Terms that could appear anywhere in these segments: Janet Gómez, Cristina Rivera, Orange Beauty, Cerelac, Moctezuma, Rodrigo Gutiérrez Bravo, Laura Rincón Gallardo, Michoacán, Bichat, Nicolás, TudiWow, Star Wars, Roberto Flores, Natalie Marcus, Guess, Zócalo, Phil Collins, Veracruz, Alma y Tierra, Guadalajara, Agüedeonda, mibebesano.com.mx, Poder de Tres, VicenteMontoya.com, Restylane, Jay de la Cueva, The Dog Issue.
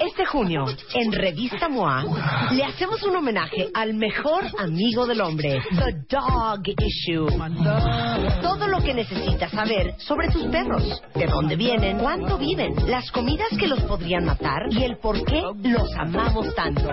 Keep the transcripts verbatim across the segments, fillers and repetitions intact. Este junio, en Revista M O A, le hacemos un homenaje al mejor amigo del hombre, The Dog Issue. Todo lo que necesitas saber sobre tus perros, de dónde vienen, cuánto viven, las comidas que los podrían matar y el por qué los amamos tanto.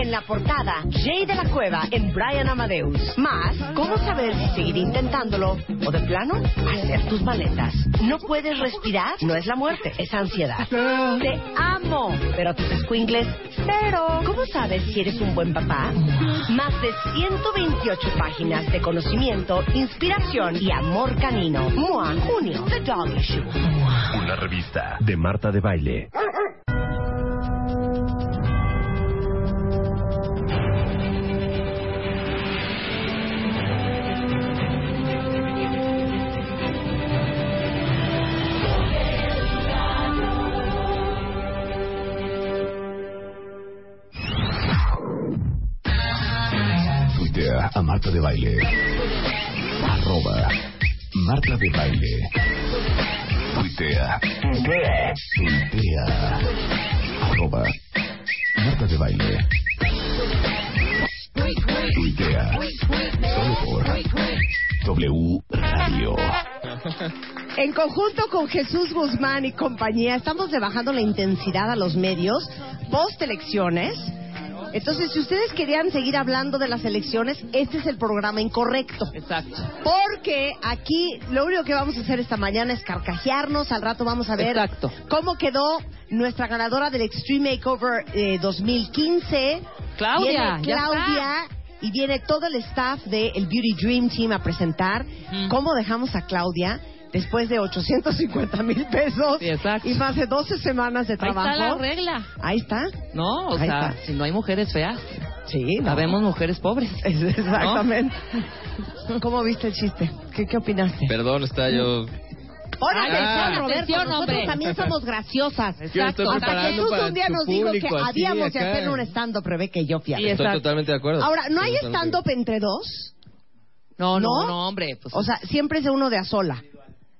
En la portada, Jay de la Cueva en Brian Amadeus. Más, cómo saber si seguir intentándolo o de plano hacer tus maletas. No puedes respirar, no es la muerte, es ansiedad. Te amo, pero tus escuincles, cero. ¿Cómo sabes si eres un buen papá? Más de ciento veintiocho páginas de conocimiento, inspiración y amor canino. M O A, junio, The Dog Issue. Una revista de Marta de Baile. A Marta de Baile. Arroba Marta de Baile. Tuitea. Tuitea. Tuitea. Arroba Marta de Baile. Tuitea. Solo por W Radio. En conjunto con Jesús Guzmán y compañía, estamos rebajando la intensidad a los medios post elecciones. Entonces, si ustedes querían seguir hablando de las elecciones, este es el programa incorrecto. Exacto. Porque aquí lo único que vamos a hacer esta mañana es carcajearnos. Al rato vamos a ver, exacto, cómo quedó nuestra ganadora del Extreme Makeover eh, dos mil quince. Claudia. Viene Claudia y viene todo el staff del de Beauty Dream Team a presentar mm. cómo dejamos a Claudia después de ochocientos cincuenta mil pesos sí, y más de doce semanas de trabajo. Ahí está la regla. Ahí está. No, o Ahí sea, está. Si no hay mujeres feas. Sí, sabemos, no, mujeres pobres. Exactamente. ¿No? ¿Cómo viste el chiste? ¿Qué, qué opinaste? Perdón, está yo... ¡Órale, ah, Roberto! Atención, nosotros hombre. También somos graciosas. Exacto. Hasta Jesús un día nos dijo que habíamos de hacer un stand-up, prevé que yo fui a sí, estoy totalmente de acuerdo. Ahora, ¿no hay stand-up entre dos? No, no, no, no hombre. Pues, o sea, siempre es uno de a sola.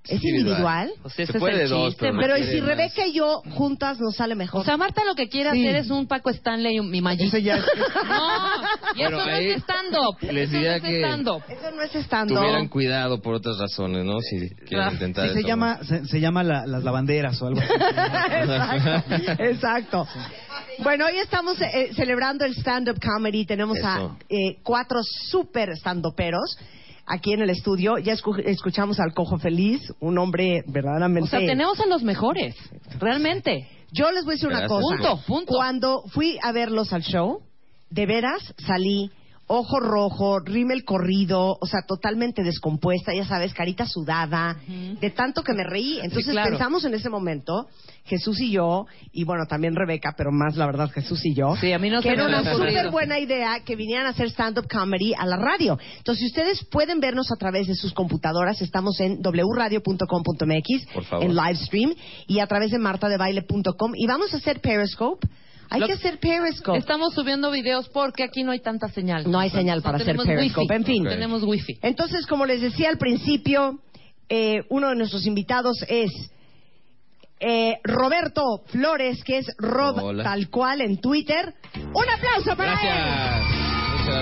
¿Es individual? Pues ese se puede es el dos, chiste, pero, pero ¿y si Rebeca y yo juntas nos sale mejor? O sea, Marta lo que quiere sí. hacer es un Paco Stanley y un, mi Magic. Eso ya es... No, y bueno, eso no es stand-up. Les diría eso no que... Stand-up. Eso no es stand-up. Tuvieran cuidado por otras razones, ¿no? Si quieren ah. intentar sí, eso. Se llama, se, se llama la, las lavanderas o algo así. Exacto. Exacto. Bueno, hoy estamos eh, celebrando el stand-up comedy. Tenemos eso. a eh, cuatro super stand-uperos aquí en el estudio. Ya escuchamos al Cojo Feliz, un hombre verdaderamente... O sea, tenemos a los mejores, realmente. Yo les voy a decir una cosa. Punto, punto. Cuando fui a verlos al show, de veras salí ojo rojo, rímel corrido, o sea, totalmente descompuesta, ya sabes, carita sudada, uh-huh. de tanto que me reí. Entonces sí, claro. pensamos en ese momento, Jesús y yo, y bueno, también Rebeca, pero más la verdad Jesús y yo, sí, a mí no que era una súper buena idea que vinieran a hacer stand-up comedy a la radio. Entonces, si ustedes pueden vernos a través de sus computadoras, estamos en doble u radio punto com punto m x, en live stream, y a través de marta de baile punto com, y vamos a hacer Periscope. Hay Lo... que hacer Periscope. Estamos subiendo videos porque aquí no hay tanta señal. No hay señal para no hacer Periscope. Wifi. En fin. Okay. Tenemos wifi. Entonces, como les decía al principio, eh, uno de nuestros invitados es eh, Roberto Flores, que es Rob Hola. Tal cual en Twitter. ¡Un aplauso para gracias. él!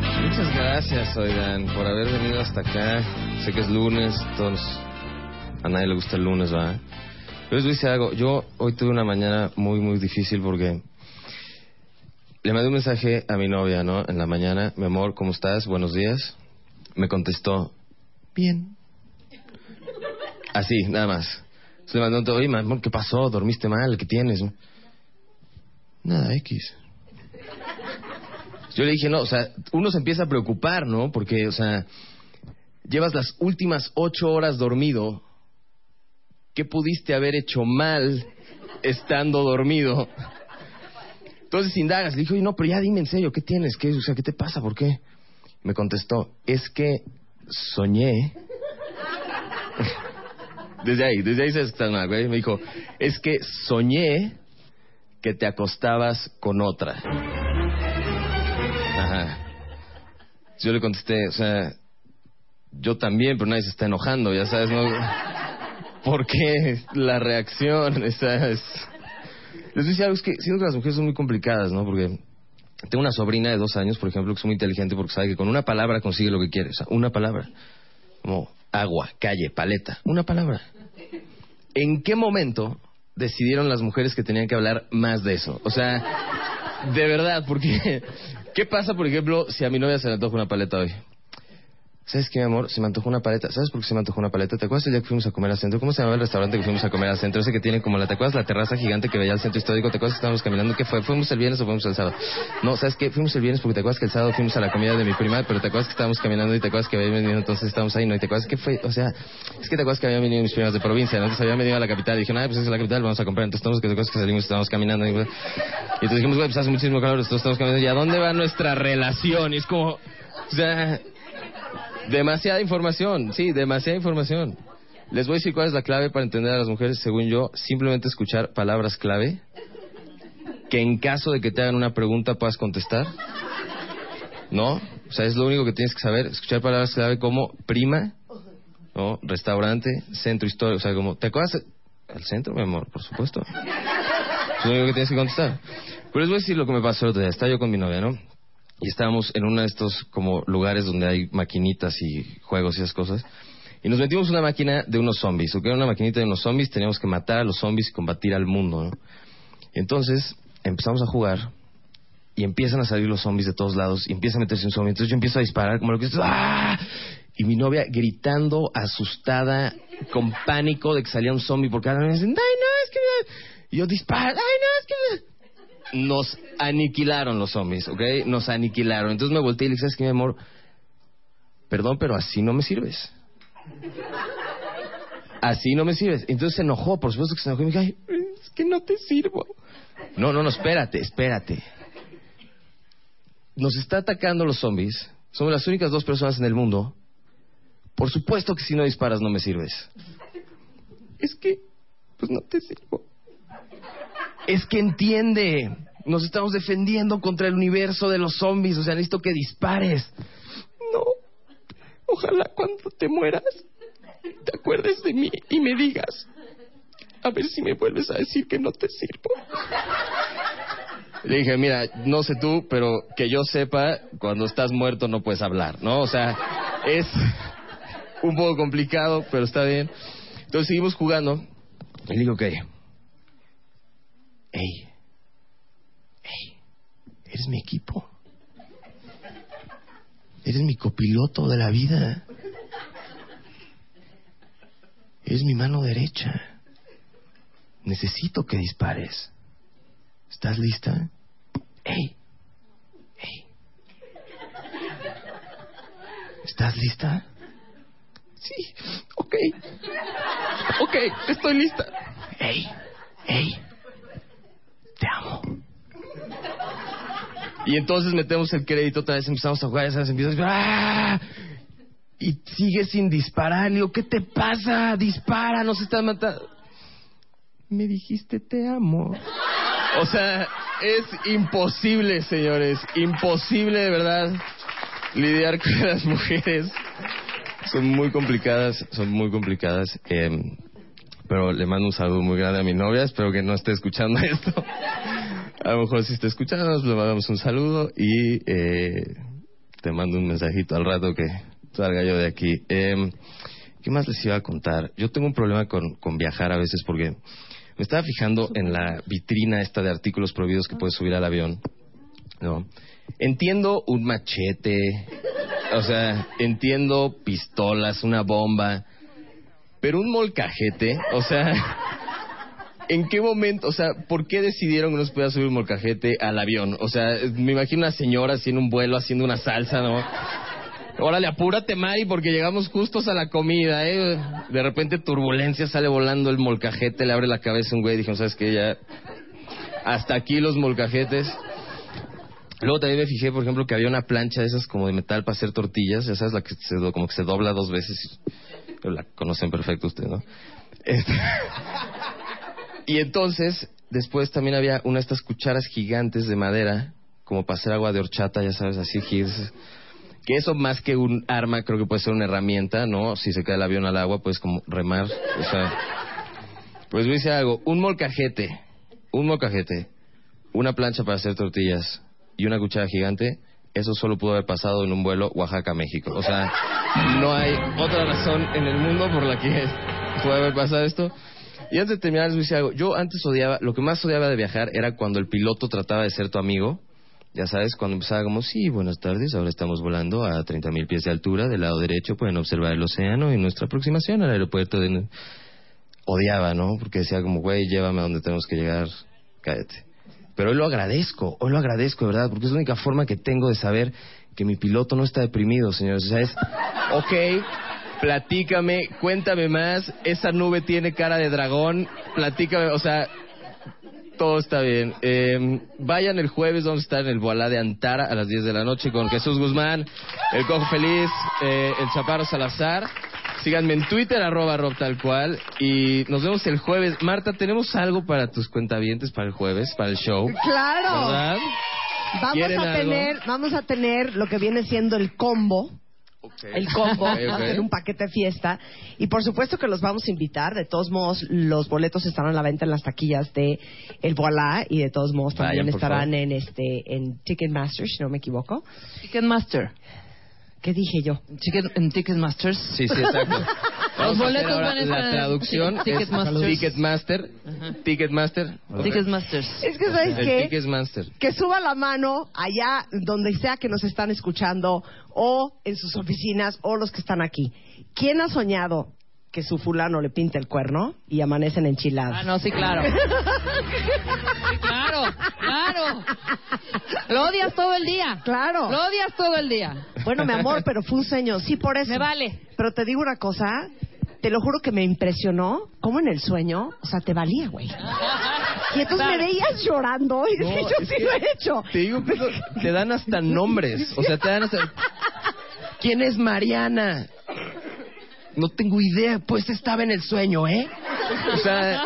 Muchas gracias. Muchas gracias, oigan, por haber venido hasta acá. Sé que es lunes, entonces... A nadie le gusta el lunes, ¿verdad? Pero les dice algo. Yo hoy tuve una mañana muy, muy difícil porque le mandé un mensaje a mi novia, ¿no? En la mañana. Mi amor, ¿cómo estás? Buenos días. Me contestó, bien. Así, nada más. Se le mandó un todo. Oye, amor, ¿qué pasó? ¿Dormiste mal? ¿Qué tienes? Nada, X. Yo le dije, no, o sea, uno se empieza a preocupar, ¿no? Porque, o sea, llevas las últimas ocho horas dormido. ¿Qué pudiste haber hecho mal estando dormido? Entonces indagas. Le dije, oye, no, pero ya dime en serio, ¿qué tienes? ¿Qué, o sea, ¿qué te pasa? ¿Por qué? Me contestó, es que soñé. Desde ahí, desde ahí se está mal, güey. Me dijo, es que soñé que te acostabas con otra. Ajá. Yo le contesté, o sea, yo también, pero nadie se está enojando, ya sabes, ¿no? porque la reacción esa es... Les decía algo, es que siento que las mujeres son muy complicadas, ¿no? Porque tengo una sobrina de dos años, por ejemplo, que es muy inteligente porque sabe que con una palabra consigue lo que quiere. O sea, una palabra. Como agua, calle, paleta. Una palabra. ¿En qué momento decidieron las mujeres que tenían que hablar más de eso? O sea, de verdad, porque... ¿Qué pasa, por ejemplo, si a mi novia se le antoja una paleta hoy? ¿Sabes qué, mi amor? Se me antojó una paleta. ¿Sabes por qué se me antojó una paleta? ¿Te acuerdas el día que fuimos a comer al centro? ¿Cómo se llamaba el restaurante que fuimos a comer al centro? Ese que tienen como la... ¿Te acuerdas la terraza gigante que veía el centro histórico? ¿Te acuerdas que estábamos caminando? ¿Qué fue? ¿Fuimos el viernes o fuimos el sábado? No, ¿sabes qué? Fuimos el viernes porque te acuerdas que el sábado fuimos a la comida de mi prima, pero te acuerdas que estábamos caminando y te acuerdas que había venido, entonces estábamos ahí, ¿no? Y te acuerdas que fue... O sea, es que te acuerdas que habían venido mis primas de provincia, ¿no? Entonces habían venido a la capital y dijeron, ah, pues es la capital, vamos a comprar. Entonces estamos, que te acuerdas que salimos, estábamos caminando. Y, pues, y entonces dijimos, güey, pues hace muchísimo calor, entonces estamos caminando. ¿Y a dónde va nuestra relación? Y es como... O sea... Demasiada información, sí, demasiada información. Les voy a decir cuál es la clave para entender a las mujeres, según yo, simplemente escuchar palabras clave que en caso de que te hagan una pregunta puedas contestar, ¿no? O sea, es lo único que tienes que saber, escuchar palabras clave como prima, ¿no? Restaurante, centro histórico, o sea, como, ¿te acuerdas? Al centro, mi amor, por supuesto. Es lo único que tienes que contestar. Pero les voy a decir lo que me pasó el otro día. Estaba yo con mi novia, ¿no? Y estábamos en uno de estos como lugares donde hay maquinitas y juegos y esas cosas. Y nos metimos una máquina de unos zombies. O que era una maquinita de unos zombies. Teníamos que matar a los zombies y combatir al mundo, ¿no? Y entonces empezamos a jugar. Y empiezan a salir los zombies de todos lados. Y empieza a meterse un zombie. Entonces yo empiezo a disparar como lo que es... ¡Ah! Y mi novia gritando, asustada, con pánico de que salía un zombie. Porque ahora me dicen, ¡ay, no, es que...! Y yo disparo, ¡ay, no, es que...! Nos aniquilaron los zombies, ¿ok? Nos aniquilaron. Entonces me volteé y le dije, ¿sabes qué, mi amor? Perdón, pero así no me sirves. Así no me sirves. Entonces se enojó, por supuesto que se enojó. Y me dijo, ay, es que no te sirvo. No, no, no, espérate, espérate. Nos está atacando los zombies. Somos las únicas dos personas en el mundo. Por supuesto que si no disparas no me sirves. Es que, pues no te sirvo. Es que entiende, nos estamos defendiendo contra el universo de los zombies, o sea, necesito que dispares. No, ojalá cuando te mueras te acuerdes de mí y me digas, a ver si me vuelves a decir que no te sirvo. Le dije, mira, no sé tú, pero que yo sepa, cuando estás muerto no puedes hablar, ¿no? O sea, es un poco complicado, pero está bien. Entonces seguimos jugando y le digo, ok... Hey, hey, eres mi equipo. Eres mi copiloto de la vida. Eres mi mano derecha. Necesito que dispares. ¿Estás lista? Hey, hey. ¿Estás lista? Sí, ok. Ok, estoy lista. Hey, hey. Te amo. Y entonces metemos el crédito, otra vez empezamos a jugar, esas empiezas ¡ah! Y sigue sin disparar. Le digo, ¿qué te pasa? Dispara, nos están matando. Me dijiste te amo. O sea, es imposible, señores, imposible de verdad lidiar con las mujeres. Son muy complicadas, son muy complicadas. Eh, Pero le mando un saludo muy grande a mi novia. Espero que no esté escuchando esto. A lo mejor si está escuchando, le mandamos un saludo. Y eh, te mando un mensajito al rato que salga yo de aquí. Eh, ¿Qué más les iba a contar? Yo tengo un problema con, con viajar a veces porque me estaba fijando en la vitrina esta de artículos prohibidos que puedes subir al avión, ¿no? Entiendo un machete. O sea, entiendo pistolas, una bomba. Pero un molcajete, o sea, ¿en qué momento? O sea, ¿por qué decidieron que no se podía subir un molcajete al avión? O sea, me imagino una señora así en un vuelo haciendo una salsa, ¿no? Órale, apúrate, Mari, porque llegamos justos a la comida, ¿eh? De repente turbulencia, sale volando el molcajete, le abre la cabeza a un güey. Dijeron, ¿sabes qué? Ya, hasta aquí los molcajetes. Luego también me fijé, por ejemplo, que había una plancha de esas como de metal para hacer tortillas. Ya sabes, la que se, como que se dobla dos veces. La conocen perfecto ustedes, ¿no? Este... Y entonces, después también había una de estas cucharas gigantes de madera, como para hacer agua de horchata, ya sabes, así. Que eso, más que un arma, creo que puede ser una herramienta, ¿no? Si se cae el avión al agua, puedes como remar, o sea... Pues voy a decir algo. Un molcajete, un molcajete, una plancha para hacer tortillas y una cuchara gigante, eso solo pudo haber pasado en un vuelo Oaxaca-México. O sea, no hay otra razón en el mundo por la que puede haber pasado esto. Y antes de terminar, les voy a decir algo. Yo antes odiaba, lo que más odiaba de viajar era cuando el piloto trataba de ser tu amigo. Ya sabes, cuando empezaba como, sí, buenas tardes, ahora estamos volando a treinta mil pies de altura, del lado derecho pueden observar el océano y nuestra aproximación al aeropuerto de... Odiaba, ¿no? Porque decía como, güey, llévame a donde tenemos que llegar, cállate. Pero hoy lo agradezco, hoy lo agradezco, de verdad, porque es la única forma que tengo de saber que mi piloto no está deprimido, señores. O sea, es, ok, platícame, cuéntame más, esa nube tiene cara de dragón, platícame, o sea... Todo está bien. Eh, vayan el jueves, vamos a estar en el Boalá de Antara a las diez de la noche con Jesús Guzmán, El Cojo Feliz, eh, El Chaparro Salazar. Síganme en Twitter, arroba Rob tal cual. Y nos vemos el jueves. Marta, ¿tenemos algo para tus cuentavientes para el jueves, para el show? ¡Claro! ¿Verdad? Vamos a tener, vamos a tener lo que viene siendo el combo. Okay. El combo, okay, okay. En un paquete de fiesta. Y por supuesto que los vamos a invitar. De todos modos, los boletos estarán a la venta en las taquillas de El Boalá. Y de todos modos también Vayan, estarán en este en Ticketmaster, si no me equivoco. Ticketmaster. ¿Qué dije yo? Ticket, en Ticketmaster. Sí, sí, exacto. Los boletos van a estar. La traducción Ticketmaster. Es Ticketmaster. Ticketmaster. Okay. Ticketmaster. Es que, ¿sabes qué? Ticketmaster. Que suba la mano allá donde sea que nos están escuchando, o en sus oficinas, o los que están aquí. ¿Quién ha soñado que su fulano le pinta el cuerno y amanecen enchilados? Ah, no, sí, claro. Sí, claro, claro. Lo odias todo el día. Claro. Lo odias todo el día. Bueno, mi amor, pero fue un sueño. Sí, por eso. Me vale. Pero te digo una cosa, te lo juro que me impresionó cómo en el sueño, o sea, te valía, güey. Y entonces claro, me veías llorando. Y no, es que yo es sí que lo he hecho. Te digo, pero te dan hasta nombres. O sea, te dan hasta... ¿Quién es Mariana? No tengo idea, pues estaba en el sueño, ¿eh? O sea,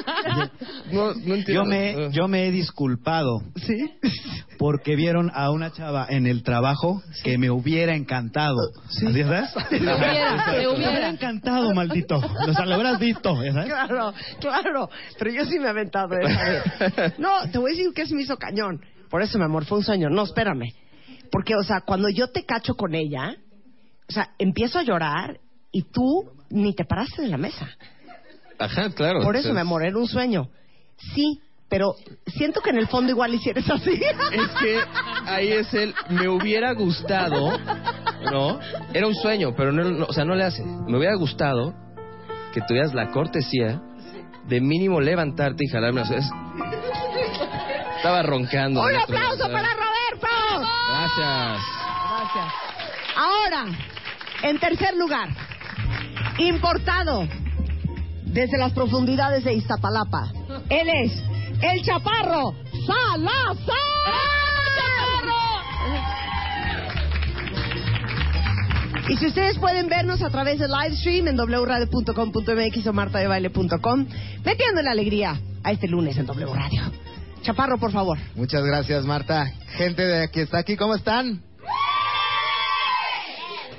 no, no entiendo. Yo me, yo me he disculpado. ¿Sí? Porque vieron a una chava en el trabajo que me hubiera encantado. ¿Sí? ¿Sabes? Te hubiera, te hubiera. Me hubiera encantado, maldito. O sea, lo hubieras visto, ¿sabes? Claro, claro. Pero yo sí me he aventado esa. No, te voy a decir que se me hizo cañón. Por eso, mi amor, fue un sueño. No, espérame. Porque, o sea, cuando yo te cacho con ella, o sea, empiezo a llorar y tú... Ni te paraste de la mesa. Ajá, claro. Por eso, entonces... mi amor, era un sueño. Sí, pero siento que en el fondo igual hicieras así. Es que ahí es el... Me hubiera gustado... No, era un sueño, pero no, no... O sea, no le hace. Me hubiera gustado que tuvieras la cortesía de mínimo levantarte y jalarme las... Estaba roncando. ¡Un aplauso para Roberto! Gracias. Gracias. Ahora, en tercer lugar... Importado desde las profundidades de Iztapalapa. Él es El Chaparro Salazar. Y si ustedes pueden vernos a través del live stream en doble u radio punto com punto m x o marta de baile punto com, metiéndole alegría a este lunes en W Radio. Chaparro, por favor. Muchas gracias, Marta. Gente de que está aquí, ¿cómo están?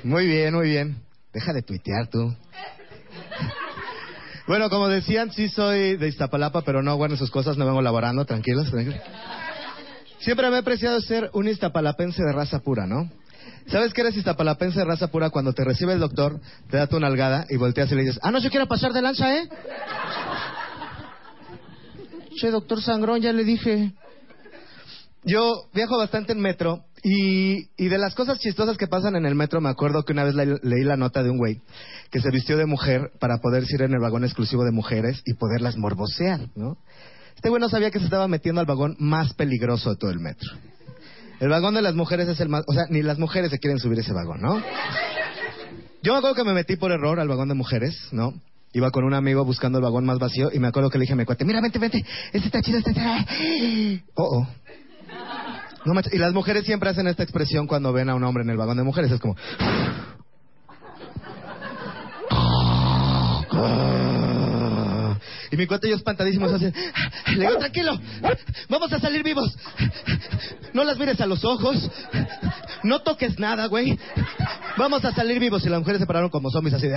Muy bien, muy bien. Deja de tuitear tú. Bueno, como decían, sí soy de Iztapalapa, pero no, bueno, sus cosas no vengo laborando, tranquilos, tranquilos. Siempre me he preciado ser un iztapalapense de raza pura, ¿no? ¿Sabes que eres iztapalapense de raza pura cuando te recibe el doctor, te da tu nalgada y volteas y le dices, ah, no, yo quiero pasar de lanza, ¿eh? Che, doctor sangrón, ya le dije. Yo viajo bastante en metro. Y, y de las cosas chistosas que pasan en el metro, me acuerdo que una vez le, leí la nota de un güey que se vistió de mujer para poder ir en el vagón exclusivo de mujeres y poderlas morbosear, ¿no? Este güey no sabía que se estaba metiendo al vagón más peligroso de todo el metro. El vagón de las mujeres es el más... O sea, ni las mujeres se quieren subir ese vagón, ¿no? Yo me acuerdo que me metí por error al vagón de mujeres, ¿no? Iba con un amigo buscando el vagón más vacío y me acuerdo que le dije a mi cuate, mira, vente, vente, este está chido, este está... Oh, oh. No, y las mujeres siempre hacen esta expresión cuando ven a un hombre en el vagón de mujeres. Es como... Y mi cuate y yo espantadísimos hacen... Le digo, tranquilo, vamos a salir vivos. No las mires a los ojos. No toques nada, güey. Vamos a salir vivos. Y las mujeres se pararon como zombies así de...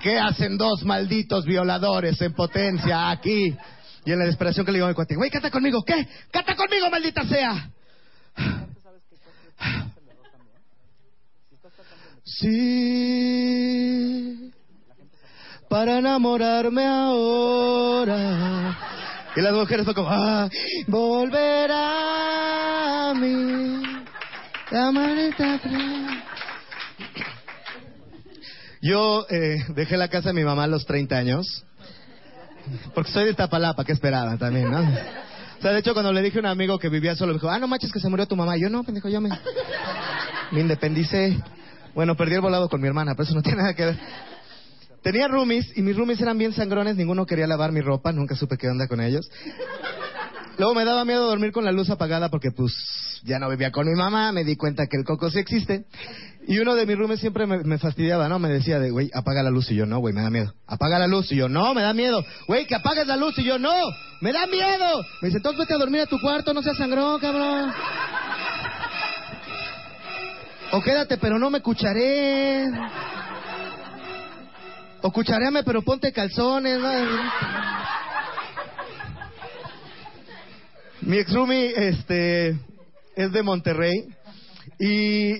¿Qué hacen dos malditos violadores en potencia aquí? Y en la desesperación que le digo a mi cuate, güey, canta conmigo. ¿Qué? ¡Canta conmigo, maldita sea! Sí, para enamorarme ahora. Y las mujeres fue como, ah, volverá a mí la manita. Yo eh, dejé la casa de mi mamá a los treinta años. Porque soy de Iztapalapa, que esperaba también, ¿no? O sea, de hecho, cuando le dije a un amigo que vivía solo, me dijo, ah, no manches, que se murió tu mamá. Y yo, no, pendejo, yo me, me independicé. Bueno, perdí el volado con mi hermana, pero eso no tiene nada que ver. Tenía roomies, y mis roomies eran bien sangrones. Ninguno quería lavar mi ropa, nunca supe qué onda con ellos. Luego me daba miedo dormir con la luz apagada porque, pues, ya no vivía con mi mamá. Me di cuenta que el coco sí existe. Y uno de mis roomies siempre me, me fastidiaba, ¿no? Me decía de, güey, apaga la luz. Y yo, no, güey, me da miedo. Apaga la luz. Y yo, no, me da miedo. Güey, que apagues la luz. Y yo, no, me da miedo. Me dice, entonces vete a dormir a tu cuarto, no seas sangrón, cabrón. O quédate, pero no me cucharé. O cucharéame, pero ponte calzones, ¿no? Mi ex-roomie, este, es de Monterrey y, y,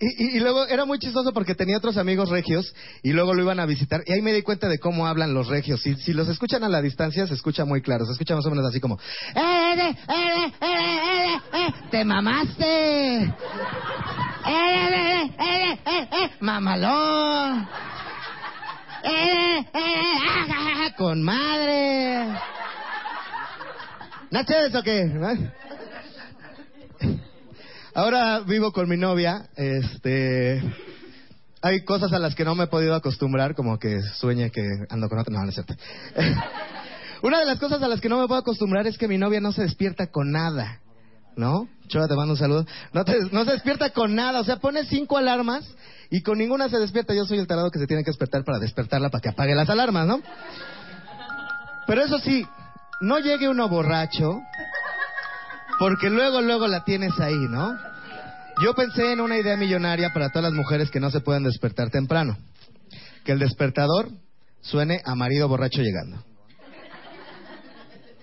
y luego era muy chistoso porque tenía otros amigos regios y luego lo iban a visitar y ahí me di cuenta de cómo hablan los regios. Si, si los escuchan a la distancia se escucha muy claro, se escucha más o menos así como eh, eh, eh, eh, eh, eh, ¡te mamaste! Eh, eh, eh, eh, eh, eh, ¡mamalón! Eh, eh, eh, ah, ah, ah, ¡con madre! ¿No chéves o qué? ¿No? Ahora vivo con mi novia. Este, hay cosas a las que no me he podido acostumbrar, como que sueñe que ando con otra. No, no es cierto. Una de las cosas a las que no me puedo acostumbrar es que mi novia no se despierta con nada, ¿no? Chora, te mando un saludo. No, te, no se despierta con nada. O sea, pone cinco alarmas y con ninguna se despierta. Yo soy el tarado que se tiene que despertar para despertarla para que apague las alarmas, ¿no? Pero eso sí, no llegue uno borracho, porque luego, luego la tienes ahí, ¿no? Yo pensé en una idea millonaria para todas las mujeres que no se pueden despertar temprano. Que el despertador suene a marido borracho llegando.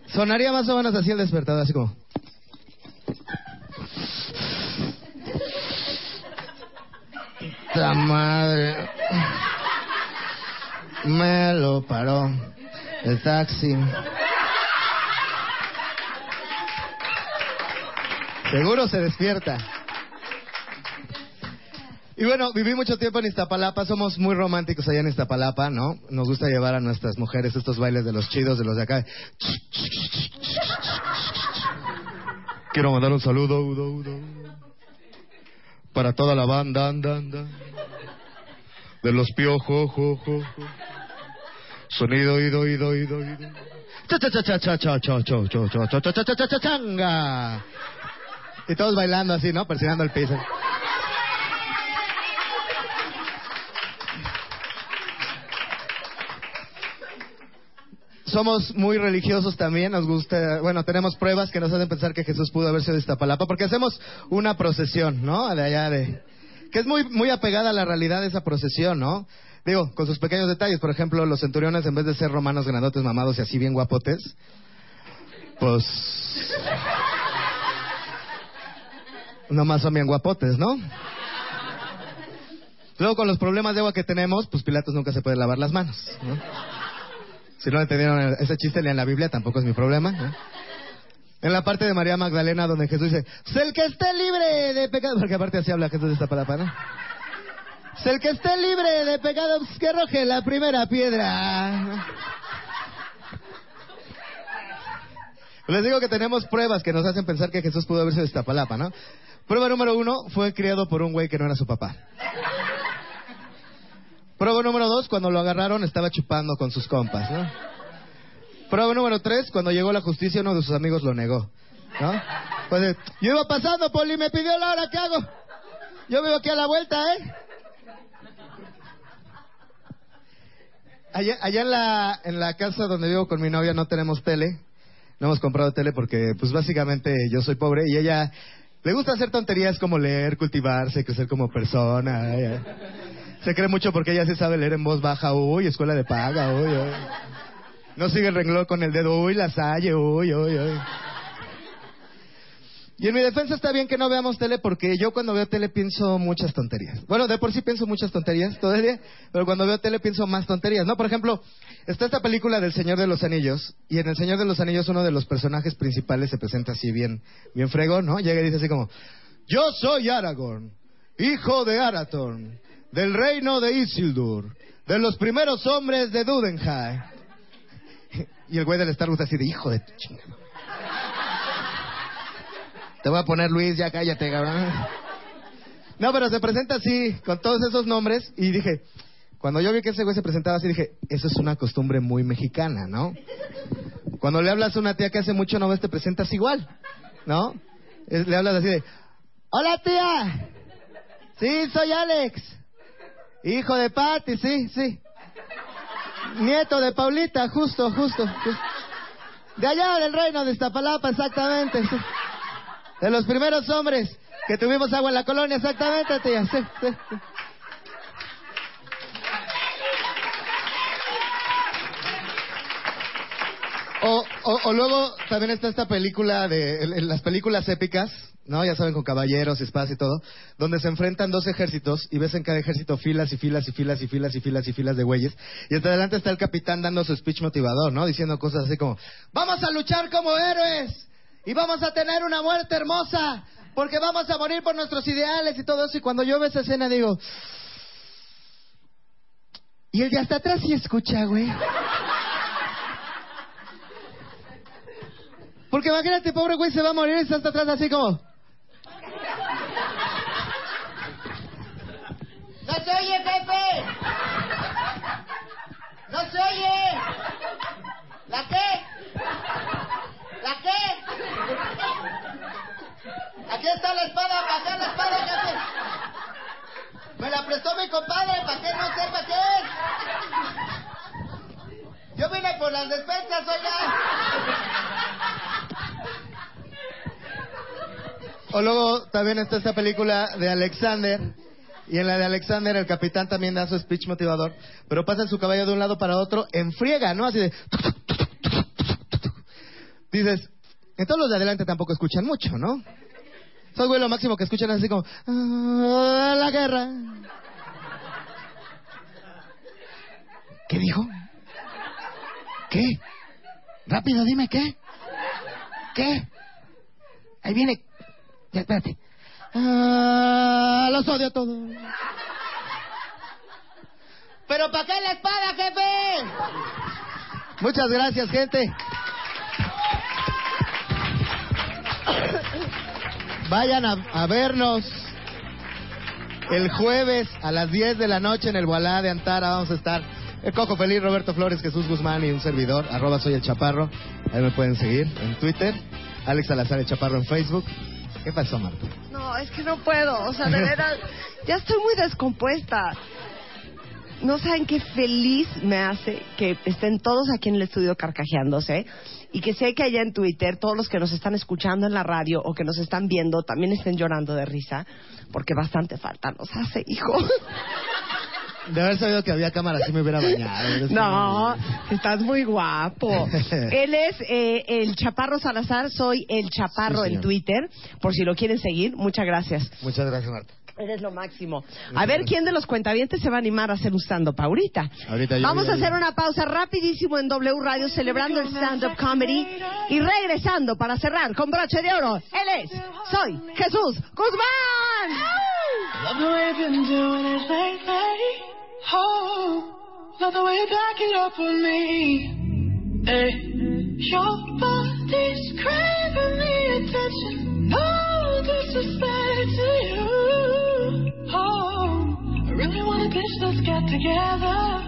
Sonaría más o menos así el despertador, así como... ¡La madre! Me lo paró el taxi... Seguro se despierta. Y bueno, viví mucho tiempo en Iztapalapa. Somos muy románticos allá en Iztapalapa, ¿no? Nos gusta llevar a nuestras mujeres estos bailes de los chidos, de los de acá. Quiero mandar un saludo Udo, Udo, para toda la banda anda, anda, de los piojos. Sonido, ido, ido, ido, ido. Cha, cha, cha, cha, cha, cha, cha, cha, cha, cha, cha, cha, cha, changa. Y todos bailando así, ¿no? Presionando el piso. Somos muy religiosos también, nos gusta... Bueno, tenemos pruebas que nos hacen pensar que Jesús pudo haber sido de Iztapalapa, porque hacemos una procesión, ¿no? De allá de... Que es muy, muy apegada a la realidad de esa procesión, ¿no? Digo, con sus pequeños detalles. Por ejemplo, los centuriones, en vez de ser romanos grandotes, mamados y así bien guapotes, pues... nomás son bien guapotes, ¿no? Luego, con los problemas de agua que tenemos, pues Pilatos nunca se puede lavar las manos, ¿no? Si no entendieron ese chiste, lean la Biblia, tampoco es mi problema, ¿no? En la parte de María Magdalena, donde Jesús dice, sé el que esté libre de pecado, porque aparte así habla Jesús de Iztapalapa, ¿no? Sé el que esté libre de pecado, pues que arroje la primera piedra. Les digo que tenemos pruebas que nos hacen pensar que Jesús pudo haber sido de Iztapalapa, ¿no? Prueba número uno, fue criado por un güey que no era su papá. Prueba número dos, cuando lo agarraron estaba chupando con sus compas, ¿no? Prueba número tres, cuando llegó la justicia uno de sus amigos lo negó, ¿no? Pues, yo iba pasando, Poli, me pidió la hora, ¿qué hago? Yo vivo aquí a la vuelta, ¿eh? Allá, allá en la, en la casa donde vivo con mi novia no tenemos tele. No hemos comprado tele porque, pues, básicamente yo soy pobre y ella... Le gusta hacer tonterías como leer, cultivarse, crecer como persona. Se cree mucho porque ella sí sabe leer en voz baja. Uy, escuela de paga. Uy, uy. No sigue el renglón con el dedo. Uy, la Salle. Uy, uy, uy. Y en mi defensa está bien que no veamos tele, porque yo cuando veo tele pienso muchas tonterías. Bueno, de por sí pienso muchas tonterías todavía, pero cuando veo tele pienso más tonterías, ¿no? Por ejemplo, está esta película del Señor de los Anillos, y en El Señor de los Anillos uno de los personajes principales se presenta así bien, bien fregón, ¿no? Llega y dice así como, yo soy Aragorn, hijo de Arathorn, del reino de Isildur, de los primeros hombres de Dudenheim. Y el güey del Star Wars así de hijo de tu chingada. Te voy a poner Luis, ya cállate, cabrón. No, pero se presenta así, con todos esos nombres, y dije, cuando yo vi que ese güey se presentaba así, dije, eso es una costumbre muy mexicana, ¿no? Cuando le hablas a una tía que hace mucho no ves, te presentas igual, ¿no? Es, le hablas así de, ¡hola, tía! Sí, soy Alex. Hijo de Patty, sí, sí. Nieto de Paulita, justo, justo, justo. De allá del reino de Iztapalapa, exactamente, sí. De los primeros hombres que tuvimos agua en la colonia, exactamente, tía. Sí, sí, sí. O, o, o luego también está esta película de en, en las películas épicas, ¿no? Ya saben, con caballeros, espadas y todo, donde se enfrentan dos ejércitos y ves en cada ejército filas y filas y filas y filas y filas y filas de güeyes. Y hasta adelante está el capitán dando su speech motivador, ¿no? Diciendo cosas así como, ¡vamos a luchar como héroes! Y vamos a tener una muerte hermosa, porque vamos a morir por nuestros ideales y todo eso. Y cuando yo veo esa escena digo, y él ya está atrás y escucha, güey. Porque imagínate, pobre güey se va a morir y está hasta atrás así como, ¡no se oye, Pepe! ¡No se oye! ¿La qué? ¿La qué? Aquí está la espada, para acá la espada, ¿qué? Me la prestó mi compadre, para que no sepa qué es. Yo vine por las despensas, oiga. O luego también está esta película de Alexander, y en la de Alexander el capitán también da su speech motivador, pero pasa su caballo de un lado para otro en friega, ¿no? Así de... Dices, entonces los de adelante tampoco escuchan mucho, ¿no? Son güey, lo máximo que escuchan es así como, ah, la guerra. ¿Qué dijo? ¿Qué? Rápido, dime, ¿qué? ¿Qué? Ahí viene, ya, espérate. Ah, los odio a todos. ¿Pero para qué la espada, jefe? Muchas gracias, gente. Vayan a, a vernos el jueves a las diez de la noche en el Boalá de Antara. Vamos a estar El Cojo Feliz, Roberto Flores, Jesús Guzmán y un servidor, arroba soy el Chaparro. Ahí me pueden seguir en Twitter, Alex Salazar el Chaparro en Facebook. ¿Qué pasó, Marta? No, es que no puedo, o sea, de verdad, ya estoy muy descompuesta. No saben qué feliz me hace que estén todos aquí en el estudio carcajeándose y que sé que allá en Twitter todos los que nos están escuchando en la radio o que nos están viendo también estén llorando de risa, porque bastante falta nos hace, hijo. De haber sabido que había cámara, sí me hubiera bañado. No, estás muy guapo. Él es eh, El Chaparro Salazar, soy El Chaparro, sí, en Twitter, por si lo quieren seguir. Muchas gracias. Muchas gracias, Marta. Eres lo máximo. A ver quién de los cuentavientes se va a animar a hacer un stand-up ahorita. ahorita yo, Vamos yo, yo, yo. a hacer una pausa rapidísimo en W Radio, celebrando el stand-up comedy. Y regresando para cerrar con broche de oro, él es, soy Jesús Guzmán. I really want a bitch that's got together,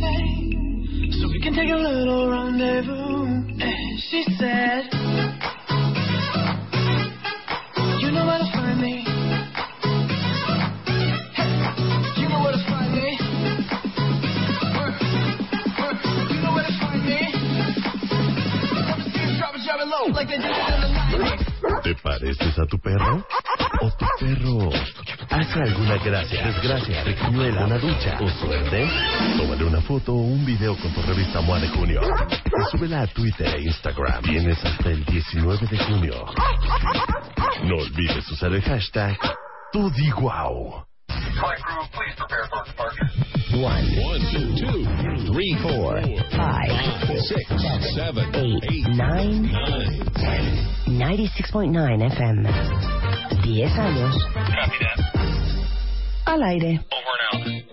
hey, so we can take a little rendezvous. And she said, you know where to find me. Hey, you know where to find me. Work, work, you know where to find me. Come and see us drop it, drop it low, like they did it in the night. ¿Te pareces a tu perro? ¿O tu perro ¿Hace alguna gracia, desgracia, triquiñuela, una ducha o suerte? Tómale una foto o un video con tu revista M O A de junio y súbela a Twitter e Instagram. Tienes hasta el diecinueve de junio. No olvides usar el hashtag TudiWow. One, two, two, three, four, five, six, seven, eight, nine, ten. noventa y seis punto nueve F M. Diez años. Copy that. Al aire. Over and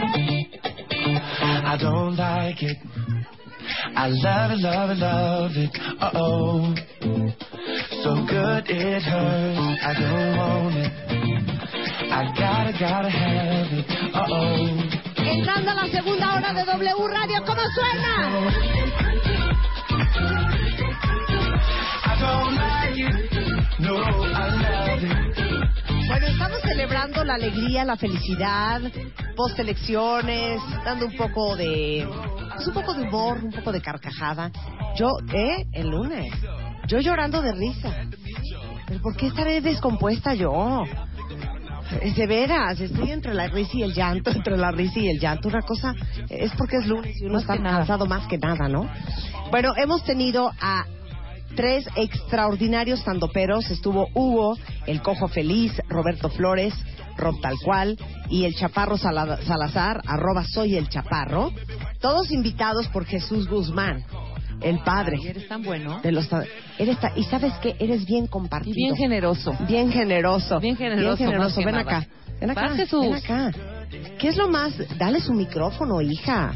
out. I don't like it. I love it, love it, love it. Uh oh. So good it hurts, I don't want it, I gotta, gotta have it, uh-oh. Entrando a la segunda hora de W Radio, ¿cómo suena? I don't like it, no, I love it. Bueno, estamos celebrando la alegría, la felicidad, postelecciones, dando un poco de, pues un poco de humor, un poco de carcajada. Yo, eh, el lunes... Yo llorando de risa. ¿Pero por qué estaré descompuesta yo? De veras, estoy entre la risa y el llanto, entre la risa y el llanto. Una cosa es porque es lunes y uno está cansado más que nada, ¿no? Bueno, hemos tenido a tres extraordinarios standuperos. Estuvo Hugo, El Cojo Feliz, Roberto Flores, Rob Tal Cual y El Chaparro Salazar, arroba soy El Chaparro. Todos invitados por Jesús Guzmán. El padre. Ay, eres tan bueno. De los, eres ta, y sabes que eres bien compartido. Y bien generoso. Bien generoso. Bien generoso. Bien generoso. Ven acá. Ven acá. Pase sus... Ven acá. ¿Qué es lo más? Dale su micrófono, hija.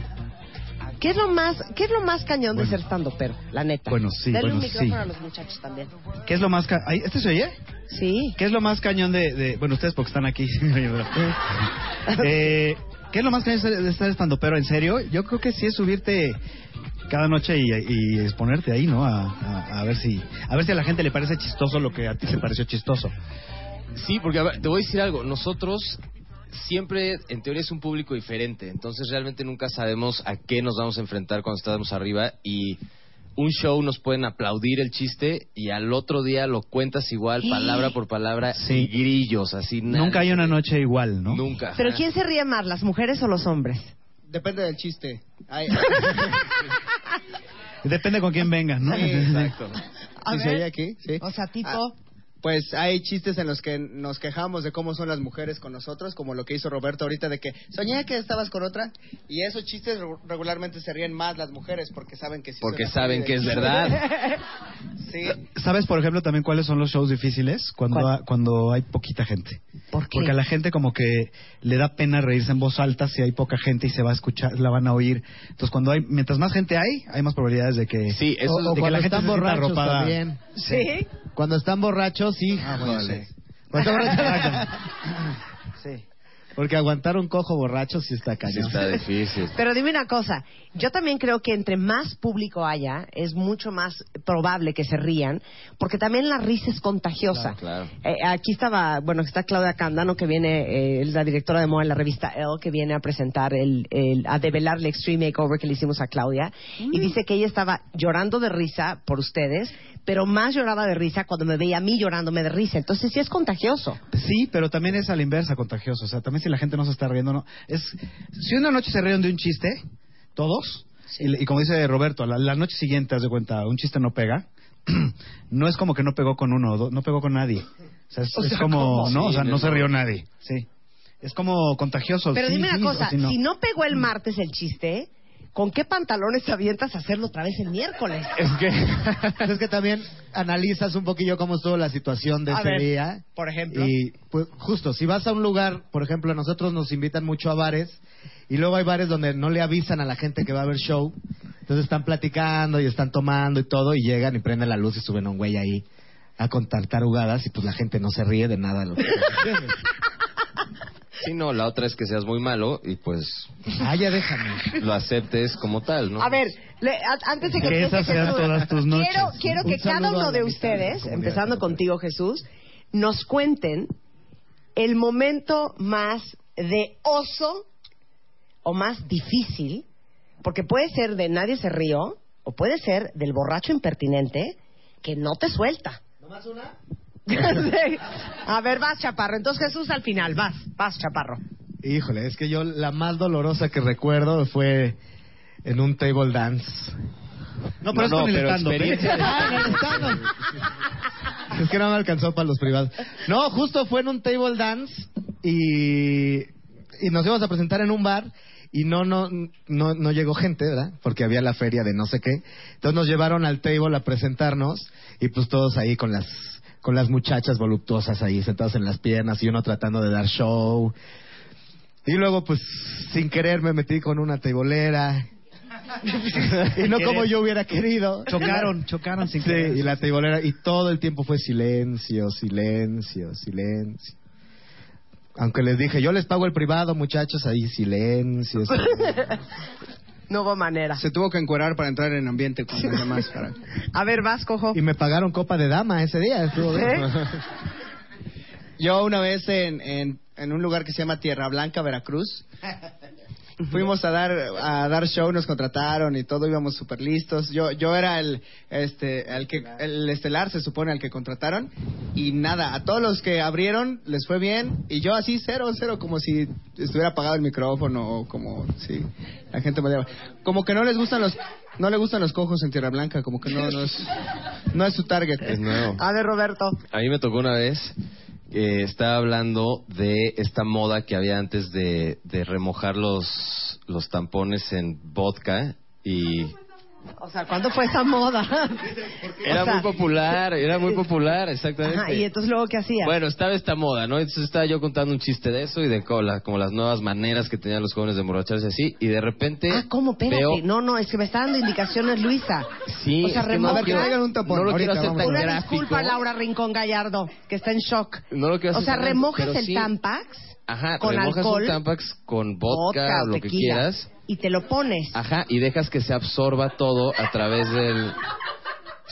¿Qué es lo más? ¿Qué es lo más cañón bueno. de ser standupero? La neta. Bueno, sí. Dale bueno, un micrófono sí. a los muchachos también. ¿Qué es lo más? Ca... ¿Este se oye? Sí. ¿Qué es lo más cañón de, de... bueno ustedes porque están aquí? eh, ¿Qué es lo más cañón de ser standupero? En serio, yo creo que sí es subirte cada noche y, y exponerte ahí, ¿no? A, a, a ver si a ver si a la gente le parece chistoso lo que a ti te pareció chistoso. Sí, porque a ver, te voy a decir algo. Nosotros siempre, en teoría, es un público diferente. Entonces, realmente nunca sabemos a qué nos vamos a enfrentar cuando estamos arriba. Y un show nos pueden aplaudir el chiste y al otro día lo cuentas igual, sí. palabra por palabra, sí. y grillos, así. Nada. Nunca hay una noche igual, ¿no? Nunca. ¿Pero quién se ríe más, las mujeres o los hombres? Depende del chiste. Ay, depende con quién vengas, ¿no? Sí, exacto. A ¿Sí ver, se aquí? Sí. O sea, tipo... Ah, pues hay chistes en los que nos quejamos de cómo son las mujeres con nosotros, como lo que hizo Roberto ahorita de que soñé que estabas con otra, y esos chistes regularmente se ríen más las mujeres porque saben que sí. Porque saben que es verdad. Sí. ¿Sabes, por ejemplo, también cuáles son los shows difíciles? Cuando ha, cuando hay poquita gente. ¿Por qué? Porque a la gente como que le da pena reírse en voz alta si hay poca gente y se va a escuchar, la van a oír. Entonces, cuando hay mientras más gente hay, hay más probabilidades de que sí, eso o, o de que la gente se sienta arropada. También. Sí. ¿Sí? Cuando están borrachos, sí. Ah, bueno, sí. Cuando están borrachos, sí. Porque aguantar un cojo borracho sí está cañón. Sí está difícil. Pero dime una cosa. Yo también creo que entre más público haya, es mucho más probable que se rían, porque también la risa es contagiosa. Claro, claro. Eh, aquí estaba, bueno, está Claudia Cándano, que viene, eh, la directora de M O A en la revista Elle, que viene a presentar, el, el a develar el Extreme Makeover que le hicimos a Claudia. Mm. Y dice que ella estaba llorando de risa por ustedes, pero más lloraba de risa cuando me veía a mí llorándome de risa. Entonces sí es contagioso. Sí, pero también es a la inversa contagioso. O sea, también si la gente no se está riendo, no es si una noche se rieron de un chiste todos, sí. y, y como dice Roberto, la, la noche siguiente, haz de cuenta, un chiste no pega. No es como que no pegó con uno o dos, no pegó con nadie. O sea, es, o sea, es como, ¿cómo? No, sí, o sea, no se rió nadie. Sí. Es como contagioso. Pero sí, dime una sí, cosa, sí, no. Si no pegó el martes el chiste, ¿con qué pantalones te avientas a hacerlo otra vez el miércoles? Es que es que también analizas un poquillo cómo estuvo la situación de a ese ver, día. Por ejemplo. Y pues, justo, si vas a un lugar, por ejemplo, a nosotros nos invitan mucho a bares, y luego hay bares donde no le avisan a la gente que va a haber show. Entonces están platicando y están tomando y todo, y llegan y prenden la luz y suben a un güey ahí a contar tarugadas, y pues la gente no se ríe de nada. Lo que sí, no, la otra es que seas muy malo y pues... Ah, ya déjame. Lo aceptes como tal, ¿no? A ver, le, a, antes de que... Que esas sean todas tus noches. Quiero, quiero que cada uno de ustedes, empezando contigo, Jesús, nos cuenten el momento más de oso o más difícil, porque puede ser de nadie se rió, o puede ser del borracho impertinente, que no te suelta. ¿Nomás una? Sí. A ver, vas, Chaparro. Entonces Jesús al final, vas, vas, Chaparro. Híjole, es que yo la más dolorosa que recuerdo fue en un table dance. No, pero no, es con no, el stand-up. Ah, el stand-up. Es que no me alcanzó para los privados. No, justo fue en un table dance y, y nos íbamos a presentar en un bar y no, no, no, no llegó gente, ¿verdad? Porque había la feria de no sé qué. Entonces nos llevaron al table a presentarnos y pues todos ahí con las con las muchachas voluptuosas ahí sentadas en las piernas y uno tratando de dar show. Y luego pues sin querer me metí con una teibolera. Y no como yo hubiera querido. Chocaron, chocaron sin querer. Sí, y la teibolera, y todo el tiempo fue silencio, silencio, silencio. Aunque les dije, yo les pago el privado, muchachos, ahí silencio, silencio. No hubo manera. Se tuvo que encuerar para entrar en ambiente con los demás. Para... A ver, vas, Cojo. Y me pagaron copa de dama ese día. Estuvo bien. ¿Eh? Yo una vez en, en, en un lugar que se llama Tierra Blanca, Veracruz, fuimos a dar a dar show, nos contrataron y todo, íbamos súper listos. Yo yo era el este el que el estelar, se supone, al que contrataron. Y nada, a todos los que abrieron les fue bien y yo así cero, cero, como si estuviera apagado el micrófono, o como si la gente me diera. Como que no les gustan los no le gustan los cojos en Tierra Blanca, como que no, no es no es su target. Es nuevo. A ver, Roberto. A mí me tocó una vez que eh, estaba hablando de esta moda que había antes de, de remojar los los tampones en vodka y... O sea, ¿cuándo fue esa moda? Era o sea... muy popular, era muy popular, exactamente. Ajá, ¿y entonces luego qué hacía? Bueno, estaba esta moda, ¿no? Entonces estaba yo contando un chiste de eso y de cola, como las nuevas maneras que tenían los jóvenes de emborracharse así, y de repente... Ah, ¿cómo? Espérate, veo... no, no, es que me está dando indicaciones, Luisa. Sí, o sea, es que no, quiero, un tapón. No lo ahorita, quiero hacer tan una gráfico. Disculpa, Laura Rincón Gallardo, que está en shock. No lo quiero hacer. O sea, tan remojas el sí. Tampax Ajá, con remojas alcohol, un Tampax con vodka, vodka o lo tequila. Que quieras. Y te lo pones. Ajá, y dejas que se absorba todo a través del...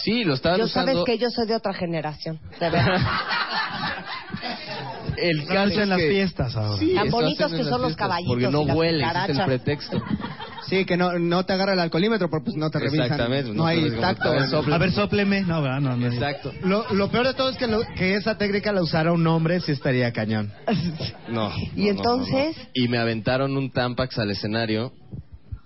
Sí, lo estaban usando... Yo sabes que yo soy de otra generación, de verdad. El no, calcio en las que... fiestas ahora. Sí, tan bonitos que son los caballitos. Porque no huele, es el pretexto. Sí, que no, no te agarra el alcoholímetro, porque pues no te revisan. Exactamente. No, no hay tacto. A ver, sópleme. No, no, no. Exacto. Lo, lo peor de todo es que, lo, que esa técnica la usara un hombre, sí estaría cañón. No. ¿Y no, entonces? No, no. Y me aventaron un Tampax al escenario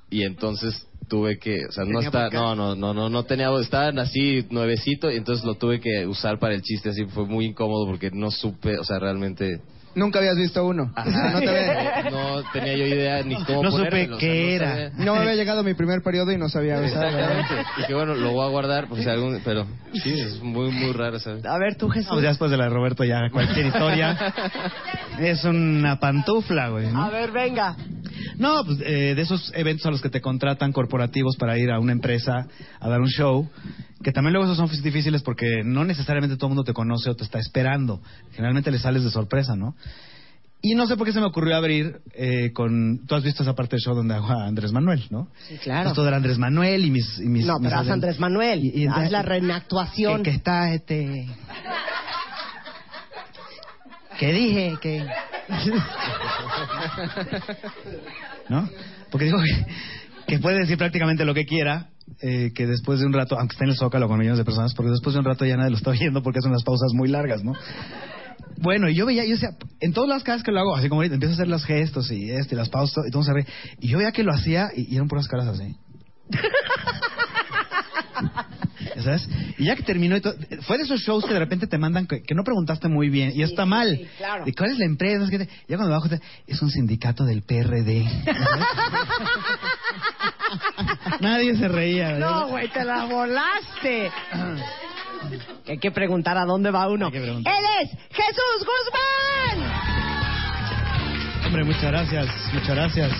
y entonces tuve que, o sea, no está, no, no, no, no, no tenía, estaban así nuevecito y entonces lo tuve que usar para el chiste, así fue muy incómodo porque no supe, o sea, realmente. Nunca habías visto uno. Ajá, no, te había... no, no tenía yo idea ni cómo. No ponérmelo, supe qué o sea, no era. Sabía... No me había llegado mi primer periodo y no sabía usar. Exactamente. Y que bueno, lo voy a guardar, porque algún... pero sí, es muy, muy raro. ¿Sabes? A ver, tú, Jesús. No, ya después de la de Roberto, ya cualquier historia es una pantufla, güey, ¿no? A ver, venga. No, pues eh, de esos eventos a los que te contratan corporativos para ir a una empresa a dar un show, que también luego esos son difíciles porque no necesariamente todo el mundo te conoce o te está esperando. Generalmente le sales de sorpresa, ¿no? Y no sé por qué se me ocurrió abrir eh, con... Tú has visto esa parte del show donde hago a Andrés Manuel, ¿no? Sí, claro. Pues todo era Andrés Manuel y mis... Y mis no, pero haz Andrés Manuel. Y, y haz la reactuación. Que, que está este... que dije que... ¿No? Porque digo que, que puede decir prácticamente lo que quiera, eh, que después de un rato, aunque esté en el Zócalo con millones de personas, porque después de un rato ya nadie lo está oyendo porque son las pausas muy largas, ¿no? Bueno, y yo veía, yo decía, en todas las casas que lo hago, así como ahorita empiezo a hacer los gestos y este, y las pausas, y todo se ve, y yo veía que lo hacía y, y eran puras caras así. ¿Sabes? Y ya que terminó y todo, fue de esos shows que de repente te mandan que, que no preguntaste muy bien y está sí, mal. Sí, claro. ¿Y cuál es la empresa? Ya cuando me bajo es un sindicato del P R D. Nadie se reía. No, güey, te la volaste. Hay que preguntar a dónde va uno. Él es Jesús Guzmán. Hombre, muchas gracias, muchas gracias.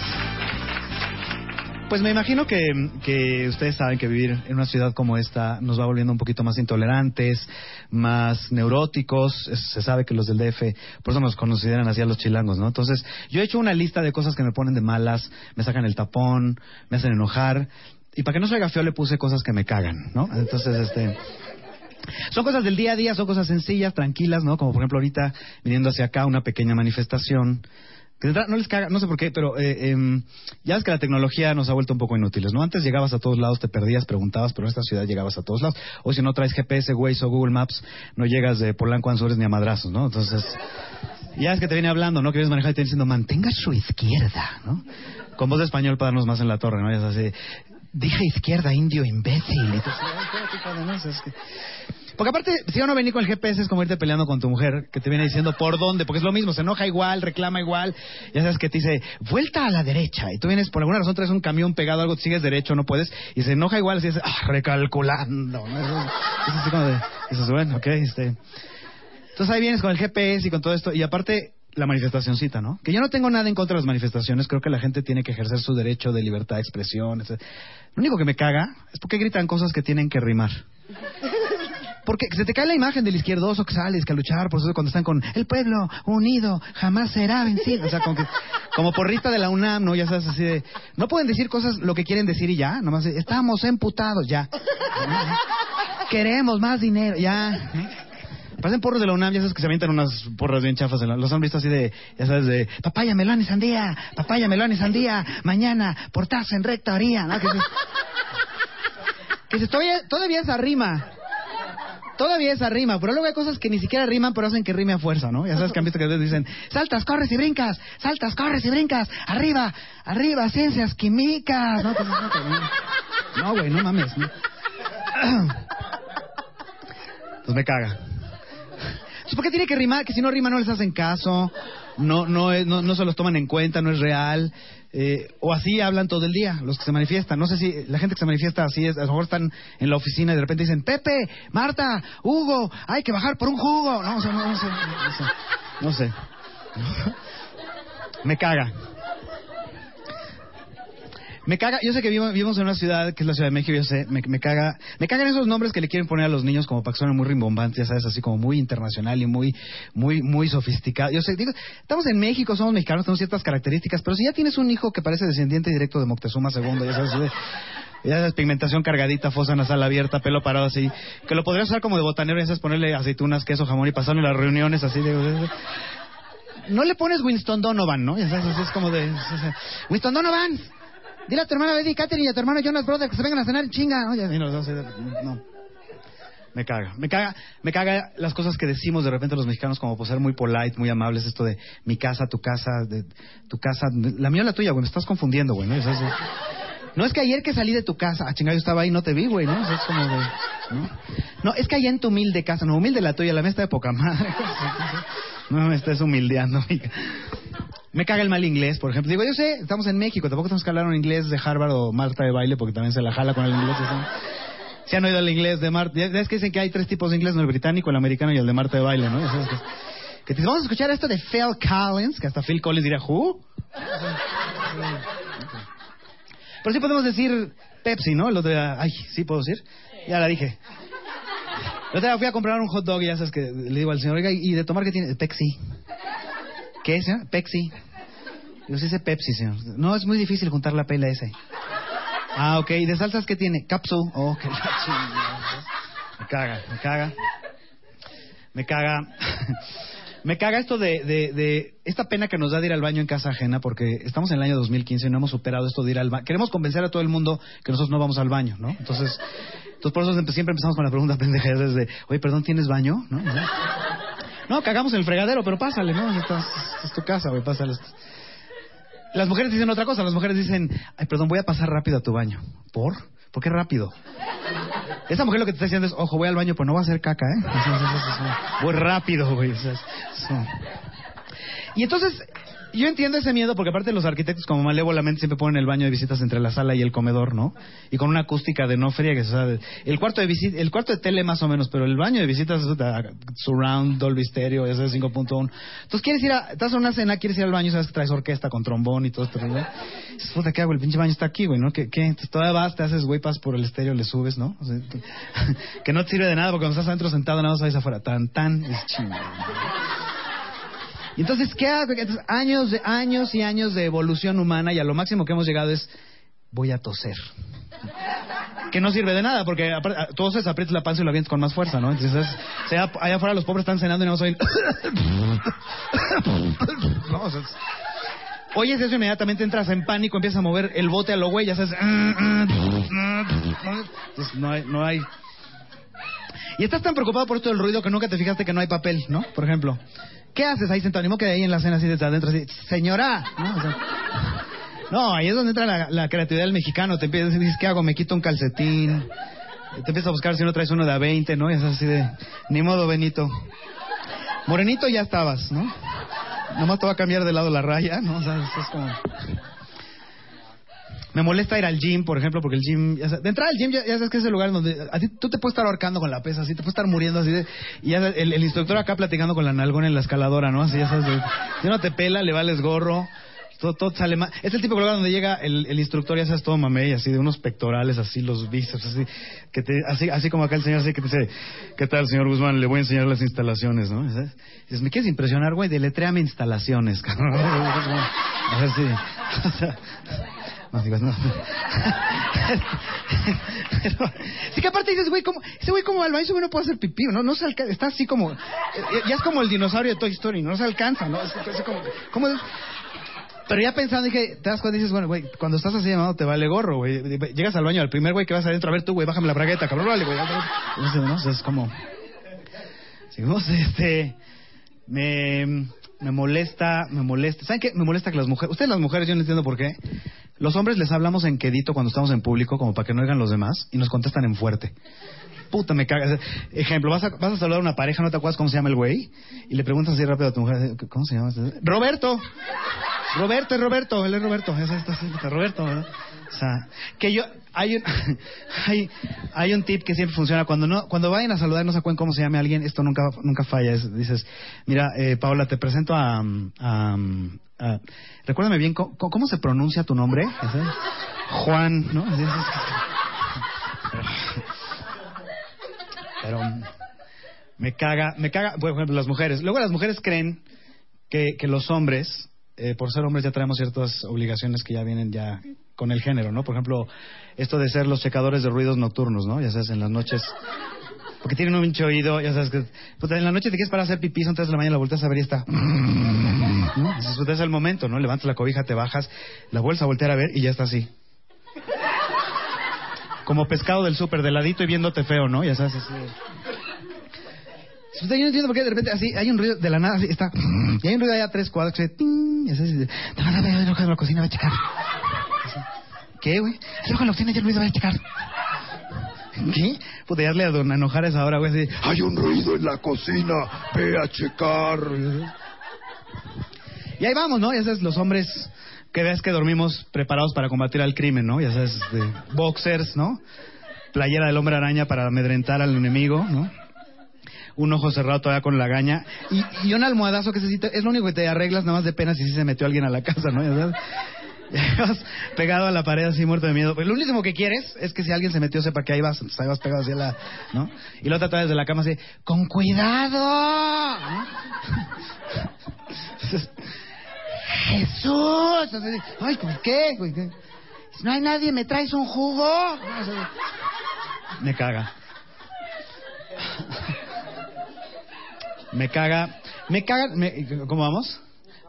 Pues me imagino que, que ustedes saben que vivir en una ciudad como esta nos va volviendo un poquito más intolerantes, más neuróticos. Se sabe que los del D F, por eso nos consideran así a los chilangos, ¿no? Entonces, yo he hecho una lista de cosas que me ponen de malas, me sacan el tapón, me hacen enojar. Y para que no se oiga feo, le puse cosas que me cagan, ¿no? Entonces, este... son cosas del día a día, son cosas sencillas, tranquilas, ¿no? Como por ejemplo ahorita, viniendo hacia acá, una pequeña manifestación... No les caga, no sé por qué, pero eh, eh, ya es que la tecnología nos ha vuelto un poco inútiles, ¿no? Antes llegabas a todos lados, te perdías, preguntabas, pero en esta ciudad llegabas a todos lados. O si no traes G P S, Waze o Google Maps, no llegas de Polanco a Anzures ni a madrazos, ¿no? Entonces, ya es que te viene hablando, ¿no? Que vienes manejando y te viene diciendo, mantenga su izquierda, ¿no? Con voz de español para darnos más en la torre, ¿no? Y es así, dije izquierda, indio, imbécil. Entonces, además es que... Porque aparte, si uno venía con el G P S es como irte peleando con tu mujer, que te viene diciendo por dónde, porque es lo mismo, se enoja igual, reclama igual, ya sabes que te dice, vuelta a la derecha, y tú vienes, por alguna razón traes un camión pegado a algo, sigues derecho, no puedes, y se enoja igual, y dices, ah, recalculando, ¿no? Es así como de, eso es bueno, ok, este... Entonces ahí vienes con el G P S y con todo esto, y aparte... La manifestacióncita, ¿no? Que yo no tengo nada en contra de las manifestaciones. Creo que la gente tiene que ejercer su derecho de libertad de expresión, etcétera. Lo único que me caga es porque gritan cosas que tienen que rimar. Porque se te cae la imagen del izquierdoso que sales, que a luchar, por eso cuando están con el pueblo unido jamás será vencido. O sea, como, que, como porrista de la UNAM, ¿no? Ya sabes, así de... No pueden decir cosas lo que quieren decir y ya. Nomás estamos emputados, ya. Queremos más dinero, ya. Parecen porros de la UNAM, ya sabes que se avientan unas porras bien chafas. En la... Los han visto así de, ya sabes, de papaya, melón y sandía, papaya, melón y sandía, mañana, portazo en recta orilla. ¿No? Que, se... que se todavía, todavía esa rima, todavía esa rima, pero luego hay cosas que ni siquiera riman, pero hacen que rime a fuerza, ¿no? Ya sabes que han visto que a veces dicen, saltas, corres y brincas, saltas, corres y brincas, arriba, arriba, ciencias químicas. No, pues, no, no, no, güey, no mames. No. Pues me caga. ¿Por qué tiene que rimar? Que si no rima no les hacen caso, no no no, no se los toman en cuenta, no es real. Eh, o así hablan todo el día los que se manifiestan. No sé si la gente que se manifiesta así es, a lo mejor están en la oficina y de repente dicen, Pepe, Marta, Hugo, hay que bajar por un jugo. No, o sea, no, no sé, no sé. No sé. Me caga. Me caga, yo sé que vivimos, vivimos en una ciudad que es la Ciudad de México, yo sé, me, me caga, me cagan esos nombres que le quieren poner a los niños como para que suenen muy rimbombantes, ya sabes, así como muy internacional y muy, muy, muy sofisticado. Yo sé, digo, estamos en México, somos mexicanos, tenemos ciertas características, pero si ya tienes un hijo que parece descendiente directo de Moctezuma segundo, ya sabes, ya sabes, pigmentación cargadita, fosa nasal abierta, pelo parado así, que lo podrías usar como de botanero, ya sabes, ponerle aceitunas, queso, jamón y pasarlo en las reuniones así, digo, no le pones Winston Donovan, ¿no? Ya sabes, así es como de, Winston Donovan. Dile a tu hermana Betty Catherine y a tu hermano Jonas Brothers que se vengan a cenar, chinga. Oye, no, no, no, no. Me caga, me caga, me caga las cosas que decimos de repente los mexicanos como por ser muy polite, muy amables, esto de mi casa, tu casa, de tu casa, la mía o la tuya, güey, me estás confundiendo, güey, ¿no? Es eso. No es que ayer que salí de tu casa, ah, chinga, yo estaba ahí y no te vi, güey, ¿no? Eso es como de, ¿no? No, es que allá en tu humilde casa, no, humilde la tuya, la mía está de poca madre. No me estés humildeando, mija. Me caga el mal inglés, por ejemplo. Digo, yo sé, estamos en México, tampoco tenemos que hablar un inglés de Harvard o Marta de Baile, porque también se la jala con el inglés. ¿Sí? Se han oído el inglés de Marta. Es que dicen que hay tres tipos de inglés, ¿no? El británico, el americano y el de Marta de Baile, ¿no? Es que, que te, vamos a escuchar esto de Phil Collins, que hasta Phil Collins dirá, ¿who? Pero sí podemos decir Pepsi, ¿no? El otro día, ay, ¿sí puedo decir? Ya la dije. El otro día fui a comprar un hot dog y ya sabes que le digo al señor, oiga, ¿y de tomar qué tiene? Pepsi. ¿Qué es, señor? Pepsi. Yo sé ese Pepsi, señor. No, es muy difícil juntar la P y la S. Ah, ok. ¿Y de salsas qué tiene? Capsu. Oh, qué chingada. Me caga, me caga. Me caga. Me caga esto de, de, de... Esta pena que nos da de ir al baño en casa ajena, porque estamos en el año dos mil quince y no hemos superado esto de ir al baño. Queremos convencer a todo el mundo que nosotros no vamos al baño, ¿no? Entonces, entonces por eso siempre empezamos con la pregunta pendeja desde... Oye, perdón, ¿tienes baño? ¿No? ¿No? No, cagamos en el fregadero, pero pásale, ¿no? Estás, es tu casa, güey, pásale. Las mujeres dicen otra cosa. Las mujeres dicen, ay, perdón, voy a pasar rápido a tu baño. ¿Por? ¿Por qué rápido? Esa mujer lo que te está diciendo es, ojo, voy al baño, pero no va a hacer caca, ¿eh? Voy rápido, güey. Y entonces, yo entiendo ese miedo, porque aparte los arquitectos, como malévolamente, siempre ponen el baño de visitas entre la sala y el comedor, ¿no? Y con una acústica de no friegues, o sea, el cuarto de visita, el cuarto de tele más o menos, pero el baño de visitas es surround, Dolby Stereo, ese es cinco punto uno. Entonces quieres ir a, estás a una cena, quieres ir al baño, sabes que traes orquesta con trombón y todo esto, ¿no? Dices, puta, ¿qué hago? El pinche baño está aquí, güey, ¿no? ¿Qué? qué? Entonces, todavía vas, te haces güey, pas por el estéreo, le subes, ¿no? O sea, que, que no te sirve de nada, porque cuando estás adentro sentado, nada más vais afuera, tan, tan, es chingada. Y entonces, ¿qué hago? Entonces, años, de, años y años de evolución humana, y a lo máximo que hemos llegado es, voy a toser. Que no sirve de nada, porque toses, aprietas la panza y la avientas con más fuerza, ¿no? Entonces, o sea, allá afuera los pobres están cenando y no vamos a ir... No, o sea, Oyes eso, inmediatamente entras en pánico, empiezas a mover el bote a lo güey, ya sabes. Entonces no hay, no hay. Y estás tan preocupado por esto del ruido que nunca te fijaste que no hay papel, ¿no? Por ejemplo, ¿qué haces ahí sentado? Ni modo que de ahí en la cena así desde adentro, así, señora, ¿no? O sea, no, ahí es donde entra la, la creatividad del mexicano. Te empiezas y dices, ¿qué hago? Me quito un calcetín. Te empiezas a buscar si no traes uno de a veinte, ¿no? Y es así de, ni modo, Benito. Morenito ya estabas, ¿no? Nomás te va a cambiar de lado la raya, ¿no? O sea, eso es como... Me molesta ir al gym, por ejemplo, porque el gym... Ya sabes, de entrada al gym, ya, ya sabes que es el lugar donde... A ti, tú te puedes estar ahorcando con la pesa, así, te puedes estar muriendo así de... Y ya sabes, el, el instructor acá platicando con la nalgona en la escaladora, ¿no? Así, ya sabes, de, si no te pela, le vales gorro, todo, todo sale mal. Es el tipo de lugar donde llega el, el instructor, ya sabes, todo mamey, así, de unos pectorales, así, los bíceps, así... que te, así, así como acá el señor, así, que te dice... ¿Qué tal, señor Guzmán? Le voy a enseñar las instalaciones, ¿no? ¿Sabes? Dices, ¿me quieres impresionar, güey? Deletréame instalaciones, cabrón. A ver si... O sea, no digas, no. Sí, que aparte dices, güey, ¿cómo? Ese güey como al baño no puede hacer pipí, ¿no? No se alcanza, está así como... Ya es como el dinosaurio de Toy Story, no se alcanza, ¿no? Es, es como, ¿cómo es? Pero ya pensando, dije, te das cuenta y dices, bueno, güey, cuando estás así llamado te vale gorro, güey. Llegas al baño, al primer güey que vas adentro, a ver tú, güey, bájame la bragueta, cabrón, vale, güey. Entonces, no, o sea, es como... Seguimos, este... Me... Me molesta, me molesta. ¿Saben qué? Me molesta que las mujeres... Ustedes las mujeres, yo no entiendo por qué. Los hombres les hablamos en quedito cuando estamos en público, como para que no oigan los demás, y nos contestan en fuerte. Puta, me cagas. Ejemplo, vas a, vas a saludar a una pareja, ¿no te acuerdas cómo se llama el güey? Y le preguntas así rápido a tu mujer, ¿cómo se llama? ¡Roberto! ¡Roberto, es Roberto! Él es Roberto. Eso está, eso está, Roberto, ¿verdad? O sea, que yo... Hay un, hay, hay un tip que siempre funciona. Cuando no, cuando vayan a saludar, no se acuerden cómo se llame alguien. Esto nunca, nunca falla. Es, dices, mira, eh, Paola, te presento a, a, a... Recuérdame bien, ¿cómo, cómo se pronuncia tu nombre? ¿Ese? Juan, ¿no? Es, es, es, es. Pero, pero... Me caga, me caga... Por ejemplo, las mujeres. Luego las mujeres creen que, que los hombres... Eh, por ser hombres ya traemos ciertas obligaciones que ya vienen ya con el género, ¿no? Por ejemplo, esto de ser los checadores de ruidos nocturnos, ¿no? Ya sabes, en las noches... Porque tienen un pinche oído, ya sabes que... Pues en la noche te quieres parar a hacer pipí, son tres de la mañana, la volteas a ver y está... ¿no? Entonces, pues, es el momento, ¿no? Levantas la cobija, te bajas, la vuelves a voltear a ver y ya está así. Como pescado del súper, de ladito y viéndote feo, ¿no? Ya sabes, así... Yo no entiendo por qué de repente así hay un ruido de la nada, así está, y hay un ruido allá a tres cuadros que se ting, y así, te van a ver el ojo de la cocina, va a checar. Así, ¿qué, güey? El ojo de la cocina, ya el ruido va a checar. ¿Qué? Puta, darle a don Enojares ahora, güey, así, hay un ruido en la cocina, ve a checar. Y ahí vamos, ¿no? Ya sabes, los hombres que ves que dormimos preparados para combatir al crimen, ¿no? Ya sabes, este, boxers, ¿no? Playera del hombre araña para amedrentar al enemigo, ¿no? Un ojo cerrado todavía con la gaña y, y un almohadazo que se cita, es lo único que te arreglas nada más de pena si sí se metió alguien a la casa, ¿no? ¿Sabes? Vas pegado a la pared así muerto de miedo, pues lo último que quieres es que si alguien se metió sepa que ahí vas, entonces ahí vas pegado hacia la, ¿no? Y lo tratas desde la cama así, con cuidado, ¿no? Entonces, Jesús, entonces, ay, ¿por qué? Si no hay nadie, ¿me traes un jugo? O sea, me caga. Me caga, me caga, me, ¿cómo vamos?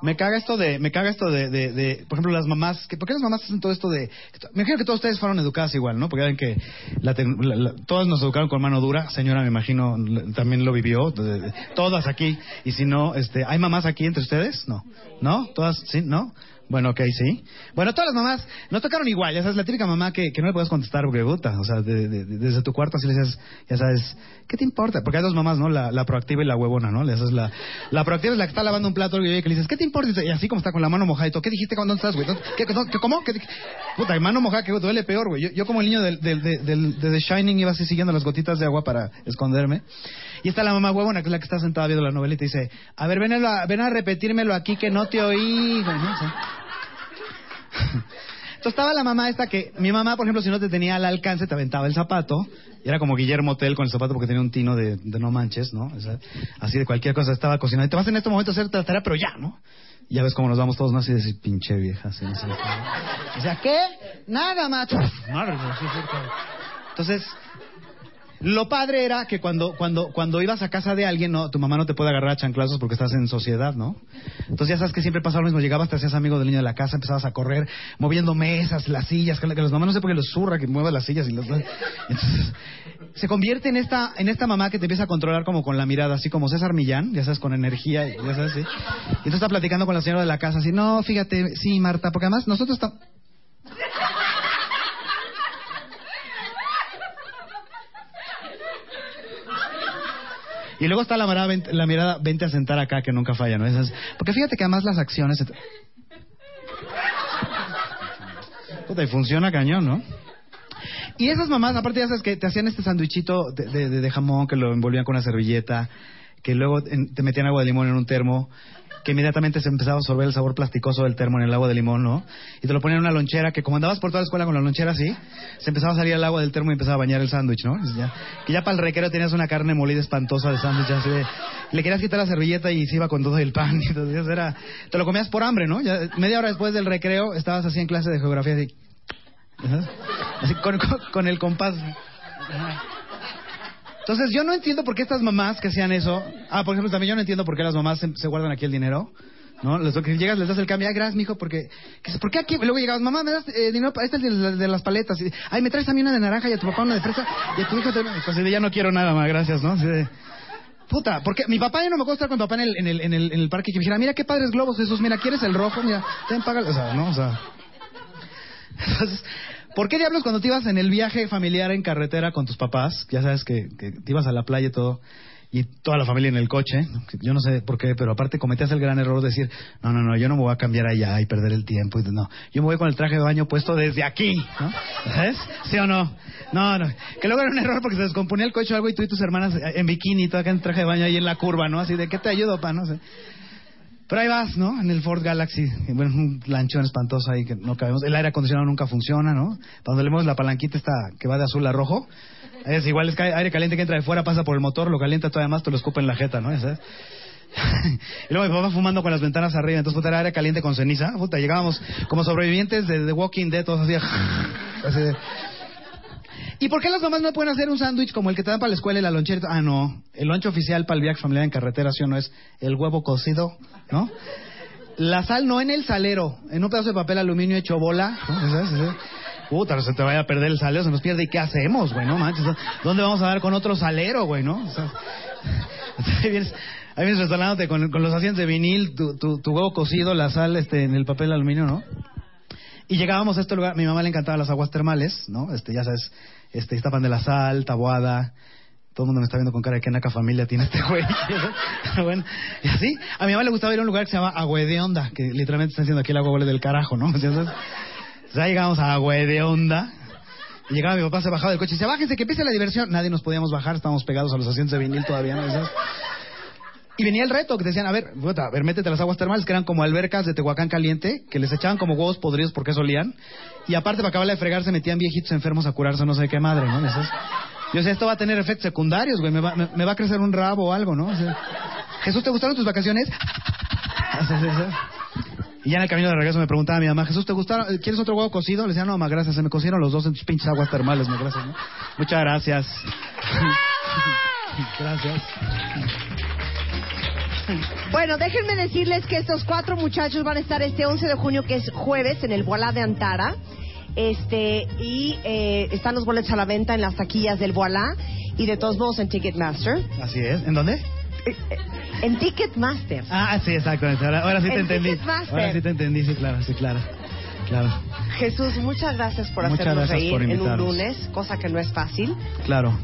Me caga esto de, me caga esto de, de, de, por ejemplo, las mamás, que, ¿por qué las mamás hacen todo esto de? Me imagino que todos ustedes fueron educadas igual, ¿no? Porque ya ven que la, la, la, todas nos educaron con mano dura, señora, me imagino, también lo vivió, de, de, todas aquí, y si no, este, ¿hay mamás aquí entre ustedes? No, ¿no? ¿Todas? ¿Sí? ¿No? Bueno, ok, sí. Bueno, todas las mamás nos tocaron igual, ya sabes, la típica mamá que, que no le puedes contestar porque gusta, o sea, de, de, de, desde tu cuarto así le dices, ya sabes, ¿qué te importa? Porque hay dos mamás, ¿no? La, la proactiva y la huevona, ¿no? Le haces la, la proactiva es la que está lavando un plato y que le dices, ¿qué te importa? Y así como está con la mano mojada y todo, ¿qué dijiste cuando estás, güey? ¿Qué, qué, ¿Cómo? ¿Qué, puta, mano mojada que duele peor, güey. Yo, yo como el niño de, de, de, de, de The Shining iba así siguiendo las gotitas de agua para esconderme. Y está la mamá huevona, que es la que está sentada viendo la novela y te dice, a ver, ven a, ven a repetírmelo aquí que no te oí, güey, ¿no? O sea, entonces estaba la mamá esta que mi mamá, por ejemplo, si no te tenía al alcance te aventaba el zapato y era como Guillermo Tell con el zapato porque tenía un tino de, de no manches, ¿no? O sea, así de cualquier cosa estaba cocinando y te vas en este momento a hacer la tarea, pero ya, ¿no? Y ya ves cómo nos vamos todos, ¿no? Así de decir, pinche vieja, así, no sé. O sea, ¿qué? Nada, macho. Entonces Lo padre era que cuando cuando cuando ibas a casa de alguien, no, tu mamá no te puede agarrar a chanclazos porque estás en sociedad, ¿no? Entonces ya sabes que siempre pasaba lo mismo. Llegabas, te hacías amigo del niño de la casa, empezabas a correr, moviendo mesas, las sillas, que, que las mamás no sé por qué les zurra que muevas las sillas y las... Entonces, se convierte en esta en esta mamá que te empieza a controlar como con la mirada, así como César Millán, ya sabes, con energía, ya sabes, ¿sí? Y entonces está platicando con la señora de la casa, así, no, fíjate, sí, Marta, porque además nosotros estamos... Y luego está la mirada, la mirada, vente a sentar acá, que nunca falla, ¿no? Esas, porque fíjate que además las acciones... Puta, y funciona cañón, ¿no? Y esas mamás, aparte ya sabes que te hacían este sándwichito de, de, de jamón, que lo envolvían con una servilleta, que luego te metían agua de limón en un termo, que inmediatamente se empezaba a absorber el sabor plasticoso del termo en el agua de limón, ¿no? Y te lo ponían en una lonchera, que como andabas por toda la escuela con la lonchera así, se empezaba a salir el agua del termo y empezaba a bañar el sándwich, ¿no? Ya, que ya para el recreo tenías una carne molida espantosa de sándwich, así de... Le querías quitar la servilleta y se iba con todo el pan, y entonces era... Te lo comías por hambre, ¿no? Ya, media hora después del recreo estabas así en clase de geografía, así... Así con, con, con el compás... Entonces, yo no entiendo por qué estas mamás que hacían eso... Ah, por ejemplo, también yo no entiendo por qué las mamás se, se guardan aquí el dinero, ¿no? Les, llegas, les das el cambio. Ay, gracias, mijo, porque... ¿Por qué aquí? Y luego llegabas, mamá, ¿me das eh, dinero? Este es el de las paletas. Y, ay, ¿me traes a mí una de naranja y a tu papá una de fresa? Y a tu hijo te... Pues ya no quiero nada más, gracias, ¿no? Así de... Puta, porque mi papá ya no me acuerdo estar con tu papá en el, en el, en el, en el parque y que me dijera, mira, qué padres globos, Jesús, mira, ¿quieres el rojo? Mira, ten, págalo. O sea, ¿no? O sea... Entonces... ¿Por qué diablos cuando te ibas en el viaje familiar en carretera con tus papás? Ya sabes que, que te ibas a la playa y todo, y toda la familia en el coche. Yo no sé por qué, pero aparte cometías el gran error de decir, no, no, no, yo no me voy a cambiar allá y perder el tiempo. Y no, yo me voy con el traje de baño puesto desde aquí, ¿no? ¿Sabes? ¿Sí o no? No, no. Que luego era un error porque se descomponía el coche o algo y tú y tus hermanas en bikini, todo acá en traje de baño ahí en la curva, ¿no? Así de, ¿qué te ayudo, pa? No sé. Pero ahí vas, ¿no? En el Ford Galaxy, bueno, un lanchón espantoso ahí que no cabemos. El aire acondicionado nunca funciona, ¿no? Cuando le vemos la palanquita esta que va de azul a rojo, es igual, es aire caliente que entra de fuera, pasa por el motor, lo calienta todavía más, te lo escupa en la jeta, ¿no? ¿Sabes? Y luego mi papá fumando con las ventanas arriba, entonces puta, era aire caliente con ceniza. Puta, llegábamos como sobrevivientes de The Walking Dead, todos así, así de... ¿Y por qué las mamás no pueden hacer un sándwich como el que te dan para la escuela y la lonchera? Ah, no. El lunch oficial para el viaje familiar en carretera, ¿sí o no? Es el huevo cocido, ¿no? La sal no en el salero, en un pedazo de papel aluminio hecho bola, ¿no? ¿Sabes? ¿Sabes? Puta, se te vaya a perder el salero, se nos pierde. ¿Y qué hacemos, güey? No manches. ¿Dónde vamos a dar con otro salero, güey? ¿No? O sea, ahí vienes, ahí vienes restaurándote con, con los asientos de vinil, tu, tu, tu huevo cocido, la sal este, en el papel aluminio, ¿no? Y llegábamos a este lugar, a mi mamá le encantaban las aguas termales, ¿no? Este, ya sabes, este, Iztapan de la Sal, Taboada, todo el mundo me está viendo con cara de que naca familia tiene este güey. Bueno, y así, a mi mamá le gustaba ir a un lugar que se llama Agüedeonda, que literalmente están diciendo aquí el agua huele del carajo, ¿no? O sea, ¿sabes? O sea, llegábamos a Agüedeonda, y llegaba mi papá, se bajaba del coche y decía, bájense que empiece la diversión. Nadie nos podíamos bajar, estábamos pegados a los asientos de vinil todavía, ¿no? ¿Sabes? Y venía el reto, que te decían, a ver, puta, a ver, métete a las aguas termales, que eran como albercas de Tehuacán caliente, que les echaban como huevos podridos porque eso olían. Y aparte, para acabar de fregar, se metían viejitos enfermos a curarse, no sé qué madre, ¿no? Entonces, yo decía, esto va a tener efectos secundarios, güey, me va, me, me va a crecer un rabo o algo, ¿no? O sea, Jesús, ¿te gustaron tus vacaciones? Y ya en el camino de regreso me preguntaba a mi mamá, Jesús, ¿te gustaron? ¿Quieres otro huevo cocido? Le decía, no, mamá, gracias, se me cocieron los dos en tus pinches aguas termales, me gracias, ¿no? Muchas gracias. Gracias. Bueno, déjenme decirles que estos cuatro muchachos van a estar este once de junio, que es jueves, en el Boalá de Antara. Este, y eh, están los boletos a la venta en las taquillas del Boalá y de todos modos en Ticketmaster. Así es. ¿En dónde? Eh, eh, en Ticketmaster. Ah, sí, exactamente. Ahora, ahora sí te en entendí. Ticketmaster. Ahora sí te entendí, sí, claro, sí, claro. Claro. Jesús, muchas gracias por muchas hacernos gracias reír por en un lunes, cosa que no es fácil. Claro.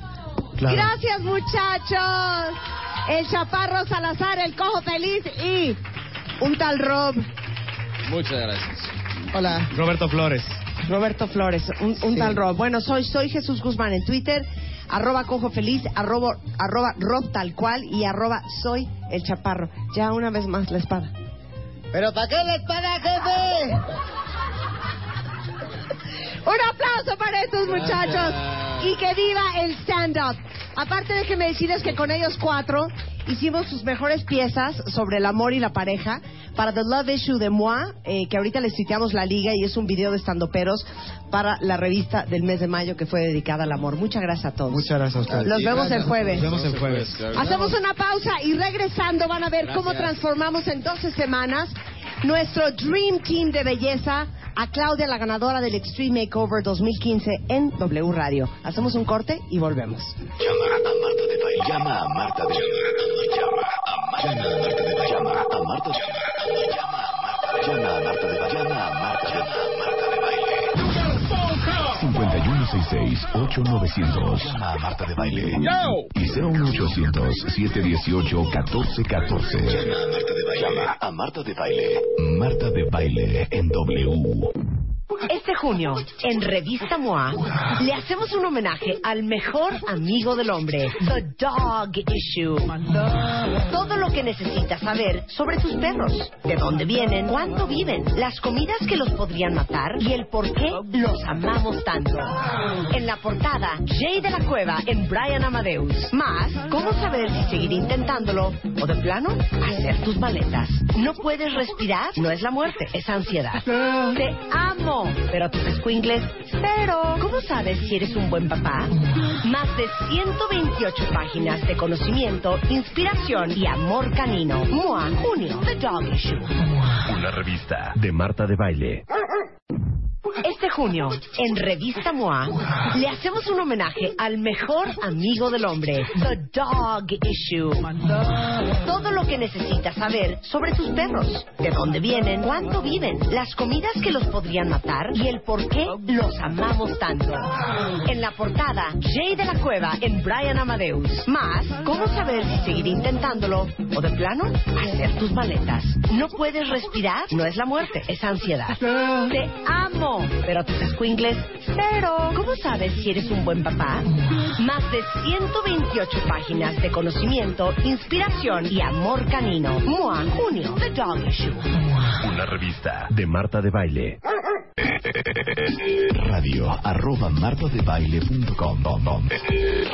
Claro. Gracias, muchachos. El Chaparro Salazar, el Cojo Feliz y un tal Rob. Muchas gracias. Hola. Roberto Flores. Roberto Flores, un, un sí. tal Rob. Bueno, soy soy Jesús Guzmán en Twitter, arroba Cojo Feliz, arroba, arroba Rob tal cual y arroba soy el Chaparro. Ya una vez más la espada. ¿Pero para qué la espada, jefe? Un aplauso para estos muchachos. Gracias. Y que viva el stand-up. Aparte, déjenme decirles que con ellos cuatro hicimos sus mejores piezas sobre el amor y la pareja para The Love Issue de M O A, eh, que ahorita les citamos la liga y es un video de estandoperos para la revista del mes de mayo que fue dedicada al amor. Muchas gracias a todos. Muchas gracias a ustedes. Los vemos el jueves. Nos vemos el jueves. Hacemos una pausa y regresando van a ver gracias. Cómo transformamos en doce semanas nuestro Dream Team de belleza a Claudia, la ganadora del Extreme Makeover dos mil quince en W Radio. Hacemos un corte y volvemos. Llama a Marta de Baile. Llama a Marta de Baile. Llama a Marta de Baile. Llama a Marta de Baile. Llama a Marta de Baile. Llama a Marta de Baile. cinco uno seis seis ocho nueve cero cero. Llama a Marta de Baile. Y cero uno ochocientos siete dieciocho catorce catorce. Llama a Marta de Baile. Llama a Marta de Baile. Marta de Baile en W. Este junio, en Revista M O A, le hacemos un homenaje al mejor amigo del hombre, The Dog Issue. Todo lo que necesitas saber sobre tus perros, de dónde vienen, cuánto viven, las comidas que los podrían matar y el por qué los amamos tanto. En la portada, Jay de la Cueva en Brian Amadeus. Más, cómo saber si seguir intentándolo o de plano, hacer tus maletas. No puedes respirar, no es la muerte, es ansiedad. Te amo. Pero tus escuingles, pero ¿cómo sabes si eres un buen papá? Más de ciento veintiocho páginas de conocimiento, inspiración y amor canino. M O A, junio, The Dog Issue. Una revista de Marta de Baile. Este junio, en Revista M O A, le hacemos un homenaje al mejor amigo del hombre, The Dog Issue. Todo lo que necesitas saber sobre tus perros, de dónde vienen, cuánto viven, las comidas que los podrían matar y el por qué los amamos tanto. En la portada, Jay de la Cueva en Brian Amadeus. Más, cómo saber si seguir intentándolo o de plano, hacer tus maletas. No puedes respirar, no es la muerte, es ansiedad. Te amo. Pero tus escuingles, pero ¿cómo sabes si eres un buen papá? Más de ciento veintiocho páginas de conocimiento, inspiración y amor canino. M O A, junio, The Dog Issue. Una revista de Marta de Baile. Radio arroba martadebaile.com.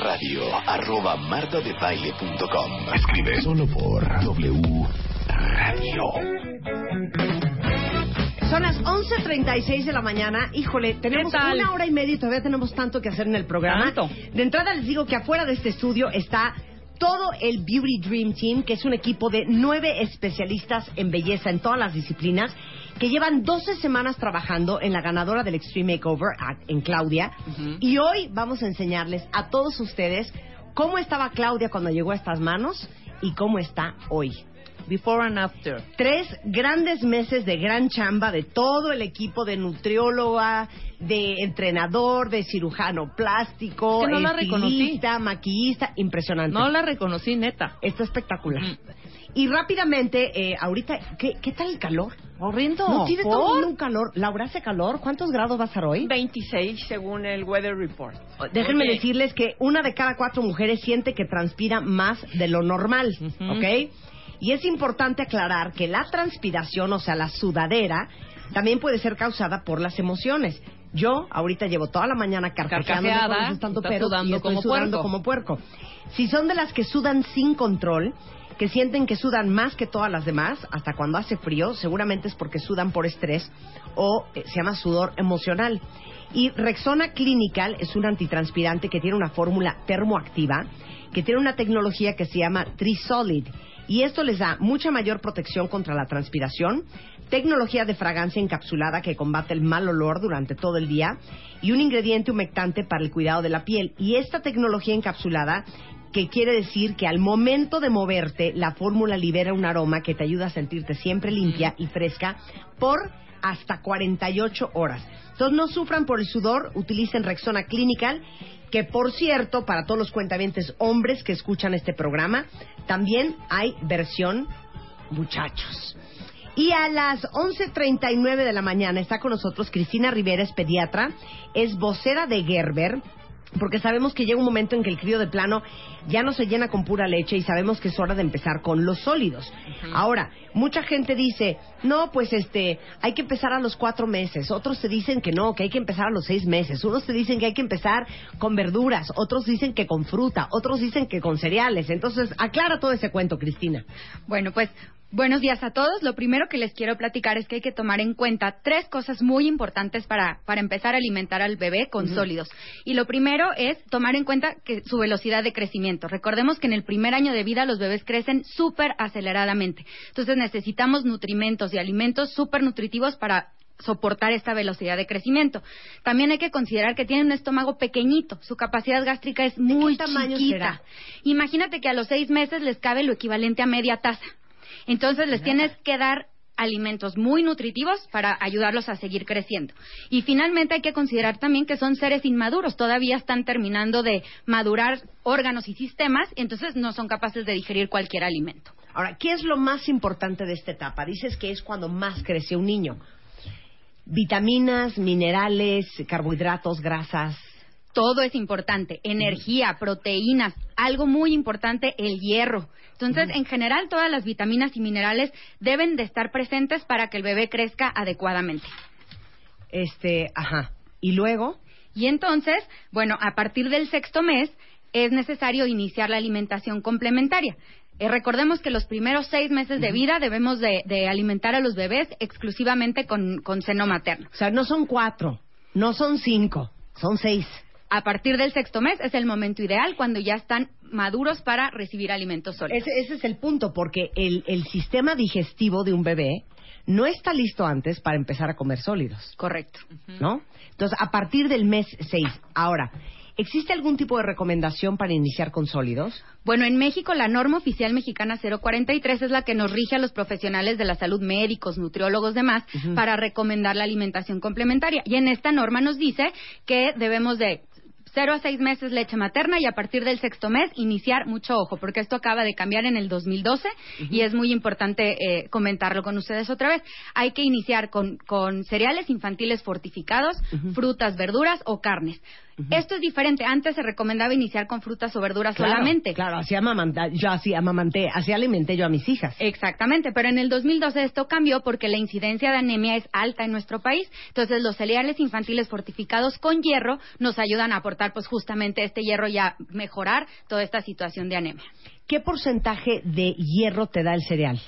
Radio arroba martadebaile.com. Escribe solo por W Radio. Son las once treinta y seis de la mañana. Híjole, tenemos una hora y media y todavía tenemos tanto que hacer en el programa. ¿Tanto? De entrada les digo que afuera de este estudio está todo el Beauty Dream Team, que es un equipo de nueve especialistas en belleza en todas las disciplinas, que llevan doce semanas trabajando en la ganadora del Extreme Makeover, en Claudia. Uh-huh. Y hoy vamos a enseñarles a todos ustedes cómo estaba Claudia cuando llegó a estas manos y cómo está hoy. Before and after. Tres grandes meses de gran chamba de todo el equipo de nutrióloga, de entrenador, de cirujano plástico, es que no estilista, maquillista, impresionante. No la reconocí, neta. Está espectacular. Mm. Y rápidamente, eh, ahorita, ¿qué, ¿qué tal el calor? Horrendo. No tiene todo mundo un calor. Laura, ¿hace calor? ¿Cuántos grados va a estar hoy? veintiséis, según el Weather Report. Déjenme okay. decirles que una de cada cuatro mujeres siente que transpira más de lo normal, uh-huh. ¿ok? Y es importante aclarar que la transpiración, o sea, la sudadera, también puede ser causada por las emociones. Yo ahorita llevo toda la mañana carcajeándome, estando pero y estoy como sudando puerco. como puerco. Si son de las que sudan sin control, que sienten que sudan más que todas las demás, hasta cuando hace frío, seguramente es porque sudan por estrés o eh, se llama sudor emocional. Y Rexona Clinical es un antitranspirante que tiene una fórmula termoactiva, que tiene una tecnología que se llama Tri-Solid. Y esto les da mucha mayor protección contra la transpiración, tecnología de fragancia encapsulada que combate el mal olor durante todo el día y un ingrediente humectante para el cuidado de la piel. Y esta tecnología encapsulada, que quiere decir que al momento de moverte, la fórmula libera un aroma que te ayuda a sentirte siempre limpia y fresca por hasta cuarenta y ocho horas. Entonces no sufran por el sudor, utilicen Rexona Clinical, que por cierto, para todos los cuentavientes hombres que escuchan este programa, también hay versión muchachos. Y a las once treinta y nueve de la mañana está con nosotros Cristina Rivera, es pediatra, es vocera de Gerber, porque sabemos que llega un momento en que el crío de plano ya no se llena con pura leche y sabemos que es hora de empezar con los sólidos. Uh-huh. Ahora, mucha gente dice, no, pues este, hay que empezar a los cuatro meses. Otros te dicen que no, que hay que empezar a los seis meses. Unos te dicen que hay que empezar con verduras. Otros dicen que con fruta. Otros dicen que con cereales. Entonces, aclara todo ese cuento, Cristina. Bueno, pues, buenos días a todos. Lo primero que les quiero platicar es que hay que tomar en cuenta tres cosas muy importantes para, para empezar a alimentar al bebé con uh-huh. sólidos. Y lo primero es tomar en cuenta que su velocidad de crecimiento. Recordemos que en el primer año de vida los bebés crecen súper aceleradamente. Entonces necesitamos nutrimentos y alimentos súper nutritivos para soportar esta velocidad de crecimiento. También hay que considerar que tiene un estómago pequeñito, su capacidad gástrica es muy chiquita. Será? Imagínate que a los seis meses les cabe lo equivalente a media taza. Entonces les tienes que dar alimentos muy nutritivos para ayudarlos a seguir creciendo. Y finalmente hay que considerar también que son seres inmaduros, todavía están terminando de madurar órganos y sistemas, entonces no son capaces de digerir cualquier alimento. Ahora, ¿qué es lo más importante de esta etapa? Dices que es cuando más crece un niño. Vitaminas, minerales, carbohidratos, grasas. Todo es importante, energía, proteínas, algo muy importante, el hierro. Entonces, en general, todas las vitaminas y minerales deben de estar presentes para que el bebé crezca adecuadamente. Este, ajá. ¿Y luego? Y entonces, bueno, a partir del sexto mes es necesario iniciar la alimentación complementaria. Eh, recordemos que los primeros seis meses de vida debemos de, de alimentar a los bebés exclusivamente con, con seno materno. O sea, no son cuatro, no son cinco, son seis. A partir del sexto mes es el momento ideal cuando ya están maduros para recibir alimentos sólidos. Ese, ese es el punto, porque el, el sistema digestivo de un bebé no está listo antes para empezar a comer sólidos. Correcto. Uh-huh. ¿No? Entonces, a partir del mes seis. Ahora, ¿existe algún tipo de recomendación para iniciar con sólidos? Bueno, en México la norma oficial mexicana cero cuarenta y tres es la que nos rige a los profesionales de la salud, médicos, nutriólogos, demás, uh-huh. para recomendar la alimentación complementaria. Y en esta norma nos dice que debemos de cero a seis meses leche materna y a partir del sexto mes iniciar, mucho ojo, porque esto acaba de cambiar en el dos mil doce uh-huh. y es muy importante eh, comentarlo con ustedes otra vez. Hay que iniciar con, con cereales infantiles fortificados, uh-huh. frutas, verduras o carnes. Uh-huh. Esto es diferente. Antes se recomendaba iniciar con frutas o verduras claro, solamente. Claro, así amamanté, yo así amamanté, así alimenté yo a mis hijas. Exactamente, pero en el dos mil doce esto cambió porque la incidencia de anemia es alta en nuestro país. Entonces, los cereales infantiles fortificados con hierro nos ayudan a aportar pues justamente este hierro y a mejorar toda esta situación de anemia. ¿Qué porcentaje de hierro te da el cereal?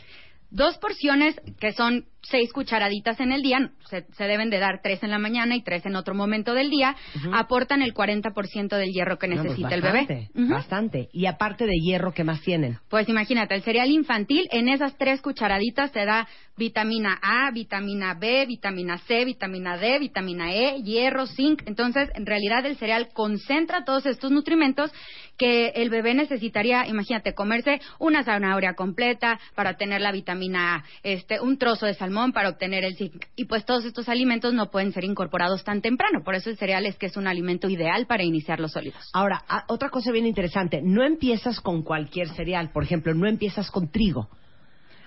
Dos porciones, que son seis cucharaditas en el día, se, se deben de dar tres en la mañana y tres en otro momento del día, uh-huh. aportan el cuarenta por ciento del hierro que necesita no, pues bastante, el bebé. Uh-huh. Bastante. Y aparte de hierro, ¿qué más tienen? Pues imagínate, el cereal infantil, en esas tres cucharaditas te da vitamina A, vitamina B, vitamina C, vitamina D, vitamina E, hierro, zinc. Entonces, en realidad el cereal concentra todos estos nutrimentos que el bebé necesitaría, imagínate, comerse una zanahoria completa para tener la vitamina A, este, un trozo de salmón para obtener el zinc. Y pues todos estos alimentos no pueden ser incorporados tan temprano. Por eso el cereal es que es un alimento ideal para iniciar los sólidos. Ahora, a, otra cosa bien interesante. No empiezas con cualquier cereal. Por ejemplo, no empiezas con trigo.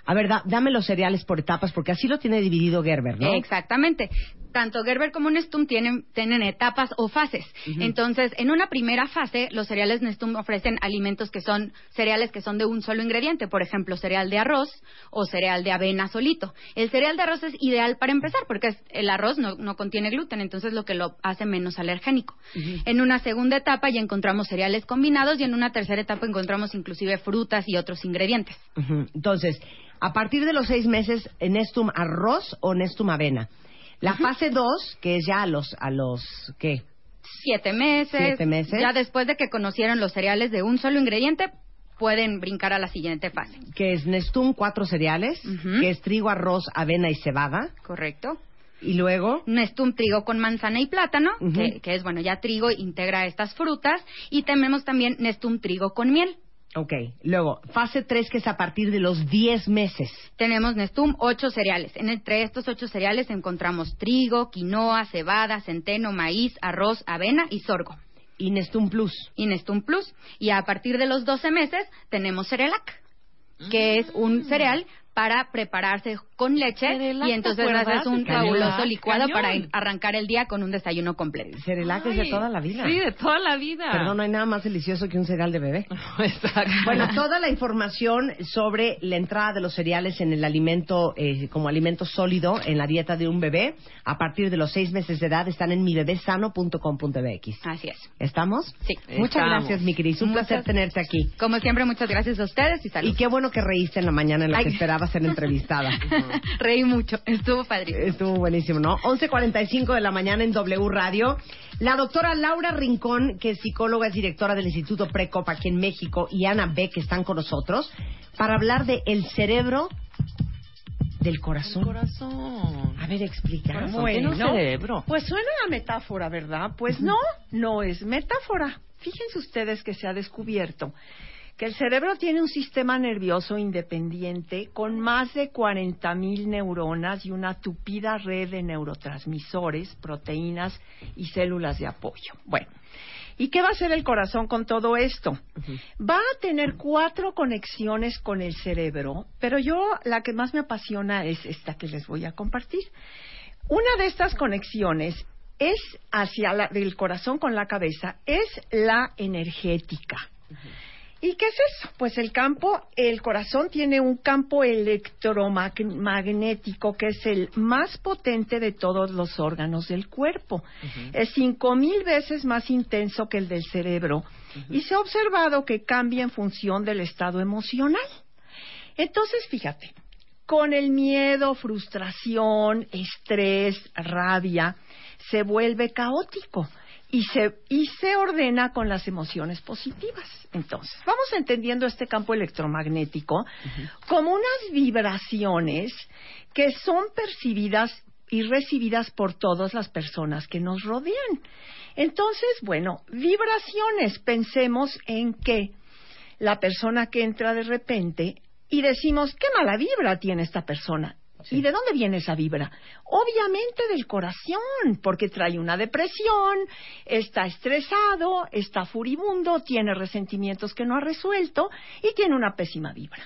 A ver, da, dame los cereales por etapas, porque así lo tiene dividido Gerber, ¿no? Exactamente. Tanto Gerber como Nestum tienen, tienen etapas o fases. Uh-huh. Entonces, en una primera fase, los cereales Nestum ofrecen alimentos que son cereales que son de un solo ingrediente. Por ejemplo, cereal de arroz o cereal de avena solito. El cereal de arroz es ideal para empezar, porque es, el arroz no, no contiene gluten, entonces lo que lo hace menos alergénico. Uh-huh. En una segunda etapa ya encontramos cereales combinados y en una tercera etapa encontramos inclusive frutas y otros ingredientes. Uh-huh. Entonces, a partir de los seis meses, Nestum arroz o Nestum avena. La fase dos, que es ya a los, a los, ¿qué? Siete meses. Siete meses. Ya después de que conocieron los cereales de un solo ingrediente, pueden brincar a la siguiente fase. Que es Nestum cuatro cereales, uh-huh. que es trigo, arroz, avena y cebada. Correcto. Y luego Nestum trigo con manzana y plátano, uh-huh. que, que es, bueno, ya trigo integra estas frutas. Y tenemos también Nestum trigo con miel. Ok, luego, fase tres, que es a partir de los diez meses. Tenemos Nestum ocho cereales. En entre estos ocho cereales encontramos trigo, quinoa, cebada, centeno, maíz, arroz, avena y sorgo. Y Nestum Plus. Y Nestum Plus. Y a partir de los doce meses tenemos Cerelac, que es un cereal para prepararse con leche y entonces haces un fabuloso licuado para arrancar el día con un desayuno completo. Cerelac es de toda la vida. Sí, de toda la vida. Perdón, no hay nada más delicioso que un cereal de bebé. Exacto. Bueno, toda la información sobre la entrada de los cereales en el alimento, eh, como alimento sólido en la dieta de un bebé, a partir de los seis meses de edad, están en mi bebé sano punto com punto m x. Así es. ¿Estamos? Sí. Muchas Estamos. gracias, mi Cris. Un muchas, placer tenerte aquí. Como siempre, muchas gracias a ustedes y saludos. Y qué bueno que reíste en la mañana en la Ay. que esperaba ser entrevistada. Reí mucho. Estuvo padrísimo. Estuvo buenísimo, ¿no? once cuarenta y cinco de la mañana en W Radio. La doctora Laura Rincón, que es psicóloga, es directora del Instituto Precop aquí en México, y Ana Beck, que están con nosotros, para hablar de el cerebro del corazón. El corazón. A ver, explica. Bueno, ¿no? Cerebro. Pues suena una metáfora, ¿verdad? Pues uh-huh. no, no es metáfora. Fíjense ustedes que se ha descubierto que el cerebro tiene un sistema nervioso independiente con más de cuarenta mil neuronas y una tupida red de neurotransmisores, proteínas y células de apoyo. Bueno, ¿y qué va a hacer el corazón con todo esto? Uh-huh. Va a tener cuatro conexiones con el cerebro, pero yo la que más me apasiona es esta que les voy a compartir. Una de estas conexiones es hacia la, del corazón con la cabeza, es la energética. Uh-huh. ¿Y qué es eso? Pues el campo, el corazón tiene un campo electromagnético que es el más potente de todos los órganos del cuerpo. Uh-huh. Es cinco mil veces más intenso que el del cerebro. Uh-huh. Y se ha observado que cambia en función del estado emocional. Entonces, fíjate, con el miedo, frustración, estrés, rabia, se vuelve caótico. Y se, y se ordena con las emociones positivas. Entonces, vamos entendiendo este campo electromagnético uh-huh. como unas vibraciones que son percibidas y recibidas por todas las personas que nos rodean. Entonces, bueno, vibraciones, pensemos en que la persona que entra de repente y decimos, qué mala vibra tiene esta persona. Sí. ¿Y de dónde viene esa vibra? Obviamente del corazón, porque trae una depresión, está estresado, está furibundo, tiene resentimientos que no ha resuelto y tiene una pésima vibra.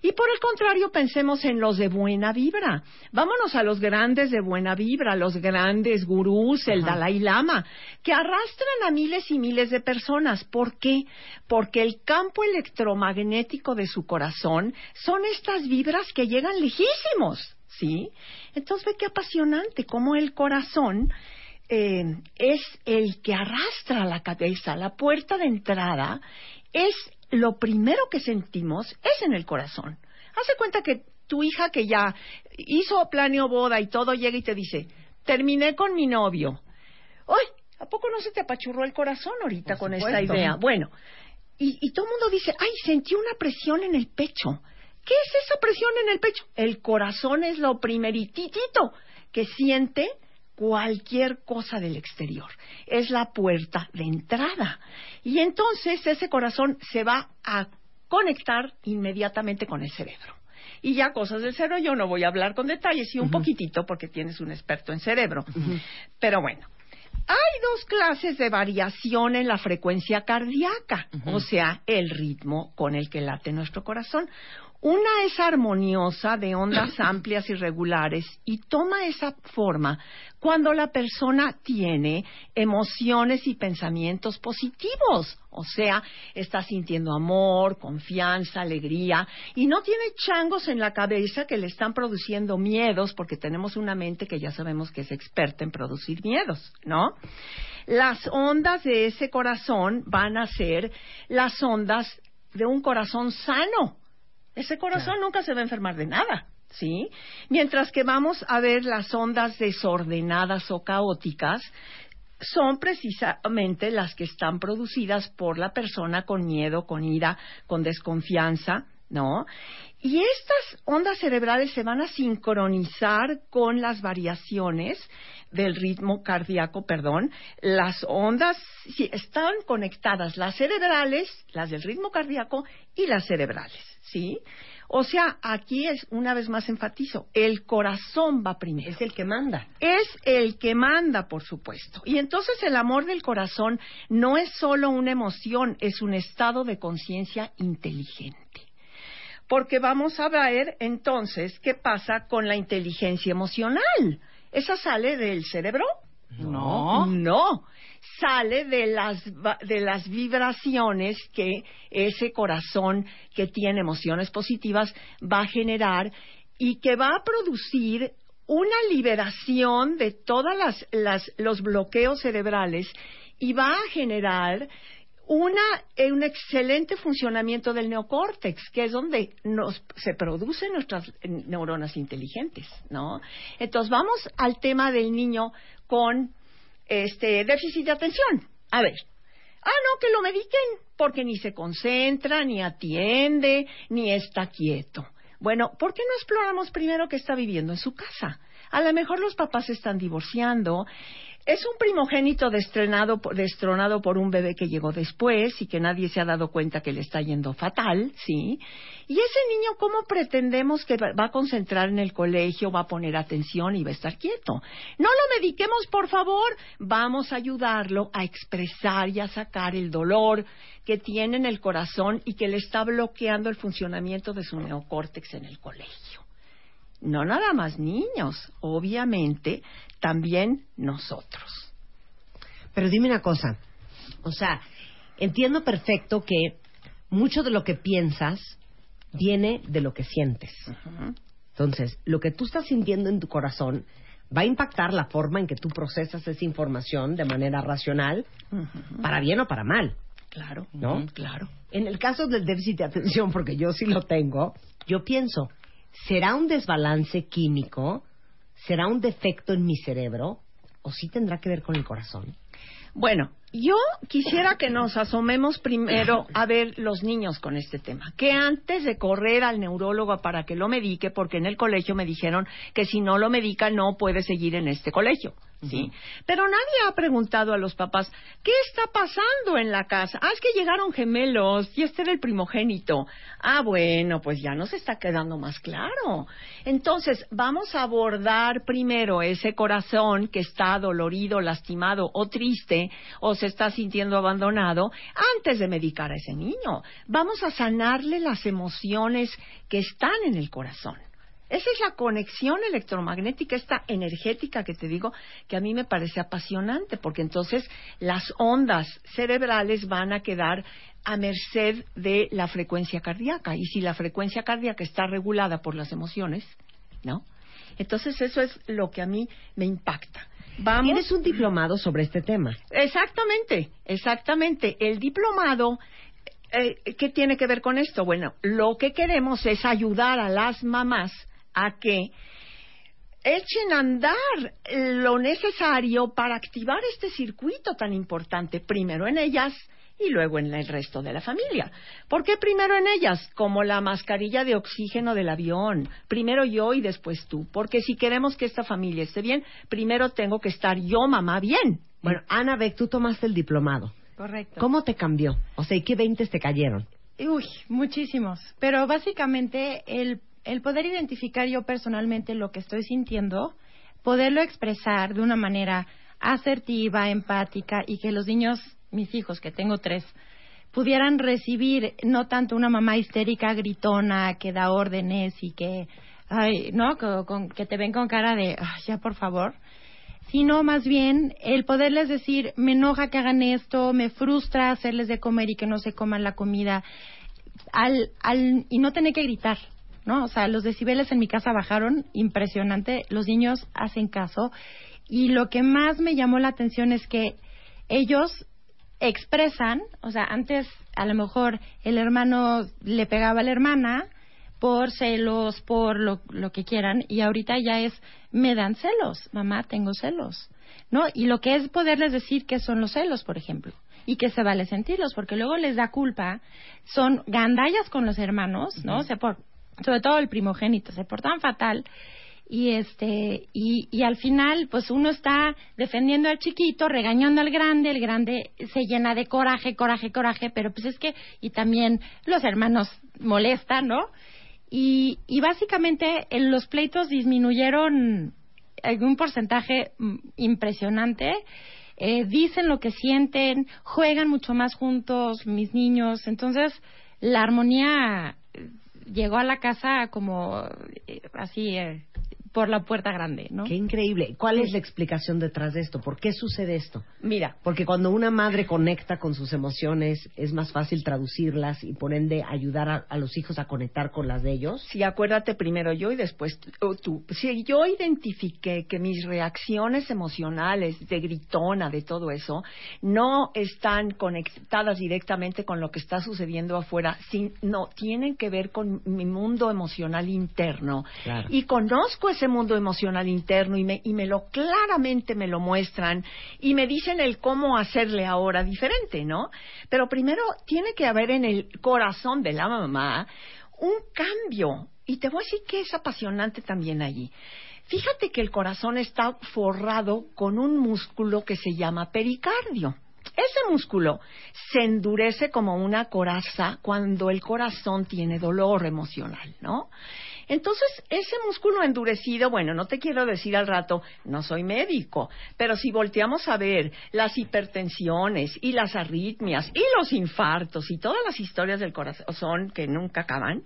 Y por el contrario, pensemos en los de buena vibra. Vámonos a los grandes de buena vibra, los grandes gurús, el Ajá. Dalai Lama, que arrastran a miles y miles de personas. ¿Por qué? Porque el campo electromagnético de su corazón son estas vibras que llegan lejísimos, ¿sí? Entonces, ve qué apasionante cómo el corazón eh, es el que arrastra la cabeza, la puerta de entrada es lo primero que sentimos es en el corazón. Hace cuenta que tu hija que ya hizo planeo boda y todo, llega y te dice, terminé con mi novio. ¡Ay! ¿A poco no se te apachurró el corazón ahorita con esta idea? Bueno, y, y todo el mundo dice, ¡ay! Sentí una presión en el pecho. ¿Qué es esa presión en el pecho? El corazón es lo primerititito que siente cualquier cosa del exterior. Es la puerta de entrada. Y entonces ese corazón se va a conectar inmediatamente con el cerebro. Y ya cosas del cerebro yo no voy a hablar con detalles, y un uh-huh. poquitito porque tienes un experto en cerebro. Uh-huh. Pero bueno, hay dos clases de variación en la frecuencia cardíaca, uh-huh. o sea, el ritmo con el que late nuestro corazón. Una es armoniosa, de ondas amplias y regulares, y toma esa forma cuando la persona tiene emociones y pensamientos positivos. O sea, está sintiendo amor, confianza, alegría, y no tiene changos en la cabeza que le están produciendo miedos, porque tenemos una mente que ya sabemos que es experta en producir miedos, ¿no? Las ondas de ese corazón van a ser las ondas de un corazón sano. Ese corazón claro. nunca se va a enfermar de nada, ¿sí? Mientras que vamos a ver las ondas desordenadas o caóticas, son precisamente las que están producidas por la persona con miedo, con ira, con desconfianza, ¿no? Y estas ondas cerebrales se van a sincronizar con las variaciones del ritmo cardíaco, perdón. Las ondas sí, están conectadas, las cerebrales, las del ritmo cardíaco y las cerebrales. ¿Sí? O sea, aquí es, una vez más enfatizo, el corazón va primero. Es el que manda. Es el que manda, por supuesto. Y entonces el amor del corazón no es solo una emoción, es un estado de conciencia inteligente. porque vamos a ver entonces qué pasa con la inteligencia emocional. ¿Esa sale del cerebro? No. No. Sale de las, de las vibraciones que ese corazón que tiene emociones positivas va a generar y que va a producir una liberación de todas las, las los bloqueos cerebrales y va a generar una un excelente funcionamiento del neocórtex, que es donde nos se producen nuestras neuronas inteligentes, ¿no? Entonces vamos al tema del niño con este déficit de atención. A ver. Ah, no, que lo mediquen porque ni se concentra, ni atiende, ni está quieto. Bueno, ¿por qué no exploramos primero qué está viviendo en su casa? A lo mejor los papás se están divorciando. Es un primogénito destronado, destronado por un bebé que llegó después y que nadie se ha dado cuenta que le está yendo fatal, ¿sí? Y ese niño, ¿cómo pretendemos que va a concentrar en el colegio, va a poner atención y va a estar quieto? No lo mediquemos, por favor. Vamos a ayudarlo a expresar y a sacar el dolor que tiene en el corazón y que le está bloqueando el funcionamiento de su neocórtex en el colegio. No nada más niños, obviamente, también nosotros. Pero dime una cosa, o sea, entiendo perfecto que mucho de lo que piensas viene de lo que sientes. Uh-huh. Entonces, lo que tú estás sintiendo en tu corazón va a impactar la forma en que tú procesas esa información de manera racional, uh-huh, para bien o para mal. Claro, ¿no? Uh-huh, claro. En el caso del déficit de atención, porque yo sí lo tengo, yo pienso... ¿Será un desbalance químico? ¿Será un defecto en mi cerebro? ¿O sí tendrá que ver con el corazón? Bueno, yo quisiera que nos asomemos primero a ver los niños con este tema. Que antes de correr al neurólogo para que lo medique, porque en el colegio me dijeron que si no lo medica no puede seguir en este colegio, ¿sí? Uh-huh. Pero nadie ha preguntado a los papás, ¿qué está pasando en la casa? Ah, es que llegaron gemelos y este era el primogénito. Ah, bueno, pues ya nos está quedando más claro. Entonces, vamos a abordar primero ese corazón que está dolorido, lastimado o triste, o se está sintiendo abandonado, antes de medicar a ese niño. Vamos a sanarle las emociones que están en el corazón. Esa es la conexión electromagnética, esta energética que te digo, que a mí me parece apasionante, porque entonces las ondas cerebrales van a quedar a merced de la frecuencia cardíaca. Y si la frecuencia cardíaca está regulada por las emociones, ¿no? Entonces eso es lo que a mí me impacta. ¿Vamos? Tienes un diplomado sobre este tema. Exactamente, exactamente. El diplomado, eh, ¿qué tiene que ver con esto? Bueno, lo que queremos es ayudar a las mamás a que echen a andar lo necesario para activar este circuito tan importante, primero en ellas y luego en el resto de la familia. ¿Por qué primero en ellas? Como la mascarilla de oxígeno del avión. Primero yo y después tú. Porque si queremos que esta familia esté bien, primero tengo que estar yo, mamá, bien. Bueno, Ana Beck, tú tomaste el diplomado. Correcto. ¿Cómo te cambió? O sea, ¿y qué veintes te cayeron? Uy, muchísimos. Pero básicamente el, el poder identificar yo personalmente lo que estoy sintiendo, poderlo expresar de una manera asertiva, empática, y que los niños... mis hijos, que tengo tres, pudieran recibir no tanto una mamá histérica, gritona, que da órdenes y que, ay, ¿no? Con, con, que te ven con cara de, ay, ya por favor, sino más bien el poderles decir, me enoja que hagan esto, me frustra hacerles de comer y que no se coman la comida, al, al, y no tener que gritar, ¿no? O sea, los decibeles en mi casa bajaron, impresionante, los niños hacen caso, y lo que más me llamó la atención es que ellos expresan, o sea, antes a lo mejor el hermano le pegaba a la hermana por celos, por lo, lo que quieran, y ahorita ya es, me dan celos, mamá, tengo celos, ¿no? Y lo que es poderles decir qué son los celos, por ejemplo, y que se vale sentirlos, porque luego les da culpa, son gandallas con los hermanos, ¿no? Uh-huh. Se por, sobre todo el primogénito, se portan fatal. Y este y, y al final, pues uno está defendiendo al chiquito, regañando al grande, el grande se llena de coraje, coraje, coraje, pero pues es que, y también los hermanos molestan, ¿no? Y, y básicamente en los pleitos disminuyeron algún porcentaje impresionante, eh, dicen lo que sienten, juegan mucho más juntos mis niños, entonces la armonía llegó a la casa como eh, así eh, por la puerta grande, ¿no? Qué increíble. ¿Cuál es la explicación detrás de esto? ¿Por qué sucede esto? Mira, porque cuando una madre conecta con sus emociones es más fácil traducirlas y por ende ayudar a, a los hijos a conectar con las de ellos. Sí, acuérdate primero yo y después tú. Si yo identifiqué que mis reacciones emocionales de gritona, de todo eso, no están conectadas directamente con lo que está sucediendo afuera, sin, no, tienen que ver con mi mundo emocional interno. Claro. Y conozco ese mundo emocional interno y me, y me lo claramente me lo muestran y me dicen el cómo hacerle ahora diferente, ¿no? Pero primero tiene que haber en el corazón de la mamá un cambio. Y te voy a decir que es apasionante también allí. Fíjate que el corazón está forrado con un músculo que se llama pericardio. Ese músculo se endurece como una coraza cuando el corazón tiene dolor emocional, ¿no? Entonces, ese músculo endurecido, bueno, no te quiero decir al rato, no soy médico, pero si volteamos a ver las hipertensiones y las arritmias y los infartos y todas las historias del corazón que nunca acaban,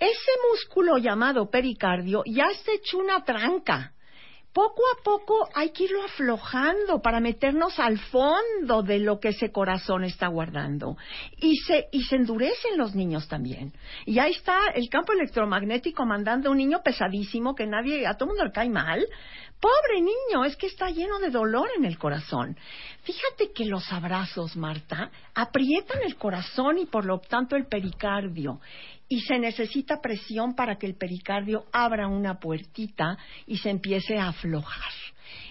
ese músculo llamado pericardio ya está hecho una tranca. Poco a poco hay que irlo aflojando para meternos al fondo de lo que ese corazón está guardando. Y se, y se endurecen los niños también. Y ahí está el campo electromagnético mandando a un niño pesadísimo que nadie, a todo mundo le cae mal. Pobre niño, es que está lleno de dolor en el corazón. Fíjate que los abrazos, Marta, aprietan el corazón y por lo tanto el pericardio. Y se necesita presión para que el pericardio abra una puertita y se empiece a aflojar.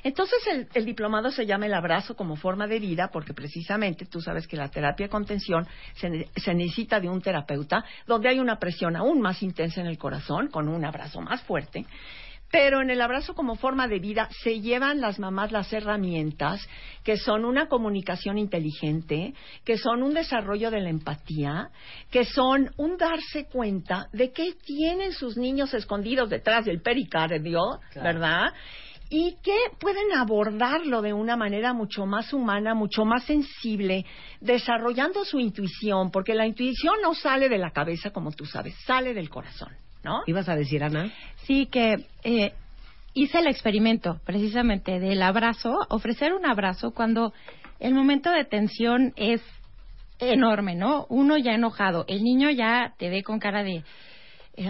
Entonces el, el diplomado se llama el abrazo como forma de vida porque precisamente tú sabes que la terapia de contención se, se necesita de un terapeuta donde hay una presión aún más intensa en el corazón con un abrazo más fuerte. Pero en el abrazo como forma de vida se llevan las mamás las herramientas que son una comunicación inteligente, que son un desarrollo de la empatía, que son un darse cuenta de qué tienen sus niños escondidos detrás del pericardio, claro, ¿verdad? Y que pueden abordarlo de una manera mucho más humana, mucho más sensible, desarrollando su intuición, porque la intuición no sale de la cabeza, como tú sabes, sale del corazón, ¿no? ¿Ibas a decir, Ana? Sí, que eh, hice el experimento precisamente del abrazo, ofrecer un abrazo cuando el momento de tensión es enorme, ¿no? Uno ya enojado, el niño ya te ve con cara de... Eh,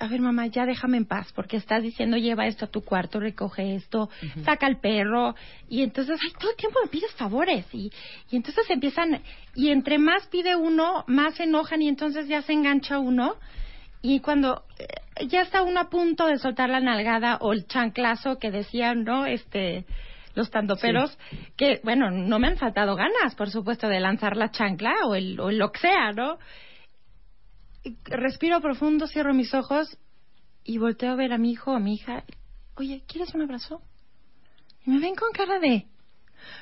a ver, mamá, ya déjame en paz, porque estás diciendo, lleva esto a tu cuarto, recoge esto, uh-huh, saca al perro, y entonces, ay, todo el tiempo me pides favores, y, y entonces empiezan, y entre más pide uno, más se enojan, y entonces ya se engancha uno, y cuando eh, ya está uno a punto de soltar la nalgada o el chanclazo que decían, ¿no?, este... los tandoperos, sí, que, bueno, no me han faltado ganas, por supuesto, de lanzar la chancla o el, o el lo que sea, ¿no?, respiro profundo, cierro mis ojos y volteo a ver a mi hijo o a mi hija. Oye, ¿quieres un abrazo? Y me ven con cara de...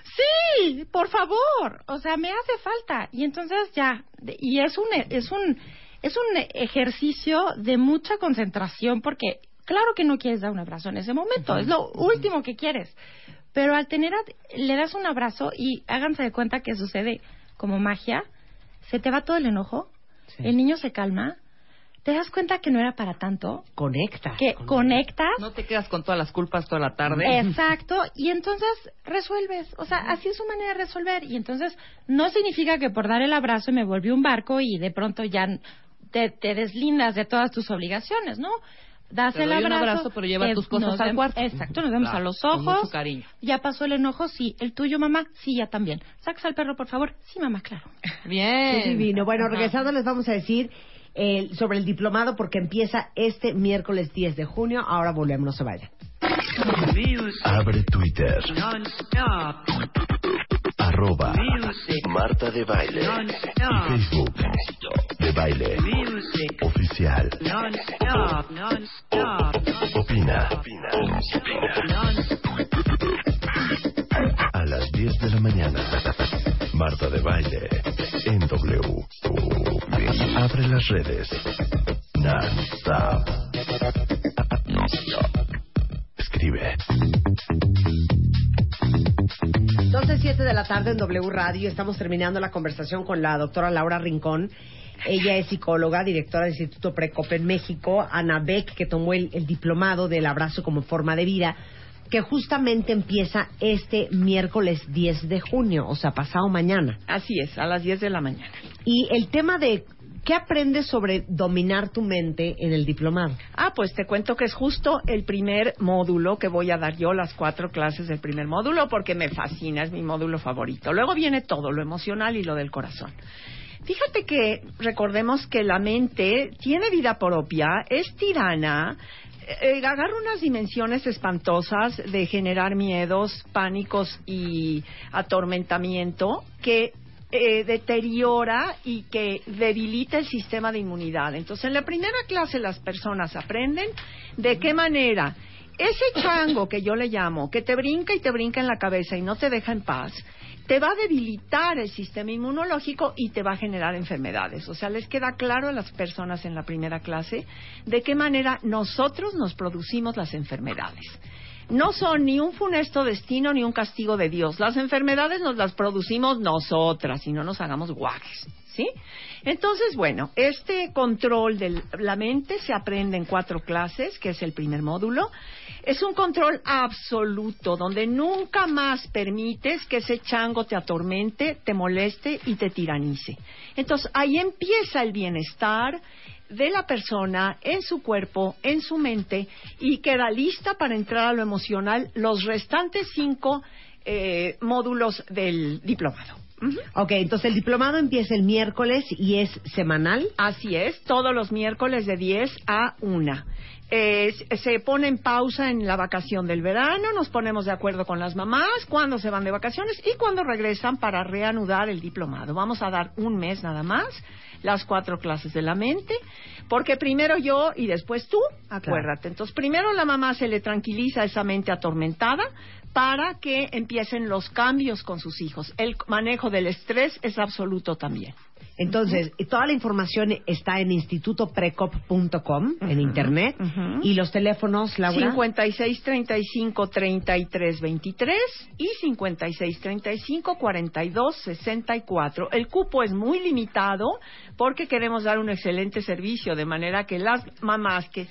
¡Sí! ¡Por favor! O sea, me hace falta. Y entonces ya... Y es un, es un, es un ejercicio de mucha concentración porque claro que no quieres dar un abrazo en ese momento. Es lo último que quieres. Pero al tener... le das un abrazo y háganse de cuenta que sucede como magia. Se te va todo el enojo. Sí. El niño se calma, te das cuenta que no era para tanto. Conectas. Que conectas. conectas. No te quedas con todas las culpas toda la tarde. Exacto, y entonces resuelves. O sea, así es su manera de resolver. Y entonces no significa que por dar el abrazo me volví un barco y de pronto ya te, te deslindas de todas tus obligaciones, ¿no? Das el abrazo, un abrazo, pero lleva es, tus cosas al cuarto. Exacto, nos vemos claro, a los ojos. Con mucho cariño. Ya pasó el enojo, sí. El tuyo, mamá, sí, ya también. Sacas al perro, por favor. Sí, mamá, claro. Bien. Es divino. Bueno, regresando les vamos a decir eh, sobre el diplomado porque empieza este miércoles diez de junio. Ahora volvemos, no se vayan. Abre Twitter. Arroba Music. Marta de Baile. Y Facebook de Baile Music. Oficial. Non-stop. Non-stop. O- opina. Opina. Opina. A las diez de la mañana. Marta de Baile en W. Abre las redes. Non-stop. Non-stop. Escribe. doce y siete de la tarde en W Radio. Estamos terminando la conversación con la doctora Laura Rincón, Ella es psicóloga, directora del Instituto Precop en México. Ana Beck, que tomó el, el diplomado del abrazo como forma de vida, que justamente empieza este miércoles diez de junio, o sea, pasado mañana. Así es, a las diez de la mañana. Y el tema de... ¿qué aprendes sobre dominar tu mente en el diplomado? Ah, pues te cuento que es justo el primer módulo que voy a dar yo, las cuatro clases del primer módulo, porque me fascina, es mi módulo favorito. Luego viene todo, lo emocional y lo del corazón. Fíjate que recordemos que la mente tiene vida propia, es tirana, eh, agarra unas dimensiones espantosas de generar miedos, pánicos y atormentamiento que... Eh, deteriora y que debilita el sistema de inmunidad. Entonces, en la primera clase las personas aprenden de qué manera ese chango que yo le llamo, que te brinca y te brinca en la cabeza y no te deja en paz, te va a debilitar el sistema inmunológico y te va a generar enfermedades. O sea, les queda claro a las personas en la primera clase de qué manera nosotros nos producimos las enfermedades. No son ni un funesto destino ni un castigo de Dios. Las enfermedades nos las producimos nosotras y no nos hagamos guajes, ¿sí? Entonces, bueno, este control de la mente se aprende en cuatro clases, que es el primer módulo. Es un control absoluto, donde nunca más permites que ese chango te atormente, te moleste y te tiranice. Entonces, ahí empieza el bienestar de la persona, en su cuerpo, en su mente, y queda lista para entrar a lo emocional los restantes cinco eh, módulos del diplomado. Uh-huh. Ok, entonces el diplomado empieza el miércoles y es semanal. Así es, todos los miércoles de diez a una. Eh, se pone en pausa en la vacación del verano, nos ponemos de acuerdo con las mamás cuándo se van de vacaciones y cuándo regresan para reanudar el diplomado. Vamos a dar un mes nada más, las cuatro clases de la mente, porque primero yo y después tú, acuérdate. Claro. Entonces, primero la mamá se le tranquiliza esa mente atormentada para que empiecen los cambios con sus hijos. El manejo del estrés es absoluto también. Entonces, uh-huh. toda la información está en instituto precop punto com, uh-huh. en internet. Uh-huh. ¿Y los teléfonos, Laura? cincuenta y seis, treinta y cinco, treinta y tres, veintitrés y cincuenta y seis, treinta y cinco, cuarenta y dos, sesenta y cuatro. El cupo es muy limitado porque queremos dar un excelente servicio, de manera que las mamás que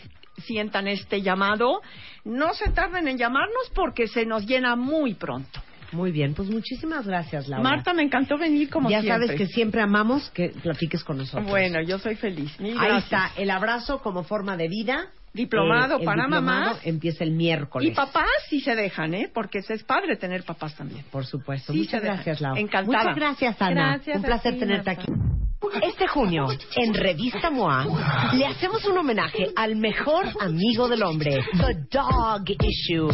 sientan este llamado no se tarden en llamarnos porque se nos llena muy pronto. Muy bien, pues muchísimas gracias, Laura. Marta, me encantó venir como siempre. Ya sabes que siempre amamos que platiques con nosotros. Bueno, yo soy feliz. Mil gracias. Ahí está, el abrazo como forma de vida. Diplomado eh, el para diplomado mamás. Empieza el miércoles. Y papás sí se dejan, ¿eh? Porque es padre tener papás también. Por supuesto. Sí, muchas gracias, Laura. Encantada. Muchas gracias, Ana. Gracias. Un placer ti, tenerte Marta. Aquí. Este junio, en Revista M O A, le hacemos un homenaje al mejor amigo del hombre, The Dog Issue.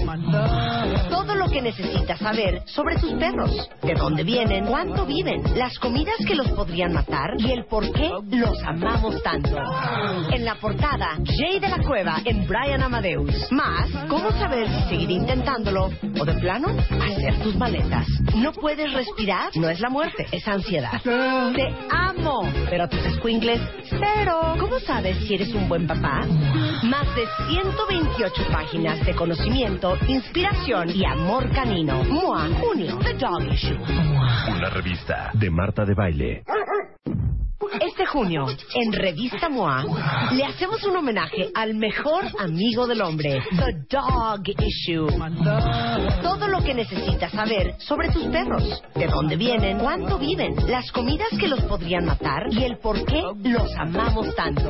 Todo lo que necesitas saber sobre tus perros, de dónde vienen, cuánto viven, las comidas que los podrían matar y el por qué los amamos tanto. En la portada, Jay de la Cueva en Brian Amadeus. Más, cómo saber si seguir intentándolo o de plano hacer tus maletas. No puedes respirar, no es la muerte, es ansiedad. Te amo. Pero a tus escuincles, pero ¿cómo sabes si eres un buen papá? Más de ciento veintiocho páginas de conocimiento, inspiración y amor canino. M O A, junio, The Dog Issue. Una revista de Marta de Baile. Este junio, en Revista M O A, le hacemos un homenaje al mejor amigo del hombre, The Dog Issue. Todo lo que necesitas saber sobre tus perros, de dónde vienen, cuánto viven, las comidas que los podrían matar y el por qué los amamos tanto.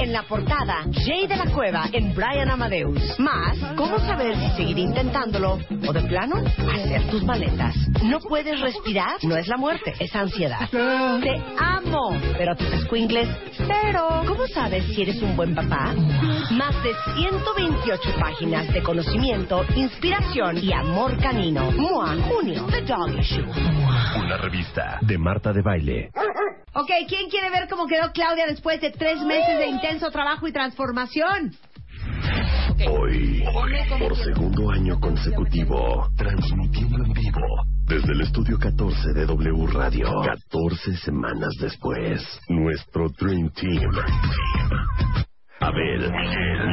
En la portada, Jay de la Cueva en Brian Amadeus. Más, cómo saber si seguir intentándolo o de plano hacer tus maletas. No puedes respirar, no es la muerte, es ansiedad. Te amo. Pero a tus escuincles, pero ¿cómo sabes si eres un buen papá? Más de ciento veintiocho páginas de conocimiento, inspiración y amor canino. M O A, junio, The Dog Issue. Una revista de Marta de Baile. Ok, ¿quién quiere ver cómo quedó Claudia después de tres meses de intenso trabajo y transformación? Okay. Hoy, por segundo año consecutivo, transmitiendo en vivo desde el estudio catorce de W Radio. catorce semanas después, nuestro Dream Team. Abel,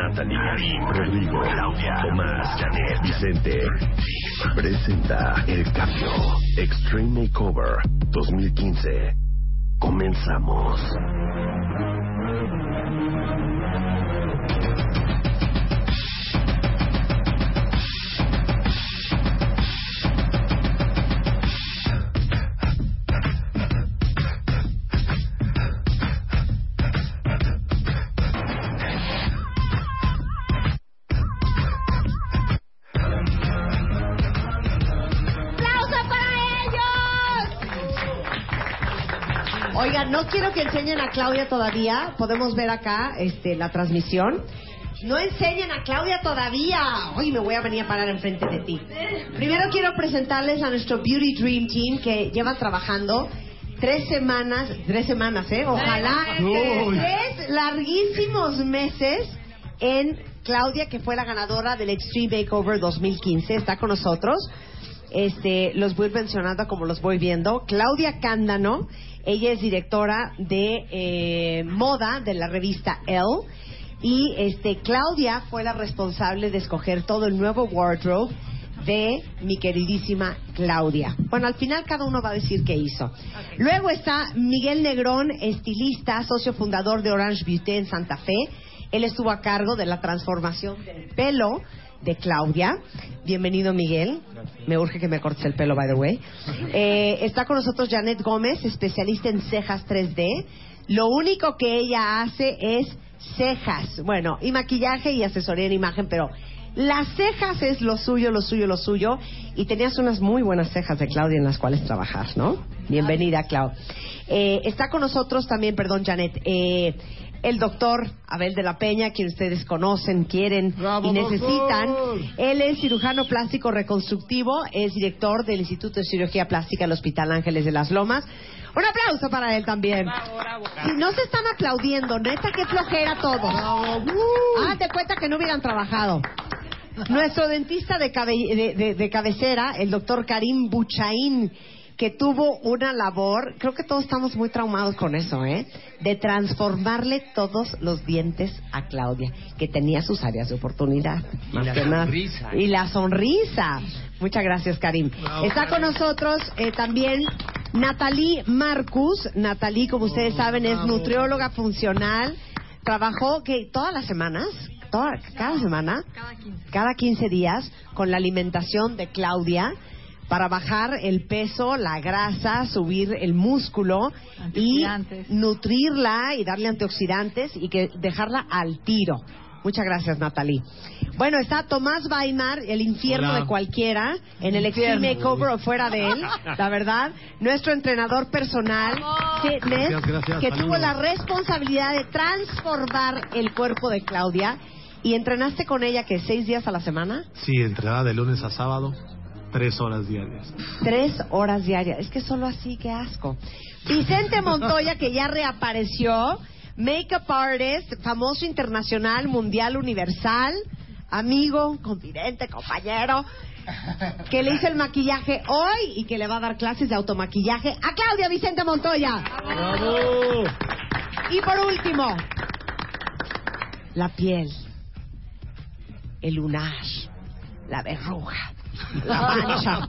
Natalie, Rodrigo, Claudia, Tomás, Janet, Vicente presenta el cambio. Extreme Makeover dos mil quince. Comenzamos. No quiero que enseñen a Claudia todavía. Podemos ver acá este, la transmisión. No enseñen a Claudia todavía. Hoy me voy a venir a parar enfrente de ti. Primero quiero presentarles a nuestro Beauty Dream Team, que lleva trabajando tres semanas, tres semanas, ¿eh? Ojalá. Tres larguísimos meses en Claudia, que fue la ganadora del Extreme Makeover dos mil quince. Está con nosotros. Este, los voy mencionando como los voy viendo. Claudia Cándano, ella es directora de eh, moda de la revista Elle, y este, Claudia fue la responsable de escoger todo el nuevo wardrobe de mi queridísima Claudia. Bueno, al final cada uno va a decir qué hizo. Okay. Luego está Miguel Negrón, estilista, socio fundador de Orange Beauty en Santa Fe. Él estuvo a cargo de la transformación del pelo de Claudia. Bienvenido, Miguel. Gracias. Me urge que me cortes el pelo, by the way. Eh, está con nosotros Janet Gómez, especialista en cejas tres D. Lo único que ella hace es cejas. Bueno, y maquillaje y asesoría en imagen, pero las cejas es lo suyo, lo suyo, lo suyo. Y tenías unas muy buenas cejas de Claudia en las cuales trabajas, ¿no? Bienvenida, Clau. Eh, está con nosotros también, perdón, Janet, eh... el doctor Abel de la Peña, quien ustedes conocen, quieren y necesitan. Él es cirujano plástico reconstructivo, es director del Instituto de Cirugía Plástica del Hospital Ángeles de las Lomas. Un aplauso para él también. Bravo, bravo. Si no se están aplaudiendo, neta, qué flojera todos. Bravo. Ah, te cuenta que no hubieran trabajado. Nuestro dentista de, cabe, de, de, de cabecera, el doctor Karim Buchaín, que tuvo una labor, creo que todos estamos muy traumados con eso, ¿eh? De transformarle todos los dientes a Claudia, que tenía sus áreas de oportunidad. Y la sonrisa. Y la sonrisa. Muchas gracias, Karim. Wow, Está wow. con nosotros eh, también Natalie Marcus. Natalie, como ustedes oh, saben, es wow. nutrióloga funcional. Trabajó que todas las semanas, toda, cada semana, cada quince. cada quince días, con la alimentación de Claudia, para bajar el peso, la grasa, subir el músculo y nutrirla y darle antioxidantes y que dejarla al tiro. Muchas gracias, Natalie. Bueno, está Tomás Weimar, el infierno Hola. de cualquiera, en el Extreme Makeover o fuera de él, la verdad. Nuestro entrenador personal, fitness, gracias, gracias, que saludos. tuvo la responsabilidad de transformar el cuerpo de Claudia. ¿Y entrenaste con ella, que seis días a la semana? Sí, entrenaba de lunes a sábado. Tres horas diarias. Tres horas diarias. Es que solo así, qué asco. Vicente Montoya, que ya reapareció, make-up artist, famoso internacional, mundial, universal, amigo, confidente, compañero, que le hizo el maquillaje hoy y que le va a dar clases de automaquillaje a Claudia Vicente Montoya. ¡Bravo! Y por último, la piel, el lunar, la verruga, la mancha,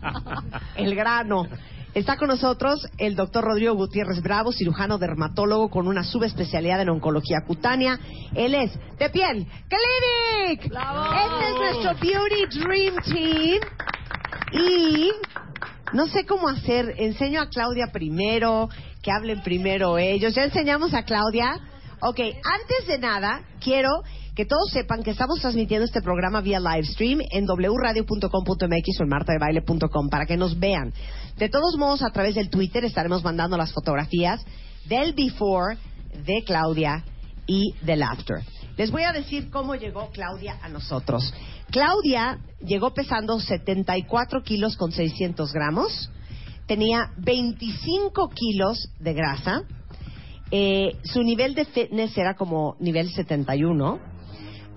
el grano. Está con nosotros el doctor Rodrigo Gutiérrez Bravo, cirujano dermatólogo con una subespecialidad en oncología cutánea. Él es de Piel Clinic. ¡Bravo! Este es nuestro Beauty Dream Team. Y no sé cómo hacer. Enseño a Claudia primero, que hablen primero ellos. Ya enseñamos a Claudia. Ok, antes de nada, quiero que todos sepan que estamos transmitiendo este programa vía live stream en doble u radio punto com punto m x o en marta de baile punto com para que nos vean. De todos modos, a través del Twitter estaremos mandando las fotografías del before de Claudia y del after. Les voy a decir cómo llegó Claudia a nosotros. Claudia llegó pesando setenta y cuatro kilos con seiscientos gramos, tenía veinticinco kilos de grasa, eh, su nivel de fitness era como nivel setenta y uno.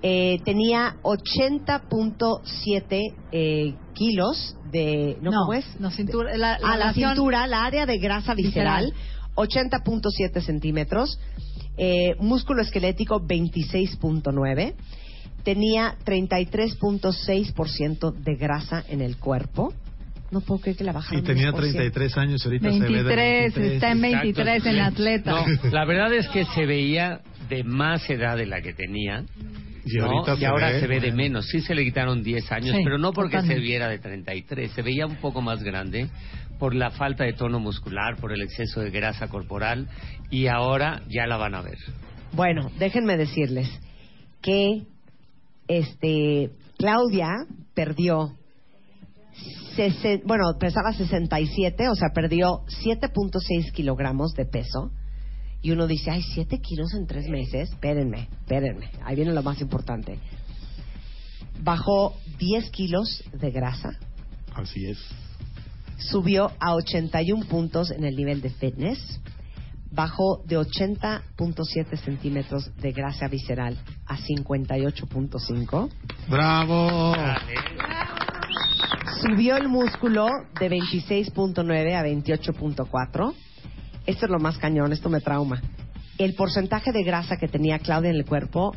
Eh, tenía ochenta punto siete eh, kilos de... ¿No, no cómo es? No, cintura, la, la a la cintura, la área de grasa visceral, visceral. ochenta punto siete centímetros. Eh, músculo esquelético, veintiséis punto nueve. Tenía treinta y tres punto seis por ciento de grasa en el cuerpo. No puedo creer que la bajaron. Y tenía treinta y tres años, ahorita veintitrés, se ve veintitrés. Está en veintitrés. Exacto, en sí. Atleta. No, la verdad es que se veía de más edad de la que tenía. Y, ¿no? y se ahora ve, se ve de menos. Sí se le quitaron diez años, sí, pero no porque totalmente. Se viera de treinta y tres. Se veía un poco más grande por la falta de tono muscular, por el exceso de grasa corporal. Y ahora ya la van a ver. Bueno, déjenme decirles que este Claudia perdió... Sesen, bueno, pesaba sesenta y siete, o sea, perdió siete punto seis kilogramos de peso. Y uno dice, ay, siete kilos en tres meses. Espérenme, espérenme, ahí viene lo más importante. Bajó diez kilos de grasa. Así es. Subió a ochenta y un puntos en el nivel de fitness. Bajó de ochenta punto siete centímetros de grasa visceral a cincuenta y ocho punto cinco. ¡Bravo! Dale. Subió el músculo de veintiséis punto nueve a veintiocho punto cuatro. Esto es lo más cañón, esto me trauma. El porcentaje de grasa que tenía Claudia en el cuerpo,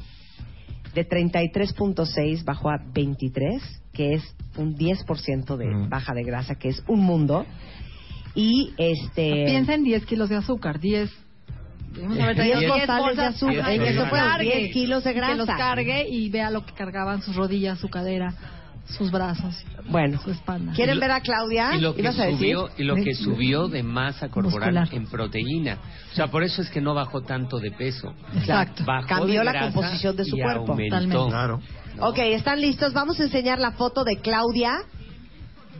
de treinta y tres punto seis bajó a veintitrés, que es un diez por ciento de baja de grasa, que es un mundo. Y este... Piensa en diez kilos de azúcar, diez... diez, diez, diez bolsas de azúcar, diez, eso fue, diez kilos de grasa. Que los cargue y vea lo que cargaban sus rodillas, su cadera, sus brazos, bueno, su espalda. ¿Quieren ver a Claudia? Y lo que, ¿ibas a decir? Subió, y lo que subió de masa corporal muscular. En proteína. O sea, por eso es que no bajó tanto de peso. Exacto. Bajó cambió la composición de su cuerpo. Aumentó. Claro. No. Ok, ¿están listos? Vamos a enseñar la foto de Claudia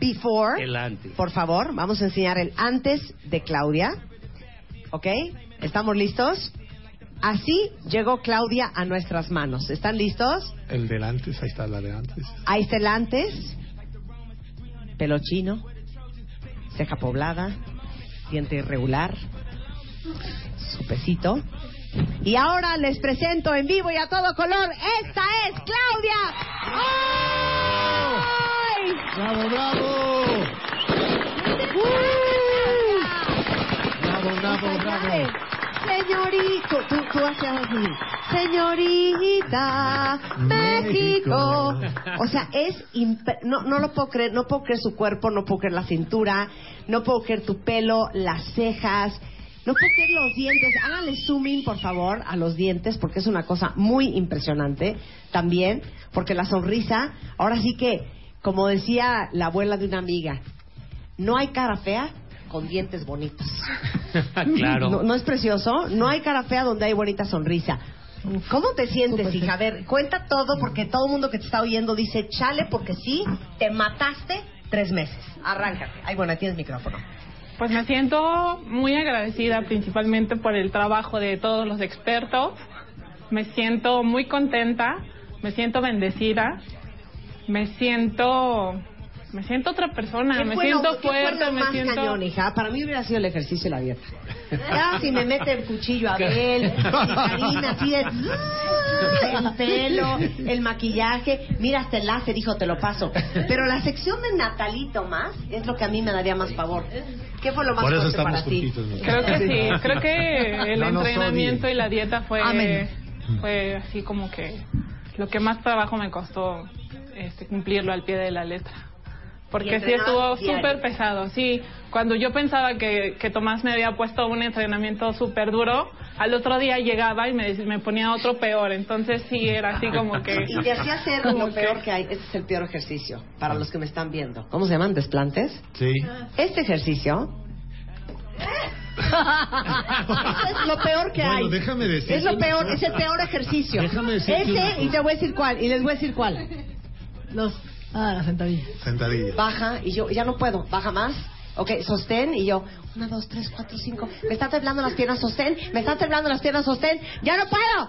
before. El antes. Por favor, vamos a enseñar el antes de Claudia. Ok, ¿estamos listos? Así llegó Claudia a nuestras manos. ¿Están listos? El del antes, ahí está la de antes. Ahí está el antes. Pelo chino, ceja poblada, diente irregular, su pesito. Y ahora les presento en vivo y a todo color, esta es Claudia. ¡Bravo, bravo! ¡Uh! ¡Bravo, bravo, bravo! Señorito, tú, tú hacías así. Señorita México. O sea, es imp- no no lo puedo creer, no puedo creer su cuerpo, no puedo creer la cintura, no puedo creer tu pelo, las cejas, no puedo creer los dientes. Háganle zoom in, por favor, a los dientes, porque es una cosa muy impresionante también, porque la sonrisa, ahora sí que, como decía la abuela de una amiga, no hay cara fea con dientes bonitos. Claro. No, ¿no es precioso? No hay cara fea donde hay bonita sonrisa. ¿Cómo te sientes, hija? A ver, cuenta todo, porque todo el mundo que te está oyendo dice, chale, porque sí, te mataste tres meses. Arráncate. Ay, bueno, tienes micrófono. Pues me siento muy agradecida, principalmente por el trabajo de todos los expertos. Me siento muy contenta, me siento bendecida, me siento... Me siento otra persona, me bueno, siento fuerte, me más siento... cañón, hija. Para mí hubiera sido el ejercicio y la dieta. Ya, si me mete el cuchillo Abel, Karina, así de... El pelo, el maquillaje. Mira, hasta el láser, hijo, te lo paso. Pero la sección de Natalito más es lo que a mí me daría más favor. ¿Qué fue lo más fuerte para ti? ¿No? Creo que sí, creo que el no, no entrenamiento soy. Y la dieta fue... Amén. Fue así como que... Lo que más trabajo me costó este, cumplirlo al pie de la letra. Porque sí estuvo súper pesado, sí. Cuando yo pensaba que, que Tomás me había puesto un entrenamiento súper duro, al otro día llegaba y me, me ponía otro peor. Entonces sí, era así como que... Y te hacía hacer lo peor que hay. Este es el peor ejercicio, para los que me están viendo. ¿Cómo se llaman? ¿Desplantes? Sí. Este ejercicio... Eso es lo peor que hay. Bueno, déjame decir... Es lo peor, es el peor ejercicio. Déjame decir... Ese, y te voy a decir cuál, y les voy a decir cuál. Los... Ah, la sentadilla. Sentadilla. Baja, y yo, ya no puedo, baja más. Ok, sostén, y yo, una, dos, tres, cuatro, cinco. Me están temblando las piernas, sostén. Me están temblando las piernas, sostén. ¡Ya no puedo!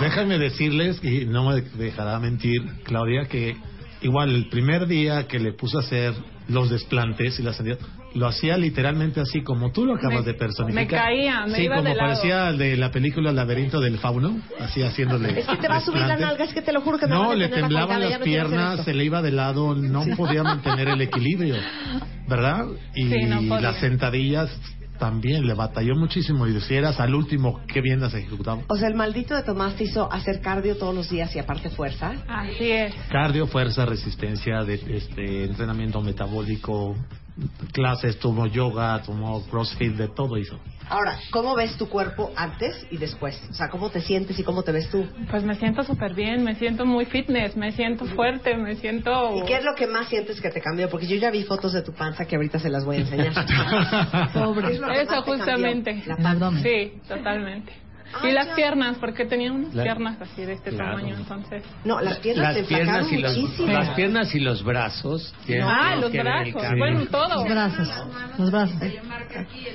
Déjame decirles, y no me dejará mentir, Claudia, que igual el primer día que le puse a hacer los desplantes y las sentadillas, lo hacía literalmente así como tú lo acabas me, de personificar. Me caía, me sí, iba de lado. Sí, como parecía de la película El laberinto del fauno, así haciéndole... Es que te va a subir la nalga, es que te lo juro que me no, va a le temblaban la las piernas, no se le iba de lado, no sí. podía mantener el equilibrio, ¿verdad? Y sí, no las sentadillas también le batalló muchísimo y si eras al último, qué bien las ejecutamos. O sea, el maldito de Tomás te hizo hacer cardio todos los días y aparte fuerza. Así es. Cardio, fuerza, resistencia, de, este, entrenamiento metabólico, clases, tomó yoga, tomó crossfit, de todo hizo. Ahora, ¿cómo ves tu cuerpo antes y después? O sea, ¿cómo te sientes y cómo te ves tú? Pues me siento súper bien, me siento muy fitness, me siento fuerte, me siento... ¿Y qué es lo que más sientes que te cambió? Porque yo ya vi fotos de tu panza que ahorita se las voy a enseñar. Pobre. ¿Es eso justamente? La panza. Sí, totalmente. Ah, y las ya. piernas, porque tenía unas la... piernas así de este claro. tamaño, entonces... No, las piernas se enflacaron muchísimo. Las piernas y los brazos. Ah, los brazos, bueno, todo. Los brazos, los brazos.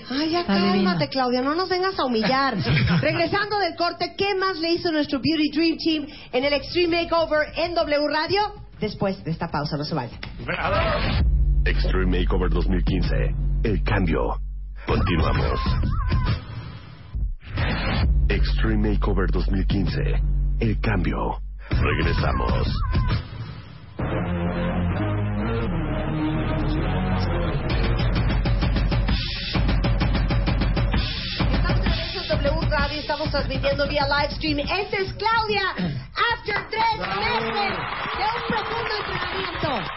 Ay, ya cálmate, Claudia, no nos vengas a humillar. Regresando del corte, ¿qué más le hizo nuestro Beauty Dream Team en el Extreme Makeover en W Radio? Después de esta pausa, no se vayan. Extreme Makeover dos mil quince, el cambio. Continuamos. Extreme Makeover dos mil quince, el cambio. Regresamos. Estamos en W Radio, estamos transmitiendo vía live stream. Esta es Claudia, after tres meses de un profundo entrenamiento.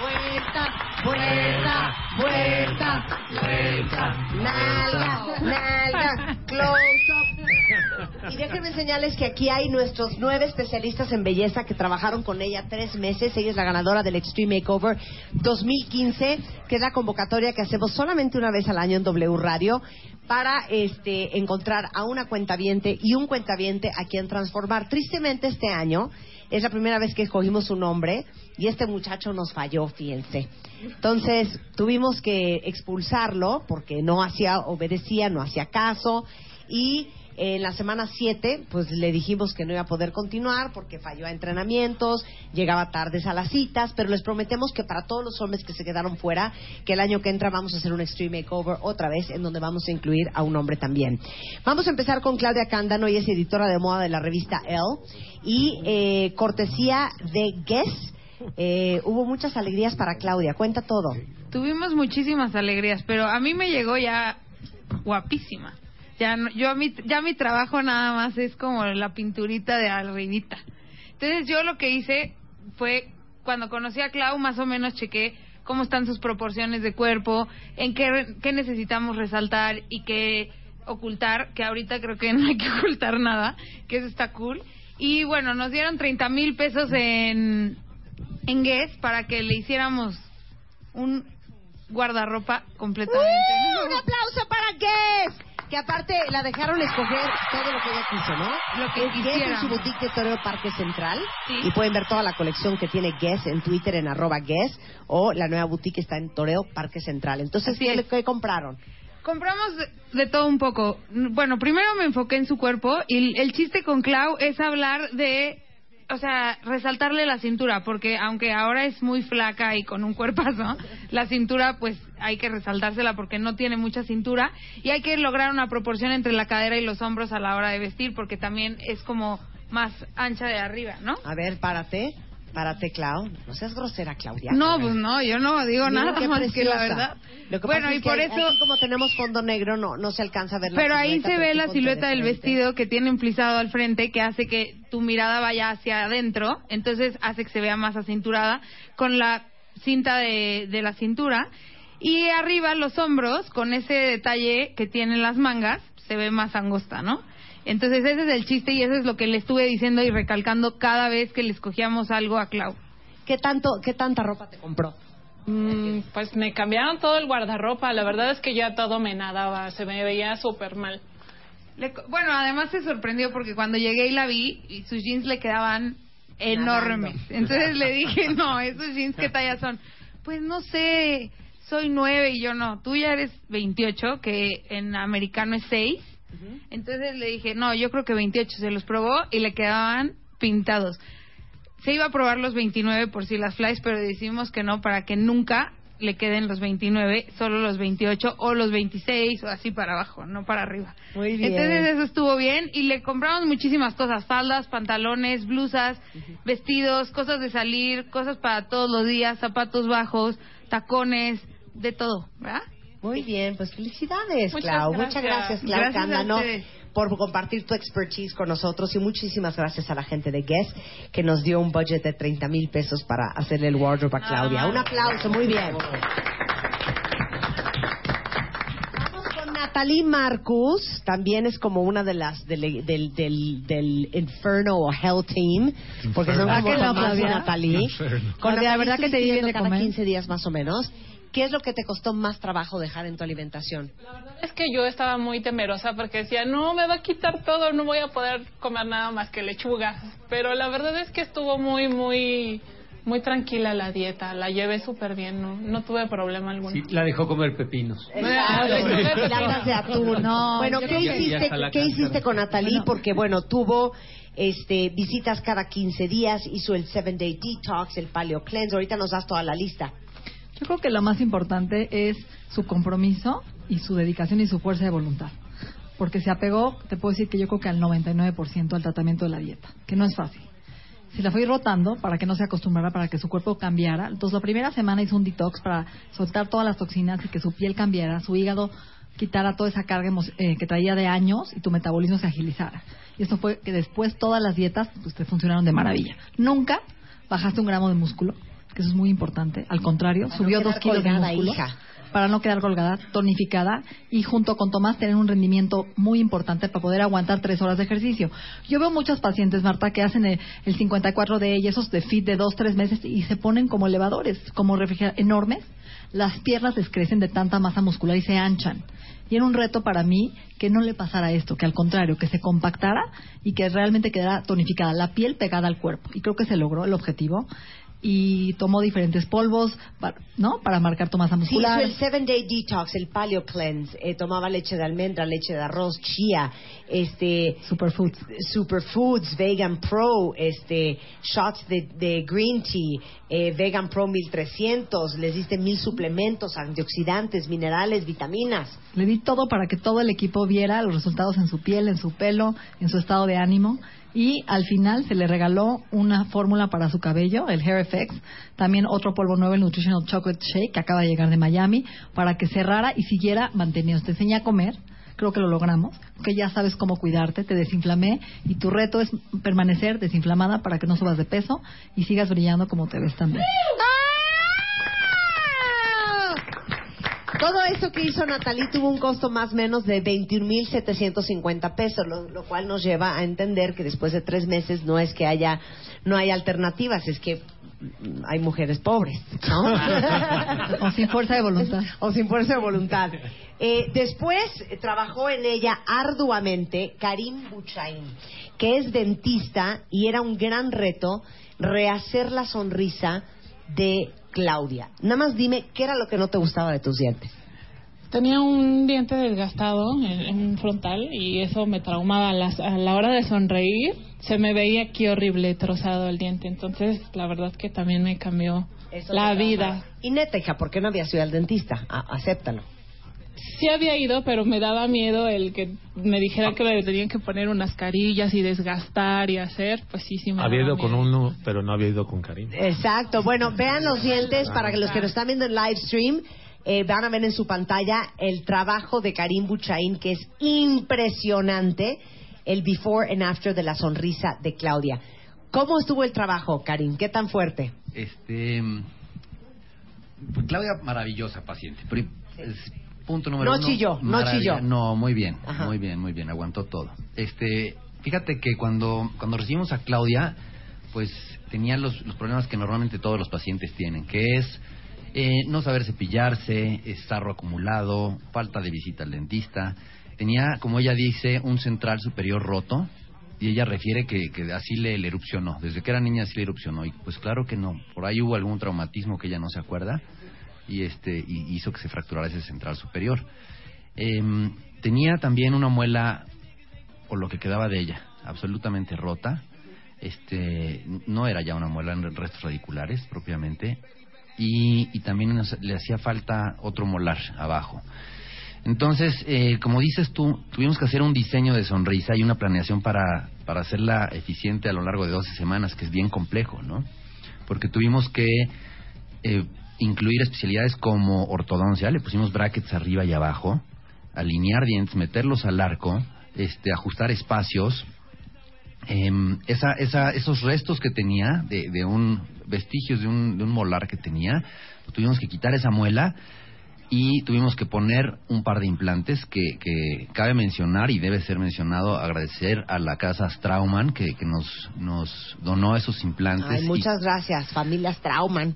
Vuelta, vuelta, vuelta, vuelta, nalga, nalga, close up. Y déjenme enseñarles que aquí hay nuestros nueve especialistas en belleza que trabajaron con ella tres meses. Ella es la ganadora del Extreme Makeover dos mil quince, que es la convocatoria que hacemos solamente una vez al año en W Radio para este, encontrar a una cuentaviente y un cuentaviente a quien transformar. Tristemente este año es la primera vez que escogimos un hombre y este muchacho nos falló, fíjense. Entonces tuvimos que expulsarlo porque no hacía, obedecía, no hacía caso. Y en la semana siete, pues le dijimos que no iba a poder continuar porque falló a entrenamientos, llegaba tardes a las citas, pero les prometemos que para todos los hombres que se quedaron fuera, que el año que entra vamos a hacer un Extreme Makeover otra vez, en donde vamos a incluir a un hombre también. Vamos a empezar con Claudia Cándano, ella es editora de moda de la revista Elle, y eh, cortesía de Guess, eh, hubo muchas alegrías para Claudia. Cuenta todo. Tuvimos muchísimas alegrías, pero a mí me llegó ya guapísima. Ya no, yo mi, ya mi trabajo nada más es como la pinturita de la reinita. Entonces yo lo que hice fue, cuando conocí a Clau, más o menos chequé cómo están sus proporciones de cuerpo, en qué, qué necesitamos resaltar y qué ocultar, que ahorita creo que no hay que ocultar nada, que eso está cool. Y bueno, nos dieron treinta mil pesos en, en Guess para que le hiciéramos un guardarropa completamente. ¡Uh! ¡Un aplauso para Guess! Que aparte la dejaron escoger todo lo que ella quiso, ¿no? Lo que quisiera. Es en su boutique de Toreo Parque Central. Sí. Y pueden ver toda la colección que tiene Guess en Twitter en arroba Guess. O la nueva boutique está en Toreo Parque Central. Entonces, ¿qué, le, ¿qué compraron? Compramos de, de todo un poco. Bueno, primero me enfoqué en su cuerpo. Y el chiste con Clau es hablar de... O sea, resaltarle la cintura, porque aunque ahora es muy flaca y con un cuerpazo, la cintura pues hay que resaltársela porque no tiene mucha cintura y hay que lograr una proporción entre la cadera y los hombros a la hora de vestir porque también es como más ancha de arriba, ¿no? A ver, párate, párate, Clau. No seas grosera, Claudia. No, pues no, yo no digo nada más que la verdad. Lo que bueno, pasa y es por que eso... Así como tenemos fondo negro, no, no se alcanza a ver la pero silueta. Pero ahí se ve la silueta del vestido que tiene un plisado al frente que hace que tu mirada vaya hacia adentro, entonces hace que se vea más acinturada con la cinta de, de la cintura. Y arriba los hombros, con ese detalle que tienen las mangas, se ve más angosta, ¿no? Entonces ese es el chiste y eso es lo que le estuve diciendo y recalcando cada vez que le escogíamos algo a Clau. ¿Qué tanto, qué tanta ropa te compró? Mm, pues me cambiaron todo el guardarropa. La verdad es que ya todo me nadaba, se me veía súper mal. Le, bueno, además se sorprendió porque cuando llegué y la vi, y sus jeans le quedaban enormes. Nadando. Entonces le dije, no, esos jeans, ¿qué talla son? Pues no sé, soy nueve y yo no. Tú ya eres veintiocho, que en americano es seis. Entonces le dije, no, yo creo que veintiocho. Se los probó y le quedaban pintados. Se iba a probar los veintinueve por si las flies, pero decimos que no, para que nunca le queden los veintinueve, solo los veintiocho o los veintiséis o así para abajo, no para arriba. Muy bien. Entonces eso estuvo bien y le compramos muchísimas cosas, faldas, pantalones, blusas, uh-huh. vestidos, cosas de salir, cosas para todos los días, zapatos bajos, tacones, de todo, ¿verdad? Muy bien, pues felicidades, muchas Clau. Gracias. Muchas gracias, Clau gracias Cándano, por compartir tu expertise con nosotros. Y muchísimas gracias a la gente de Guess, que nos dio un budget de treinta mil pesos para hacerle el wardrobe a Claudia. Ah, un aplauso, muy bien. Natalie Marcus también es como una de las del, del, del, del Inferno o Hell Team, porque Inferno. Son como Tomás y Natalie. Con la verdad que te viene cada comer. quince días más o menos. ¿Qué es lo que te costó más trabajo dejar en tu alimentación? La verdad es que yo estaba muy temerosa porque decía, no, me va a quitar todo, no voy a poder comer nada más que lechuga. Pero la verdad es que estuvo muy, muy... muy tranquila la dieta, la llevé súper bien, no, no tuve problema alguno. Sí, la dejó comer pepinos. Latas de atún. No, bueno, ¿qué hiciste, ¿qué hiciste con Natalí? Porque, bueno, tuvo este visitas cada quince días, hizo el seven day detox, el paleo cleanse. Ahorita nos das toda la lista. Yo creo que lo más importante es su compromiso y su dedicación y su fuerza de voluntad. Porque se apegó, te puedo decir que yo creo que al noventa y nueve por ciento al tratamiento de la dieta, que no es fácil. Si la fui rotando para que no se acostumbrara, para que su cuerpo cambiara. Entonces, la primera semana hizo un detox para soltar todas las toxinas y que su piel cambiara, su hígado quitara toda esa carga eh, que traía de años y tu metabolismo se agilizara. Y esto fue que después todas las dietas pues, te funcionaron de maravilla. Nunca bajaste un gramo de músculo, que eso es muy importante. Al contrario, para subió no dos kilos colgada, de músculo hija. Para no quedar colgada, tonificada y junto con Tomás tener un rendimiento muy importante para poder aguantar tres horas de ejercicio. Yo veo muchos pacientes, Marta, que hacen el, el cincuenta y cuatro de ellos, esos de fit de dos, tres meses y se ponen como elevadores, como refrigeradores enormes. Las piernas les crecen de tanta masa muscular y se anchan. Y era un reto para mí que no le pasara esto, que al contrario, que se compactara y que realmente quedara tonificada, la piel pegada al cuerpo. Y creo que se logró el objetivo. Y tomó diferentes polvos, para, ¿no? Para marcar tu masa muscular. Sí, el seven day detox, el paleo cleanse. Eh, tomaba leche de almendra, leche de arroz, chía, este... Superfoods. Superfoods, Vegan Pro, este... Shots de, de green tea, eh, Vegan Pro mil trescientos. Les diste mil suplementos, antioxidantes, minerales, vitaminas. Le di todo para que todo el equipo viera los resultados en su piel, en su pelo, en su estado de ánimo. Y al final se le regaló una fórmula para su cabello, el Hair Effects. También otro polvo nuevo, el Nutritional Chocolate Shake, que acaba de llegar de Miami, para que cerrara y siguiera manteniendo. Te enseñé a comer, creo que lo logramos, que ya sabes cómo cuidarte, te desinflamé. Y tu reto es permanecer desinflamada para que no subas de peso y sigas brillando como te ves también. Todo eso que hizo Natalí tuvo un costo más o menos de veintiún mil setecientos cincuenta pesos, lo, lo cual nos lleva a entender que después de tres meses no es que haya, no hay alternativas, es que hay mujeres pobres, ¿no? O sin fuerza de voluntad. O sin fuerza de voluntad. Eh, después trabajó en ella arduamente Karim Buchaín, que es dentista y era un gran reto rehacer la sonrisa de Claudia. Nada más dime, ¿qué era lo que no te gustaba de tus dientes? Tenía un diente desgastado en, en frontal y eso me traumaba. A la, a la hora de sonreír se me veía aquí horrible, trozado el diente. Entonces, la verdad que también me cambió eso la vida. Y neta, hija, ¿por qué no habías ido al dentista? A, acéptalo. Sí había ido, pero me daba miedo el que me dijera que me tenían que poner unas carillas y desgastar y hacer, pues sí, sí me había ido miedo. Con uno, pero no había ido con Karim. Exacto. Bueno, vean los dientes para que los que nos están viendo en live stream eh, van a ver en su pantalla el trabajo de Karim Buchaín, que es impresionante, el before and after de la sonrisa de Claudia. ¿Cómo estuvo el trabajo, Karim? ¿Qué tan fuerte? Este, Claudia, maravillosa paciente. Pero es... Punto número no uno. Chilló, no chilló. No, muy bien, Ajá. muy bien, muy bien, aguantó todo. Este, fíjate que cuando cuando recibimos a Claudia, pues tenía los, los problemas que normalmente todos los pacientes tienen, que es eh, no saber cepillarse, sarro acumulado, falta de visita al dentista. Tenía, como ella dice, un central superior roto y ella refiere que, que así le, le erupcionó. Desde que era niña así le erupcionó y pues claro que no. Por ahí hubo algún traumatismo que ella no se acuerda. Y este y hizo que se fracturara ese central superior. Eh, tenía también una muela, o lo que quedaba de ella, absolutamente rota. Este no era ya una muela en restos radiculares propiamente. Y, y también nos, le hacía falta otro molar abajo. Entonces, eh, como dices tú, tuvimos que hacer un diseño de sonrisa y una planeación para, para hacerla eficiente a lo largo de doce semanas, que es bien complejo, ¿no? Porque tuvimos que... Eh, incluir especialidades como ortodoncia, le pusimos brackets arriba y abajo, alinear dientes, meterlos al arco, este, ajustar espacios. Eh, esa, esa, esos restos que tenía de, de un vestigios de un, de un molar que tenía, tuvimos que quitar esa muela y tuvimos que poner un par de implantes que, que cabe mencionar y debe ser mencionado, agradecer a la casa Strauman que, que nos, nos donó esos implantes. Ay, muchas y... gracias, familia Strauman.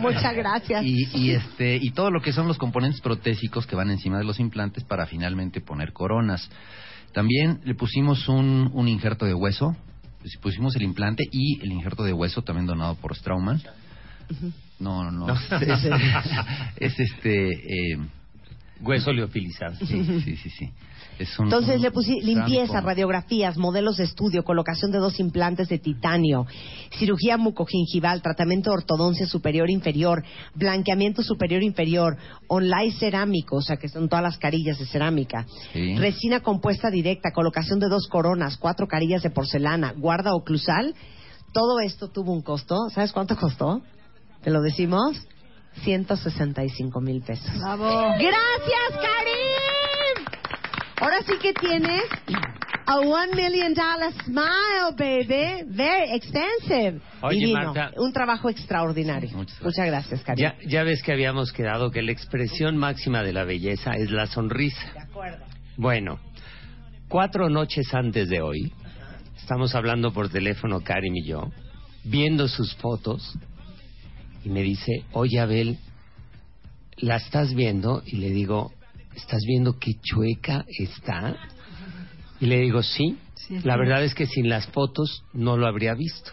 Muchas gracias. Y, y este y todo lo que son los componentes protésicos que van encima de los implantes para finalmente poner coronas. También le pusimos un, un injerto de hueso, pusimos el implante y el injerto de hueso también donado por Strauman. Uh-huh. No, no, no. Es, es, es este... Eh, hueso liofilizado. Sí, sí, sí, sí. Es un, entonces un, le puse limpieza, trampo, radiografías, modelos de estudio, colocación de dos implantes de titanio, cirugía mucogingival, tratamiento de ortodoncia superior inferior, blanqueamiento superior inferior, online cerámico, o sea que son todas las carillas de cerámica, sí, resina compuesta directa, colocación de dos coronas, cuatro carillas de porcelana, guarda oclusal. Todo esto tuvo un costo. ¿Sabes cuánto costó? ¿Te lo decimos? ciento sesenta y cinco mil pesos. ¡Bravo! ¡Gracias, Karim! Ahora sí que tienes a one million dollar smile, baby. Very expensive. Oye, divino. Marta, un trabajo extraordinario. Muchas gracias, Muchas gracias Karim. Ya, ya ves que habíamos quedado que la expresión máxima de la belleza es la sonrisa. De acuerdo. Bueno, cuatro noches antes de hoy, estamos hablando por teléfono Karim y yo, viendo sus fotos. Y me dice, oye Abel, ¿la estás viendo? Y le digo, ¿estás viendo qué chueca está? Y le digo, sí, sí, la verdad es que sin las fotos no lo habría visto.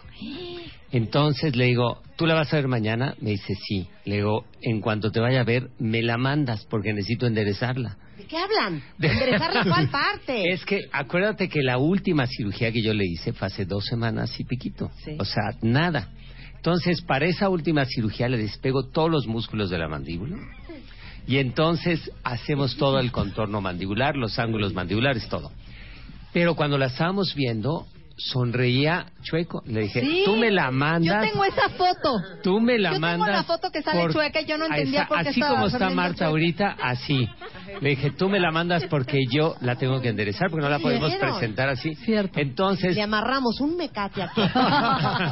Entonces le digo, ¿tú la vas a ver mañana? Me dice, sí. Le digo, en cuanto te vaya a ver, me la mandas porque necesito enderezarla. ¿De qué hablan? ¿De enderezarla cuál parte? Es que acuérdate que la última cirugía que yo le hice fue hace dos semanas y piquito. Sí. O sea, nada. Entonces, para esa última cirugía le despego todos los músculos de la mandíbula y entonces hacemos todo el contorno mandibular, los ángulos mandibulares, todo. Pero cuando la estábamos viendo, sonreía chueco. Le dije, sí, tú me la mandas. Yo tengo esa foto. Tú me la yo mandas. Yo tengo la foto que sale por... chueca y yo no entendía esa, por qué así estaba como está Marta chueca ahorita, así. Le dije, tú me la mandas porque yo la tengo que enderezar, porque no la podemos presentar así. Cierto. Entonces le amarramos un mecate aquí.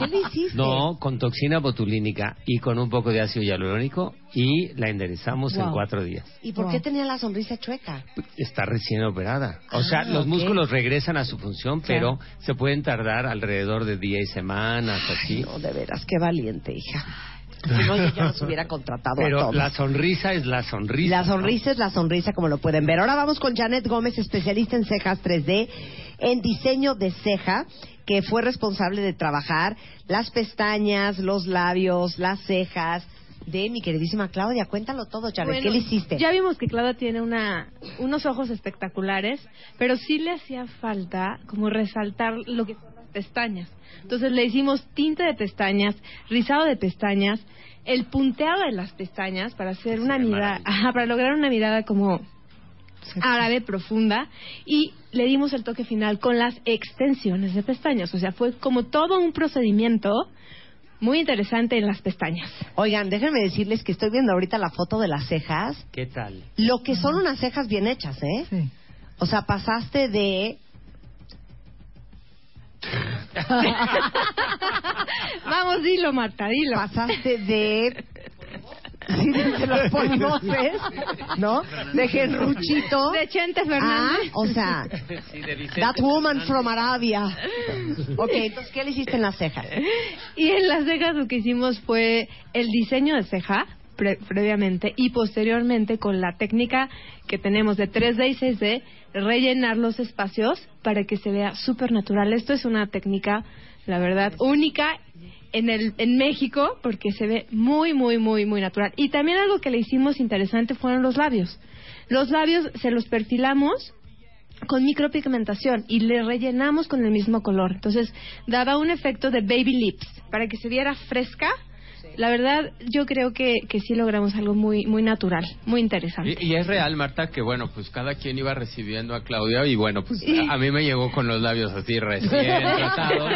¿Qué le hiciste? No, con toxina botulínica y con un poco de ácido hialurónico y la enderezamos, wow, en cuatro días. ¿Y por, wow, qué tenía la sonrisa chueca? Está recién operada. O sea, ah, los, okay, músculos regresan a su función, pero, claro, se pueden tardar alrededor de diez semanas, así. Ay, no, de veras, qué valiente, hija. Si no, yo ya nos hubiera contratado. Pero a todos. La sonrisa es la sonrisa. La sonrisa, ¿no?, es la sonrisa, como lo pueden ver. Ahora vamos con Janet Gómez, especialista en cejas tres D, en diseño de ceja, que fue responsable de trabajar las pestañas, los labios, las cejas de mi queridísima Claudia. Cuéntalo todo, Janet. Bueno, ¿qué le hiciste? Ya vimos que Claudia tiene una, unos ojos espectaculares, pero sí le hacía falta como resaltar lo que son las pestañas. Entonces le hicimos tinte de pestañas, rizado de pestañas, el punteado de las pestañas para hacer una mirada, ajá, para lograr una mirada como árabe profunda, y le dimos el toque final con las extensiones de pestañas. O sea, fue como todo un procedimiento muy interesante en las pestañas. Oigan, déjenme decirles que estoy viendo ahorita la foto de las cejas. ¿Qué tal? Lo que son unas cejas bien hechas, ¿eh? Sí. O sea, pasaste de... Vamos, dilo, Marta, dilo. Pasaste de... Sí, de los polvoses, ¿no? De Genruchito. De Chente Fernández. Ah, o sea, sí, de that woman Fernández from Arabia. Ok, entonces, ¿qué le hiciste en las cejas? Y en las cejas lo que hicimos fue el diseño de ceja, pre- previamente, y posteriormente con la técnica que tenemos de tres D y seis D, rellenar los espacios para que se vea súper natural. Esto es una técnica, la verdad, única en el en México, porque se ve muy, muy, muy, muy natural. Y también algo que le hicimos interesante fueron los labios. Los labios se los perfilamos con micropigmentación y le rellenamos con el mismo color. Entonces, daba un efecto de baby lips, para que se viera fresca, sí, la verdad, yo creo que, que sí logramos algo muy muy natural, muy interesante. Y, y es real, Marta, que bueno, pues cada quien iba recibiendo a Claudia y bueno, pues y... a mí me llegó con los labios así recién tratados.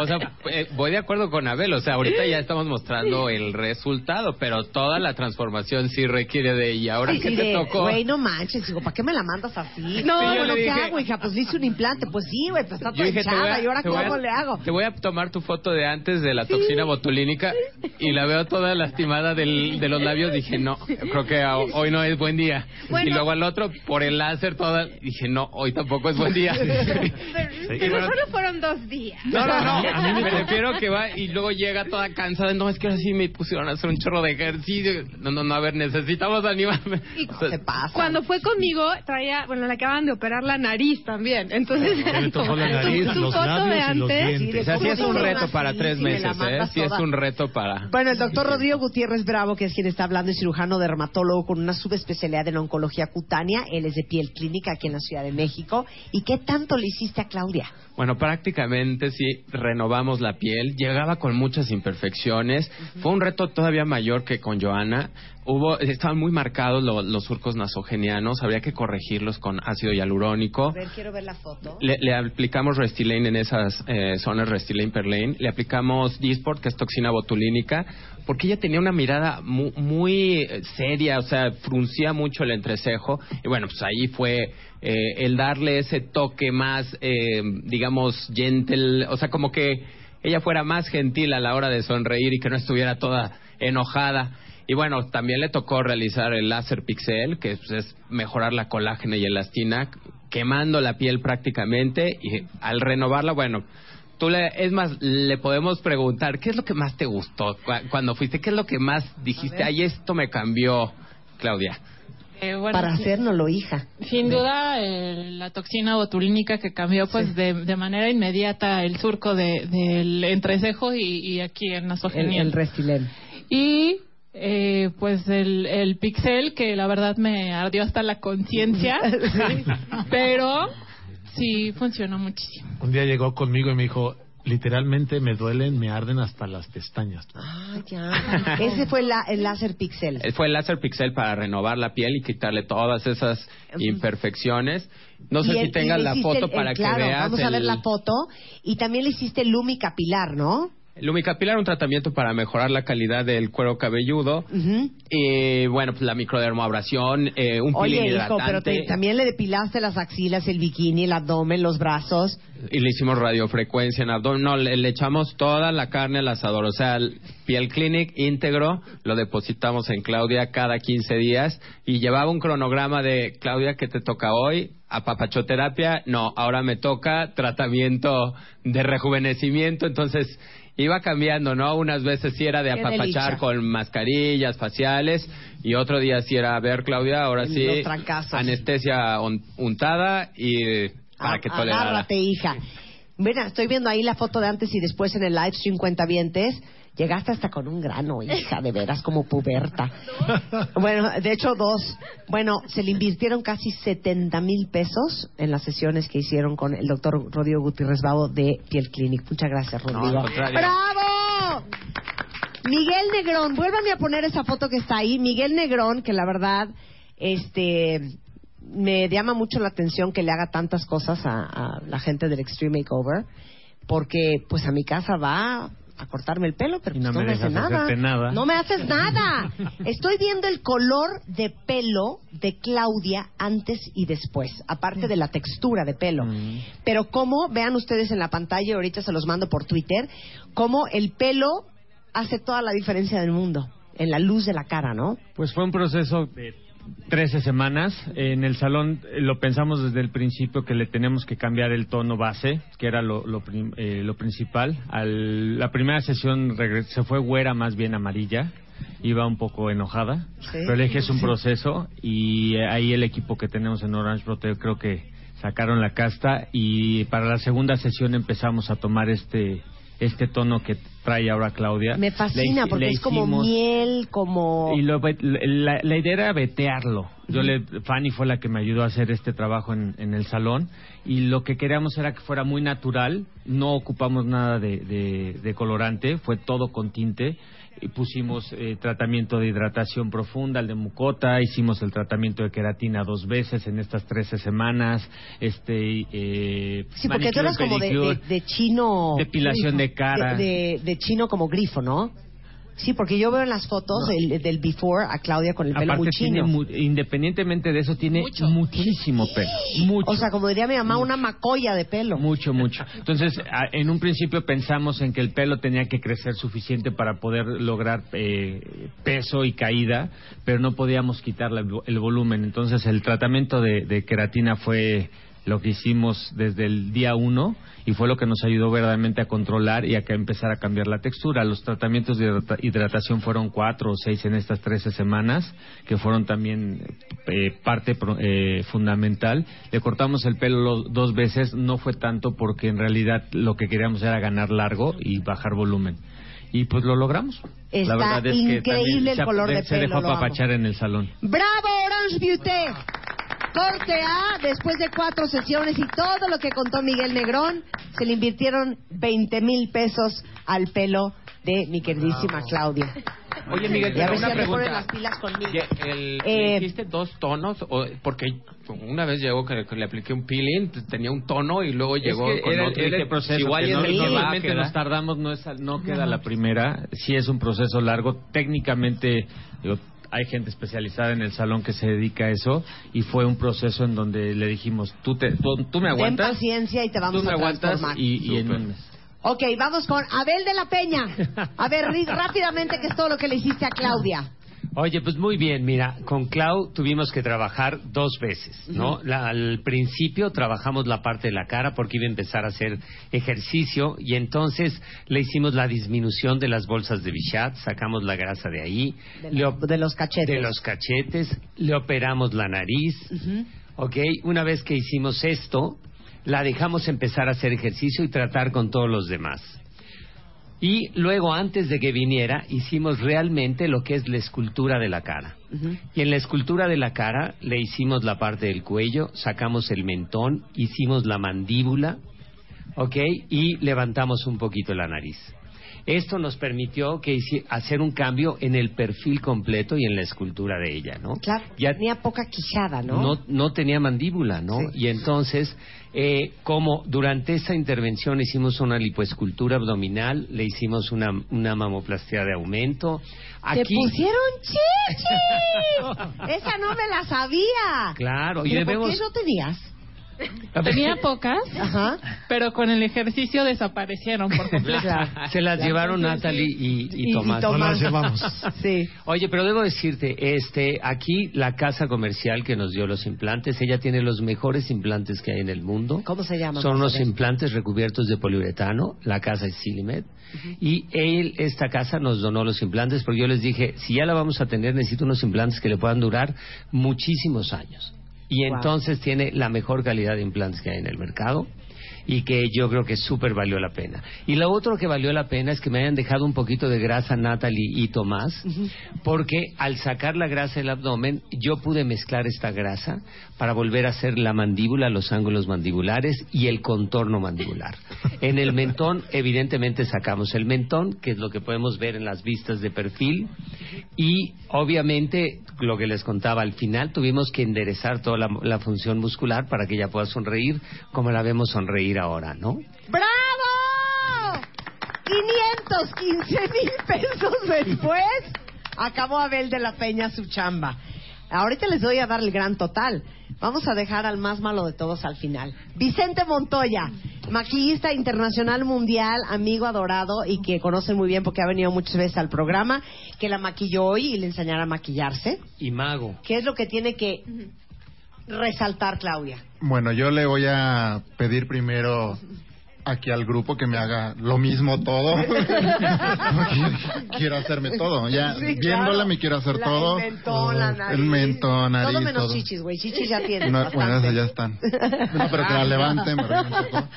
O sea, eh, voy de acuerdo con Abel, o sea, ahorita ya estamos mostrando el resultado, pero toda la transformación sí requiere de ella. Ahora sí, que te tocó... Güey, no manches, digo, ¿para qué me la mandas así? No, no, bueno, dije... ¿qué hago, hija? Pues le hice un implante, pues sí, güey, pues está toda hinchada, ¿y ahora cómo a, le hago? Te voy a tomar tu foto de antes de la toxina botulínica y la veo toda lastimada del, de los labios, dije, no, creo que hoy no es buen día. Bueno, y luego al otro, por el láser toda, dije, no, hoy tampoco es buen día. Pero, sí, pero bueno, solo fueron dos días. No, no, no, a mí me refiero que va y luego llega toda cansada, no, es que así me pusieron a hacer un chorro de ejercicio. No, no, no, a ver, necesitamos animarme. Y o sea, se pasa. Cuando fue conmigo, traía, bueno, le acababan de operar la nariz también, entonces... Como, la nariz, su, los su foto de antes. Sí, o sea, sí es un reto para tres meses, ¿eh? Sí es un reto para... Bueno, el doctor Rodrigo Gutiérrez Bravo, que es quien está hablando, es cirujano dermatólogo con una subespecialidad en oncología cutánea. Él es de Piel Clinic aquí en la Ciudad de México. ¿Y qué tanto le hiciste a Claudia? Bueno, prácticamente sí renovamos la piel. Llegaba con muchas imperfecciones. Uh-huh. Fue un reto todavía mayor que con Joana. Hubo, estaban muy marcados lo, los surcos nasogenianos, habría que corregirlos con ácido hialurónico. A ver, quiero ver la foto. Le, le aplicamos Restylane en esas eh, zonas, Restylane Perlane. Le aplicamos Dysport, que es toxina botulínica, porque ella tenía una mirada muy, muy seria, o sea, fruncía mucho el entrecejo. Y bueno, pues ahí fue eh, el darle ese toque más, eh, digamos, gentle, o sea, como que ella fuera más gentil a la hora de sonreír y que no estuviera toda enojada. Y bueno, también le tocó realizar el láser pixel, que es mejorar la colágena y elastina, quemando la piel prácticamente, y al renovarla, bueno, tú le, es más, le podemos preguntar, ¿qué es lo que más te gustó cuando fuiste? ¿Qué es lo que más dijiste? Ay, esto me cambió, Claudia. Eh, bueno, para hacérnoslo, hija. Sin duda, eh, la toxina botulínica que cambió pues sí. de, de manera inmediata el surco de, del entrecejo y, y aquí en nasogenial. El, el Restylane. Y... Eh, pues el, el pixel, que la verdad me ardió hasta la conciencia, sí. Pero sí funcionó muchísimo. Un día llegó conmigo y me dijo, literalmente me duelen, me arden hasta las pestañas. Ah, ya. Ese fue la, el láser pixel. Fue el láser pixel para renovar la piel y quitarle todas esas imperfecciones. No sé el, si tengas la foto el, para el, que claro, veas. Vamos el... a ver la foto. Y también le hiciste Lumi Capilar, ¿no? Lumicapilar, un tratamiento para mejorar la calidad del cuero cabelludo. Uh-huh. Y bueno, pues la microdermoabrasión, eh, un peeling hidratante. Oye, hijo, pero te, también le depilaste las axilas, el bikini, el abdomen, los brazos. Y le hicimos radiofrecuencia en abdomen. No, le, le echamos toda la carne al asador. O sea, el Piel Clinic íntegro lo depositamos en Claudia cada quince días. Y llevaba un cronograma de, Claudia, ¿qué te toca hoy? A papachoterapia, no, ahora me toca tratamiento de rejuvenecimiento, entonces iba cambiando, ¿no? Unas veces sí era de apapachar con mascarillas faciales y otro día sí era, a ver, Claudia, ahora sí, anestesia untada y para a, que tolerara. Agárrate, hija. Mira, estoy viendo ahí la foto de antes y después en el live stream Cuentavientes. Llegaste hasta con un grano, hija, de veras, como puberta. Bueno, de hecho, dos. Bueno, se le invirtieron casi setenta mil pesos en las sesiones que hicieron con el doctor Rodrigo Gutiérrez Bravo de Piel Clinic. Muchas gracias, Rodrigo. No, ¡bravo! Miguel Negrón, vuélvame a poner esa foto que está ahí. Miguel Negrón, que la verdad, este... me llama mucho la atención que le haga tantas cosas a, a la gente del Extreme Makeover, porque pues a mi casa va a cortarme el pelo, pero no, pues, me no me hace nada. nada. No me haces nada. Estoy viendo el color de pelo de Claudia antes y después, aparte de la textura de pelo. Mm. Pero cómo, vean ustedes en la pantalla, ahorita se los mando por Twitter, cómo el pelo hace toda la diferencia del mundo, en la luz de la cara, ¿no? Pues fue un proceso de trece semanas. En el salón lo pensamos desde el principio que le tenemos que cambiar el tono base, que era lo, lo, eh, lo principal. Al, la primera sesión regres, se fue güera, más bien amarilla. Iba un poco enojada, sí, pero le dije, es un sí. proceso. Y ahí el equipo que tenemos en Orange Beauty creo que sacaron la casta. Y para la segunda sesión empezamos a tomar este... este tono que trae ahora Claudia. Me fascina le, porque le es hicimos, como miel, como... Y lo, la, la idea era vetearlo. Yo le, Fanny fue la que me ayudó a hacer este trabajo en, en el salón. Y lo que queríamos era que fuera muy natural. No ocupamos nada de, de, de colorante. Fue todo con tinte. pusimos eh, tratamiento de hidratación profunda, el de mucota, hicimos el tratamiento de queratina dos veces en estas trece semanas, este eh, sí, porque tú eres como de, de, de chino, depilación de cara, de, de, de chino como grifo, ¿no? Sí, porque yo veo en las fotos no. el, del before a Claudia con el pelo muy chino. Mu- independientemente de eso, tiene mucho. muchísimo pelo. Mucho. O sea, como diría mi mamá, mucho. una macolla de pelo. Mucho, mucho. Entonces, a, en un principio pensamos en que el pelo tenía que crecer suficiente para poder lograr eh, peso y caída, pero no podíamos quitar la, el volumen. Entonces, el tratamiento de, de queratina fue lo que hicimos desde el día uno y fue lo que nos ayudó verdaderamente a controlar y a que empezar a cambiar la textura. Los tratamientos de hidratación fueron cuatro o seis en estas trece semanas, que fueron también eh, parte eh, fundamental. Le cortamos el pelo dos veces, no fue tanto porque en realidad lo que queríamos era ganar largo y bajar volumen. Y pues lo logramos. Está la verdad es increíble que también el se, color de se pelo, dejó apapachar en el salón. ¡Bravo, Orange Beauty! Corte A, después de cuatro sesiones y todo lo que contó Miguel Negrón, se le invirtieron veinte mil pesos al pelo de mi queridísima wow. Claudia. Oye, Miguel, te una pregunta. Las pilas conmigo. El, el, eh, ¿Hiciste dos tonos? O, porque una vez llegó que, que le apliqué un peeling, tenía un tono y luego llegó con era, otro. Era el, el proceso. Igual que no, sí. Normalmente nos tardamos, no, es, no queda no. la primera. Sí es un proceso largo. Técnicamente, digo, hay gente especializada en el salón que se dedica a eso y fue un proceso en donde le dijimos, tú, te, tú, tú me aguantas. Ten paciencia y te vamos a transformar. Tú me aguantas y, y en un mes. Ok, vamos con Abel de la Peña. A ver, Rick, rápidamente, ¿qué es todo lo que le hiciste a Claudia? Oye, pues muy bien, mira, con Clau tuvimos que trabajar dos veces, ¿no? La, al principio trabajamos la parte de la cara porque iba a empezar a hacer ejercicio y entonces le hicimos la disminución de las bolsas de Bichat, sacamos la grasa de ahí. De, lo, le, de los cachetes. De los cachetes, le operamos la nariz, uh-huh. ¿ok? Una vez que hicimos esto, la dejamos empezar a hacer ejercicio y tratar con todos los demás. Y luego, antes de que viniera, hicimos realmente lo que es la escultura de la cara. Uh-huh. Y en la escultura de la cara le hicimos la parte del cuello, sacamos el mentón, hicimos la mandíbula, ¿ok? Y levantamos un poquito la nariz. Esto nos permitió que hice, hacer un cambio en el perfil completo y en la escultura de ella, ¿no? Claro, ya tenía poca quijada, ¿no? No, no tenía mandíbula, ¿no? Sí. Y entonces, eh, como durante esa intervención hicimos una lipoescultura abdominal, le hicimos una, una mamoplastia de aumento. Aquí... ¡Te pusieron chichis! ¡Esa no me la sabía! Claro. ¿Pero y debemos... por qué no tenías? Tenía pocas, ajá, pero con el ejercicio desaparecieron por completo. La, se las la llevaron Natalie y, y, y Tomás. Y Tomás. No las llevamos. Sí. Oye, pero debo decirte, este, aquí la casa comercial que nos dio los implantes, ella tiene los mejores implantes que hay en el mundo. ¿Cómo se llama? Son unos implantes recubiertos de poliuretano. La casa es Silimed. Uh-huh. Y él, esta casa nos donó los implantes porque yo les dije, si ya la vamos a tener, necesito unos implantes que le puedan durar muchísimos años. Y entonces wow. tiene la mejor calidad de implantes que hay en el mercado y que yo creo que súper valió la pena. Y lo otro que valió la pena es que me hayan dejado un poquito de grasa Natalie y Tomás, uh-huh. porque al sacar la grasa del abdomen yo pude mezclar esta grasa para volver a hacer la mandíbula, los ángulos mandibulares y el contorno mandibular. En el mentón, evidentemente sacamos el mentón, que es lo que podemos ver en las vistas de perfil, y obviamente, lo que les contaba al final, tuvimos que enderezar toda la, la función muscular para que ella pueda sonreír como la vemos sonreír ahora, ¿no? ¡Bravo! quinientos quince mil pesos después acabó Abel de la Peña su chamba. Ahorita les voy a dar el gran total. Vamos a dejar al más malo de todos al final. Vicente Montoya, maquillista internacional mundial, amigo adorado y que conocen muy bien porque ha venido muchas veces al programa, que la maquilló hoy y le enseñará a maquillarse. Y mago. ¿Qué es lo que tiene que resaltar, Claudia? Bueno, yo le voy a pedir primero aquí al grupo que me haga lo mismo todo. Quiero hacerme todo. Ya sí, viéndola me quiero hacer la, todo. El mentón, la nariz. El mentón, nariz. Todo menos todo. Chichis, güey. Chichis ya tienen. No, bueno, esas ya están. No, pero que la levanten. Pero un poco.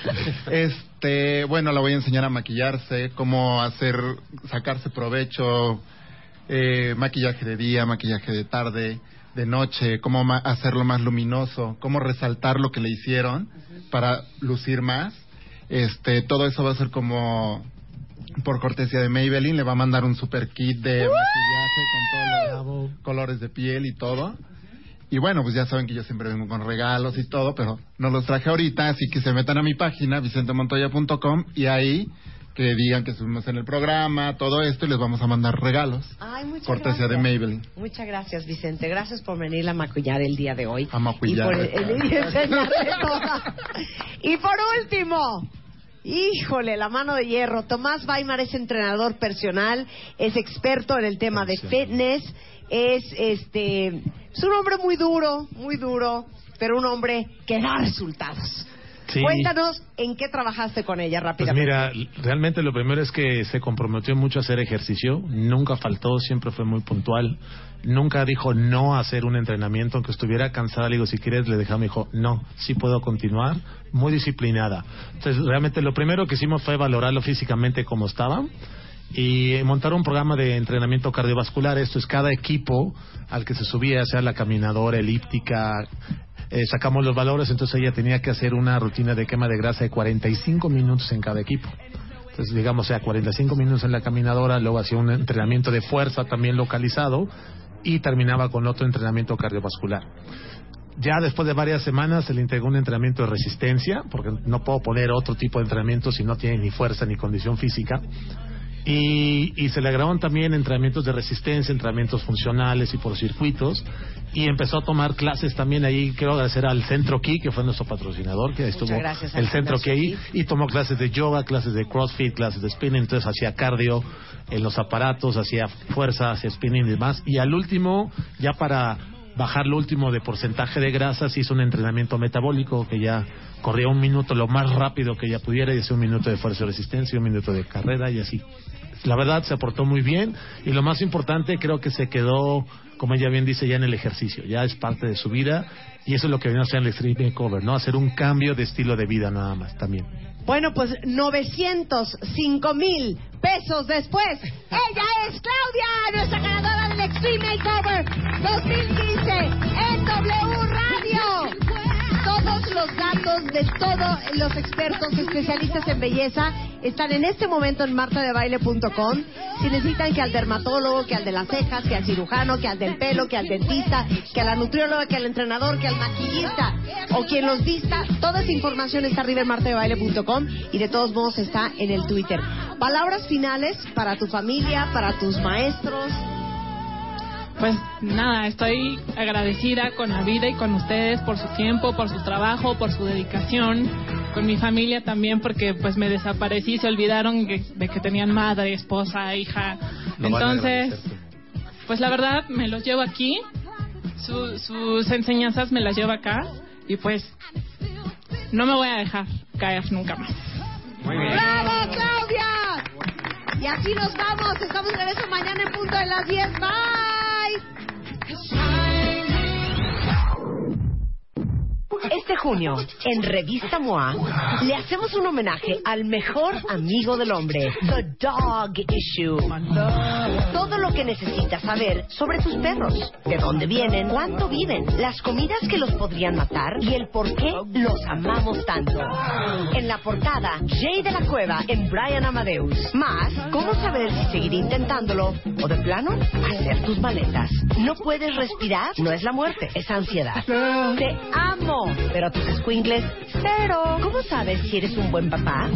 Este, bueno, la voy a enseñar a maquillarse, cómo hacer, sacarse provecho, eh, maquillaje de día, maquillaje de tarde, de noche, cómo ma- hacerlo más luminoso, cómo resaltar lo que le hicieron uh-huh. para lucir más. Este, todo eso va a ser como por cortesía de Maybelline, le va a mandar un super kit de ¡uh! maquillaje con todos los colores de piel y todo. Y bueno, pues ya saben que yo siempre vengo con regalos y todo, pero no los traje ahorita, así que se metan a mi página, vicente montoya punto com, y ahí que digan que estuvimos en el programa, todo esto, y les vamos a mandar regalos. Ay, muchas cortesía gracias. de Maybelline. Muchas gracias, Vicente. Gracias por venir a maquillar el día de hoy. A maquillar. Y por, el, y, y por último... Híjole, la mano de hierro. Tomás Weimar es entrenador personal, es experto en el tema de fitness, es este, es un hombre muy duro, muy duro, pero un hombre que da resultados. Sí. Cuéntanos en qué trabajaste con ella rápidamente. Pues mira, realmente lo primero es que se comprometió mucho a hacer ejercicio, nunca faltó, siempre fue muy puntual, nunca dijo no a hacer un entrenamiento, aunque estuviera cansada, le digo, si quieres le dejamos, me dijo, no, sí puedo continuar, muy disciplinada. Entonces realmente lo primero que hicimos fue valorarlo físicamente como estaba y montar un programa de entrenamiento cardiovascular. Esto es cada equipo al que se subía, sea la caminadora, elíptica... Eh, sacamos los valores, entonces ella tenía que hacer una rutina de quema de grasa de cuarenta y cinco minutos en cada equipo. Entonces, digamos, o sea, cuarenta y cinco minutos en la caminadora, luego hacía un entrenamiento de fuerza también localizado y terminaba con otro entrenamiento cardiovascular. Ya después de varias semanas se le integró un entrenamiento de resistencia, porque no puedo poner otro tipo de entrenamiento si no tiene ni fuerza ni condición física. Y, y se le agregaron también entrenamientos de resistencia, entrenamientos funcionales y por circuitos, y empezó a tomar clases también ahí. Quiero agradecer al Centro Ki, que fue nuestro patrocinador, que estuvo el Centro Ki ahí, y tomó clases de yoga, clases de crossfit, clases de spinning. Entonces hacía cardio en los aparatos, hacía fuerza, hacía spinning y demás, y al último, ya para bajar lo último de porcentaje de grasas, hizo un entrenamiento metabólico que ya corría un minuto lo más rápido que ella pudiera, y hacía un minuto de fuerza y resistencia, un minuto de carrera y así. La verdad se aportó muy bien, y lo más importante, creo que se quedó, como ella bien dice, ya en el ejercicio, ya es parte de su vida, y eso es lo que viene a hacer el Extreme Makeover, ¿no? Hacer un cambio de estilo de vida nada más también. Bueno, pues novecientos cinco mil pesos después, ella es Claudia, nuestra ganadora del Extreme Makeover dos mil quince en W Radio. Todos los datos de todos los expertos especialistas en belleza están en este momento en marta de baile punto com. Si necesitan que al dermatólogo, que al de las cejas, que al cirujano, que al del pelo, que al dentista, que a la nutrióloga, que al entrenador, que al maquillista o quien los vista, toda esa información está arriba en marta de baile punto com, y de todos modos está en el Twitter. Palabras finales para tu familia, para tus maestros. Pues nada, estoy agradecida con la vida y con ustedes por su tiempo, por su trabajo, por su dedicación, con mi familia también, porque pues me desaparecí, se olvidaron de, de que tenían madre, esposa, hija. No. Entonces, pues la verdad me los llevo aquí, su, sus enseñanzas me las llevo acá, y pues no me voy a dejar caer nunca más. Muy bien. ¡Bravo, Claudia! Y aquí nos vamos, estamos de regreso mañana en punto de las diez. ¡Bye! Este junio, en Revista M O A, le hacemos un homenaje al mejor amigo del hombre, The Dog Issue. Todo lo que necesitas saber sobre tus perros, de dónde vienen, cuánto viven, las comidas que los podrían matar y el por qué los amamos tanto. En la portada, Jay de la Cueva en Brian Amadeus. Más, cómo saber si seguir intentándolo o de plano hacer tus maletas. No puedes respirar, no es la muerte, es ansiedad. Te amo, pero tus escuingles, cero. ¿Cómo sabes si eres un buen papá?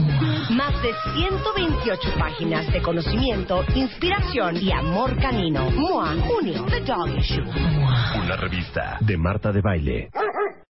Más de ciento veintiocho páginas de conocimiento, inspiración y amor canino. M O A, junio, The Dog Issue. Una revista de Marta de Baile.